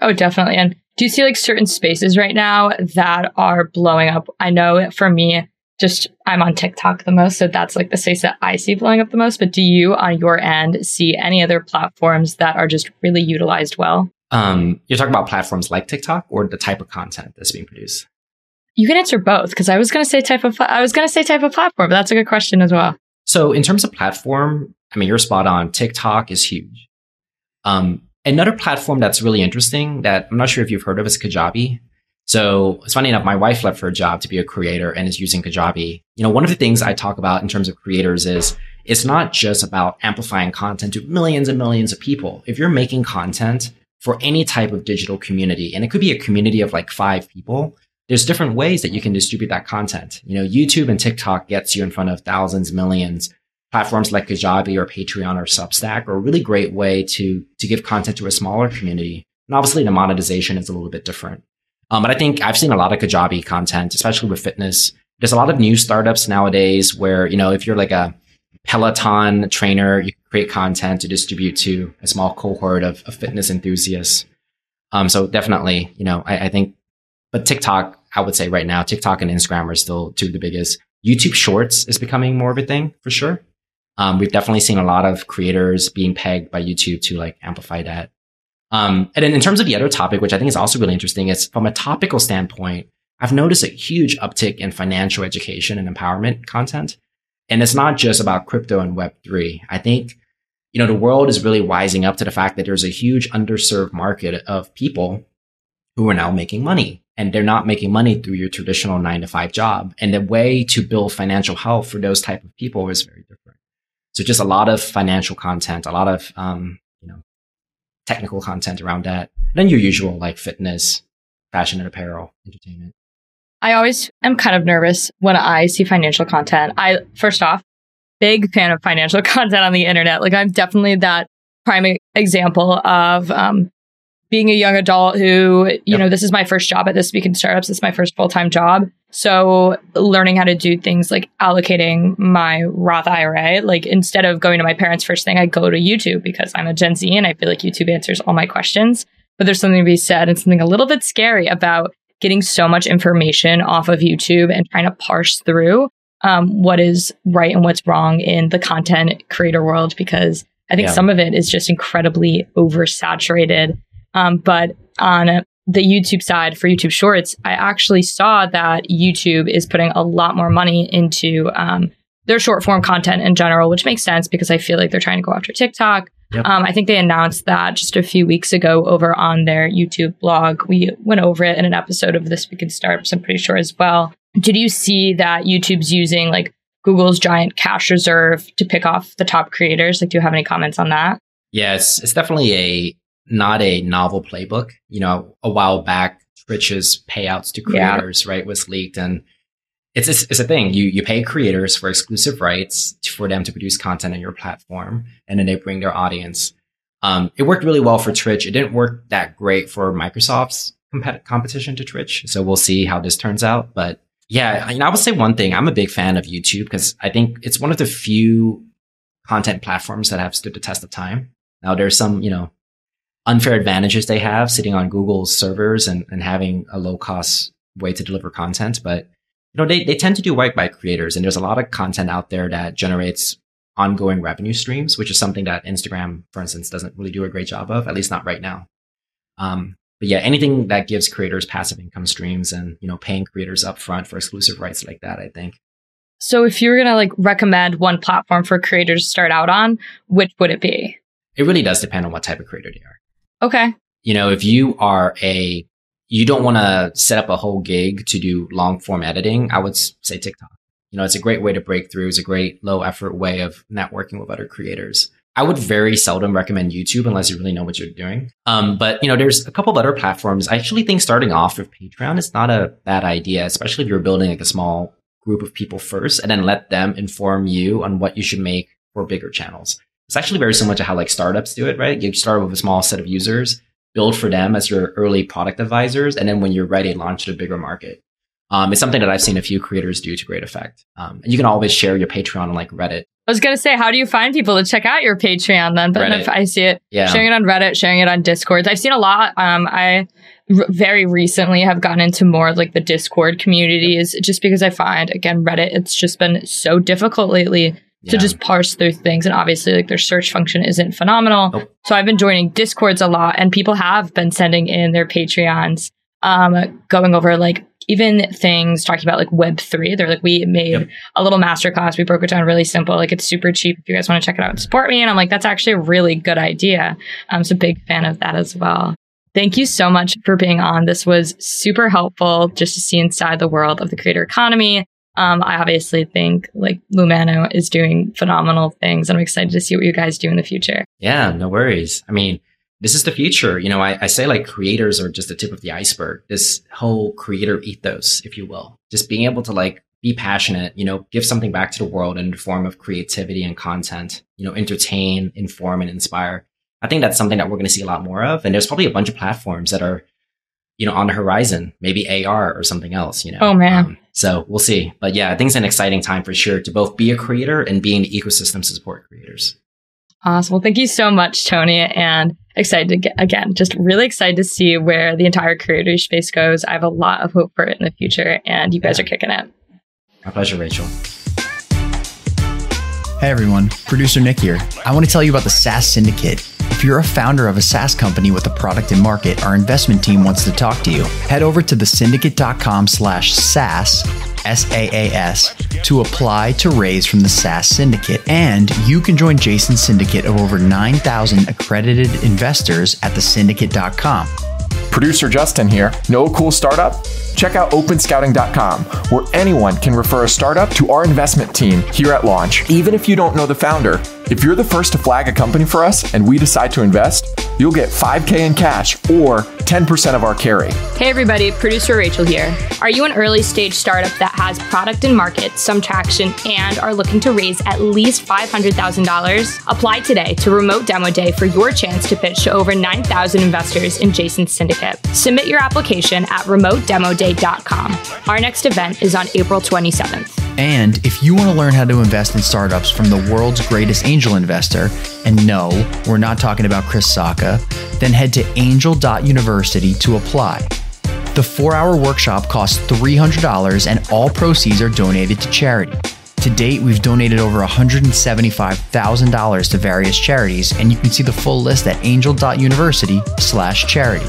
Oh, definitely. And do you see like certain spaces right now that are blowing up? I know for me, just I'm on TikTok the most. So that's like the space that I see blowing up the most. But do you on your end see any other platforms that are just really utilized well? Um, you're talking about platforms like TikTok or the type of content that's being produced? You can answer both, because I was going to say type of, I was going to say type of platform, but that's a good question as well. So in terms of platform, I mean, you're spot on. TikTok is huge. Um, another platform that's really interesting that I'm not sure if you've heard of is Kajabi. So it's funny enough, my wife left for a job to be a creator and is using Kajabi. You know, one of the things I talk about in terms of creators is it's not just about amplifying content to millions and millions of people. If you're making content for any type of digital community, and it could be a community of like five people, there's different ways that you can distribute that content. You know, YouTube and TikTok gets you in front of thousands, millions. Platforms like Kajabi or Patreon or Substack are a really great way to, to give content to a smaller community. And obviously the monetization is a little bit different. Um, but I think I've seen a lot of Kajabi content, especially with fitness. There's a lot of new startups nowadays where, you know, if you're like a Peloton trainer, you can create content to distribute to a small cohort of, of fitness enthusiasts. Um, so definitely, you know, I, I think, but TikTok, I would say right now, TikTok and Instagram are still two of the biggest. YouTube Shorts is becoming more of a thing for sure. Um, we've definitely seen a lot of creators being pegged by YouTube to like amplify that. Um, and then in terms of the other topic, which I think is also really interesting, is from a topical standpoint, I've noticed a huge uptick in financial education and empowerment content. And it's not just about crypto and Web three. I think, you know, the world is really wising up to the fact that there's a huge underserved market of people who are now making money, and they're not making money through your traditional nine to five job. And the way to build financial health for those type of people is very different. So just a lot of financial content, a lot of, um, you know, technical content around that. And then your usual like fitness, fashion and apparel, entertainment. I always am kind of nervous when I see financial content. I, first off, big fan of financial content on the internet. Like I'm definitely that prime example of um, being a young adult who, you yep. know, this is my first job at this Speaking to Startups. This is my first full-time job. So learning how to do things like allocating my Roth I R A, like instead of going to my parents first thing, I go to YouTube because I'm a Gen Z and I feel like YouTube answers all my questions. But there's something to be said and something a little bit scary about getting so much information off of YouTube and trying to parse through um, what is right and what's wrong in the content creator world, because I think yeah. some of it is just incredibly oversaturated. Um, but on the YouTube side for YouTube Shorts, I actually saw that YouTube is putting a lot more money into um, their short form content in general, which makes sense because I feel like they're trying to go after TikTok. Yep. Um, I think they announced that just a few weeks ago over on their YouTube blog. We went over it in an episode of This Week in Startups, I'm pretty sure as well. Did you see that YouTube's using like Google's giant cash reserve to pick off the top creators? Like, do you have any comments on that? Yes, it's definitely a not a novel playbook. You know, a while back, Twitch's payouts to creators, yeah. right, was leaked. And it's, it's it's a thing. You you pay creators for exclusive rights to, for them to produce content on your platform, and then they bring their audience. Um, it worked really well for Twitch. It didn't work that great for Microsoft's compet- competition to Twitch. So we'll see how this turns out. But yeah, I, mean, I would say one thing. I'm a big fan of YouTube because I think it's one of the few content platforms that have stood the test of time. Now, there's some, you know, unfair advantages they have sitting on Google's servers and, and having a low cost way to deliver content. But, you know, they, they tend to do right by creators. And there's a lot of content out there that generates ongoing revenue streams, which is something that Instagram, for instance, doesn't really do a great job of, at least not right now. Um, but yeah, anything that gives creators passive income streams and, you know, paying creators upfront for exclusive rights like that, I think. So if you were going to like recommend one platform for creators to start out on, which would it be? It really does depend on what type of creator they are. Okay. You know, if you are a, you don't want to set up a whole gig to do long form editing, I would say TikTok. You know, it's a great way to break through. It's a great low effort way of networking with other creators. I would very seldom recommend YouTube unless you really know what you're doing. Um, but, you know, there's a couple of other platforms. I actually think starting off with Patreon is not a bad idea, especially if you're building like a small group of people first and then let them inform you on what you should make for bigger channels. It's actually very similar to how like startups do it, right? You start with a small set of users, build for them as your early product advisors. And then when you're ready, launch to a bigger market. Um, it's something that I've seen a few creators do to great effect. Um, and you can always share your Patreon on like Reddit. I was going to say, how do you find people to check out your Patreon then? But Reddit. If I see it, yeah. sharing it on Reddit, sharing it on Discord. I've seen a lot. Um, I r- very recently have gotten into more of like the Discord communities yep. just because I find, again, Reddit, it's just been so difficult lately. Yeah. To just parse through things. And obviously, like their search function isn't phenomenal. Nope. So I've been joining Discords a lot, and people have been sending in their Patreons, um, going over like even things talking about like Web three. They're like, we made yep. a little masterclass. We broke it down really simple. Like it's super cheap. If you guys want to check it out and support me. And I'm like, that's actually a really good idea. I'm so big fan of that as well. Thank you so much for being on. This was super helpful just to see inside the world of the creator economy. Um, I obviously think like Lumanu is doing phenomenal things, and I'm excited to see what you guys do in the future. Yeah, no worries. I mean, this is the future. You know, I, I say like creators are just the tip of the iceberg, this whole creator ethos, if you will, just being able to like be passionate, you know, give something back to the world in the form of creativity and content, you know, entertain, inform, and inspire. I think that's something that we're going to see a lot more of. And there's probably a bunch of platforms that are, you know, on the horizon, maybe A R or something else, you know. Oh, man. Um, so we'll see. But yeah, I think it's an exciting time for sure to both be a creator and be in the ecosystem to support creators. Awesome. Well, thank you so much, Tony. And excited to get, again, just really excited to see where the entire creator space goes. I have a lot of hope for it in the future, and you guys yeah. are kicking it. My pleasure, Rachel. Hey, everyone. Producer Nick here. I want to tell you about the SaaS Syndicate. If you're a founder of a SaaS company with a product in market, our investment team wants to talk to you. Head over to thesyndicate.com slash SaaS, S A A S, to apply to raise from the SaaS Syndicate. And you can join Jason's syndicate of over nine thousand accredited investors at thesyndicate dot com. Producer Justin here. Know a cool startup? check out open scouting dot com, where anyone can refer a startup to our investment team here at launch, even if you don't know the founder. If you're the first to flag a company for us and we decide to invest, you'll get five K in cash or ten percent of our carry. Hey everybody, producer Rachel here. Are you an early stage startup that has product and market, some traction, and are looking to raise at least five hundred thousand dollars? Apply today to Remote Demo Day for your chance to pitch to over nine thousand investors in Jason's syndicate. Submit your application at remote demo day dot com. Our next event is on April twenty-seventh. And if you want to learn how to invest in startups from the world's greatest angel investor, and no, we're not talking about Chris Sacca, then head to angel dot university to apply. The four-hour workshop costs three hundred dollars and all proceeds are donated to charity. To date, we've donated over one hundred seventy-five thousand dollars to various charities, and you can see the full list at angel dot university slash charity.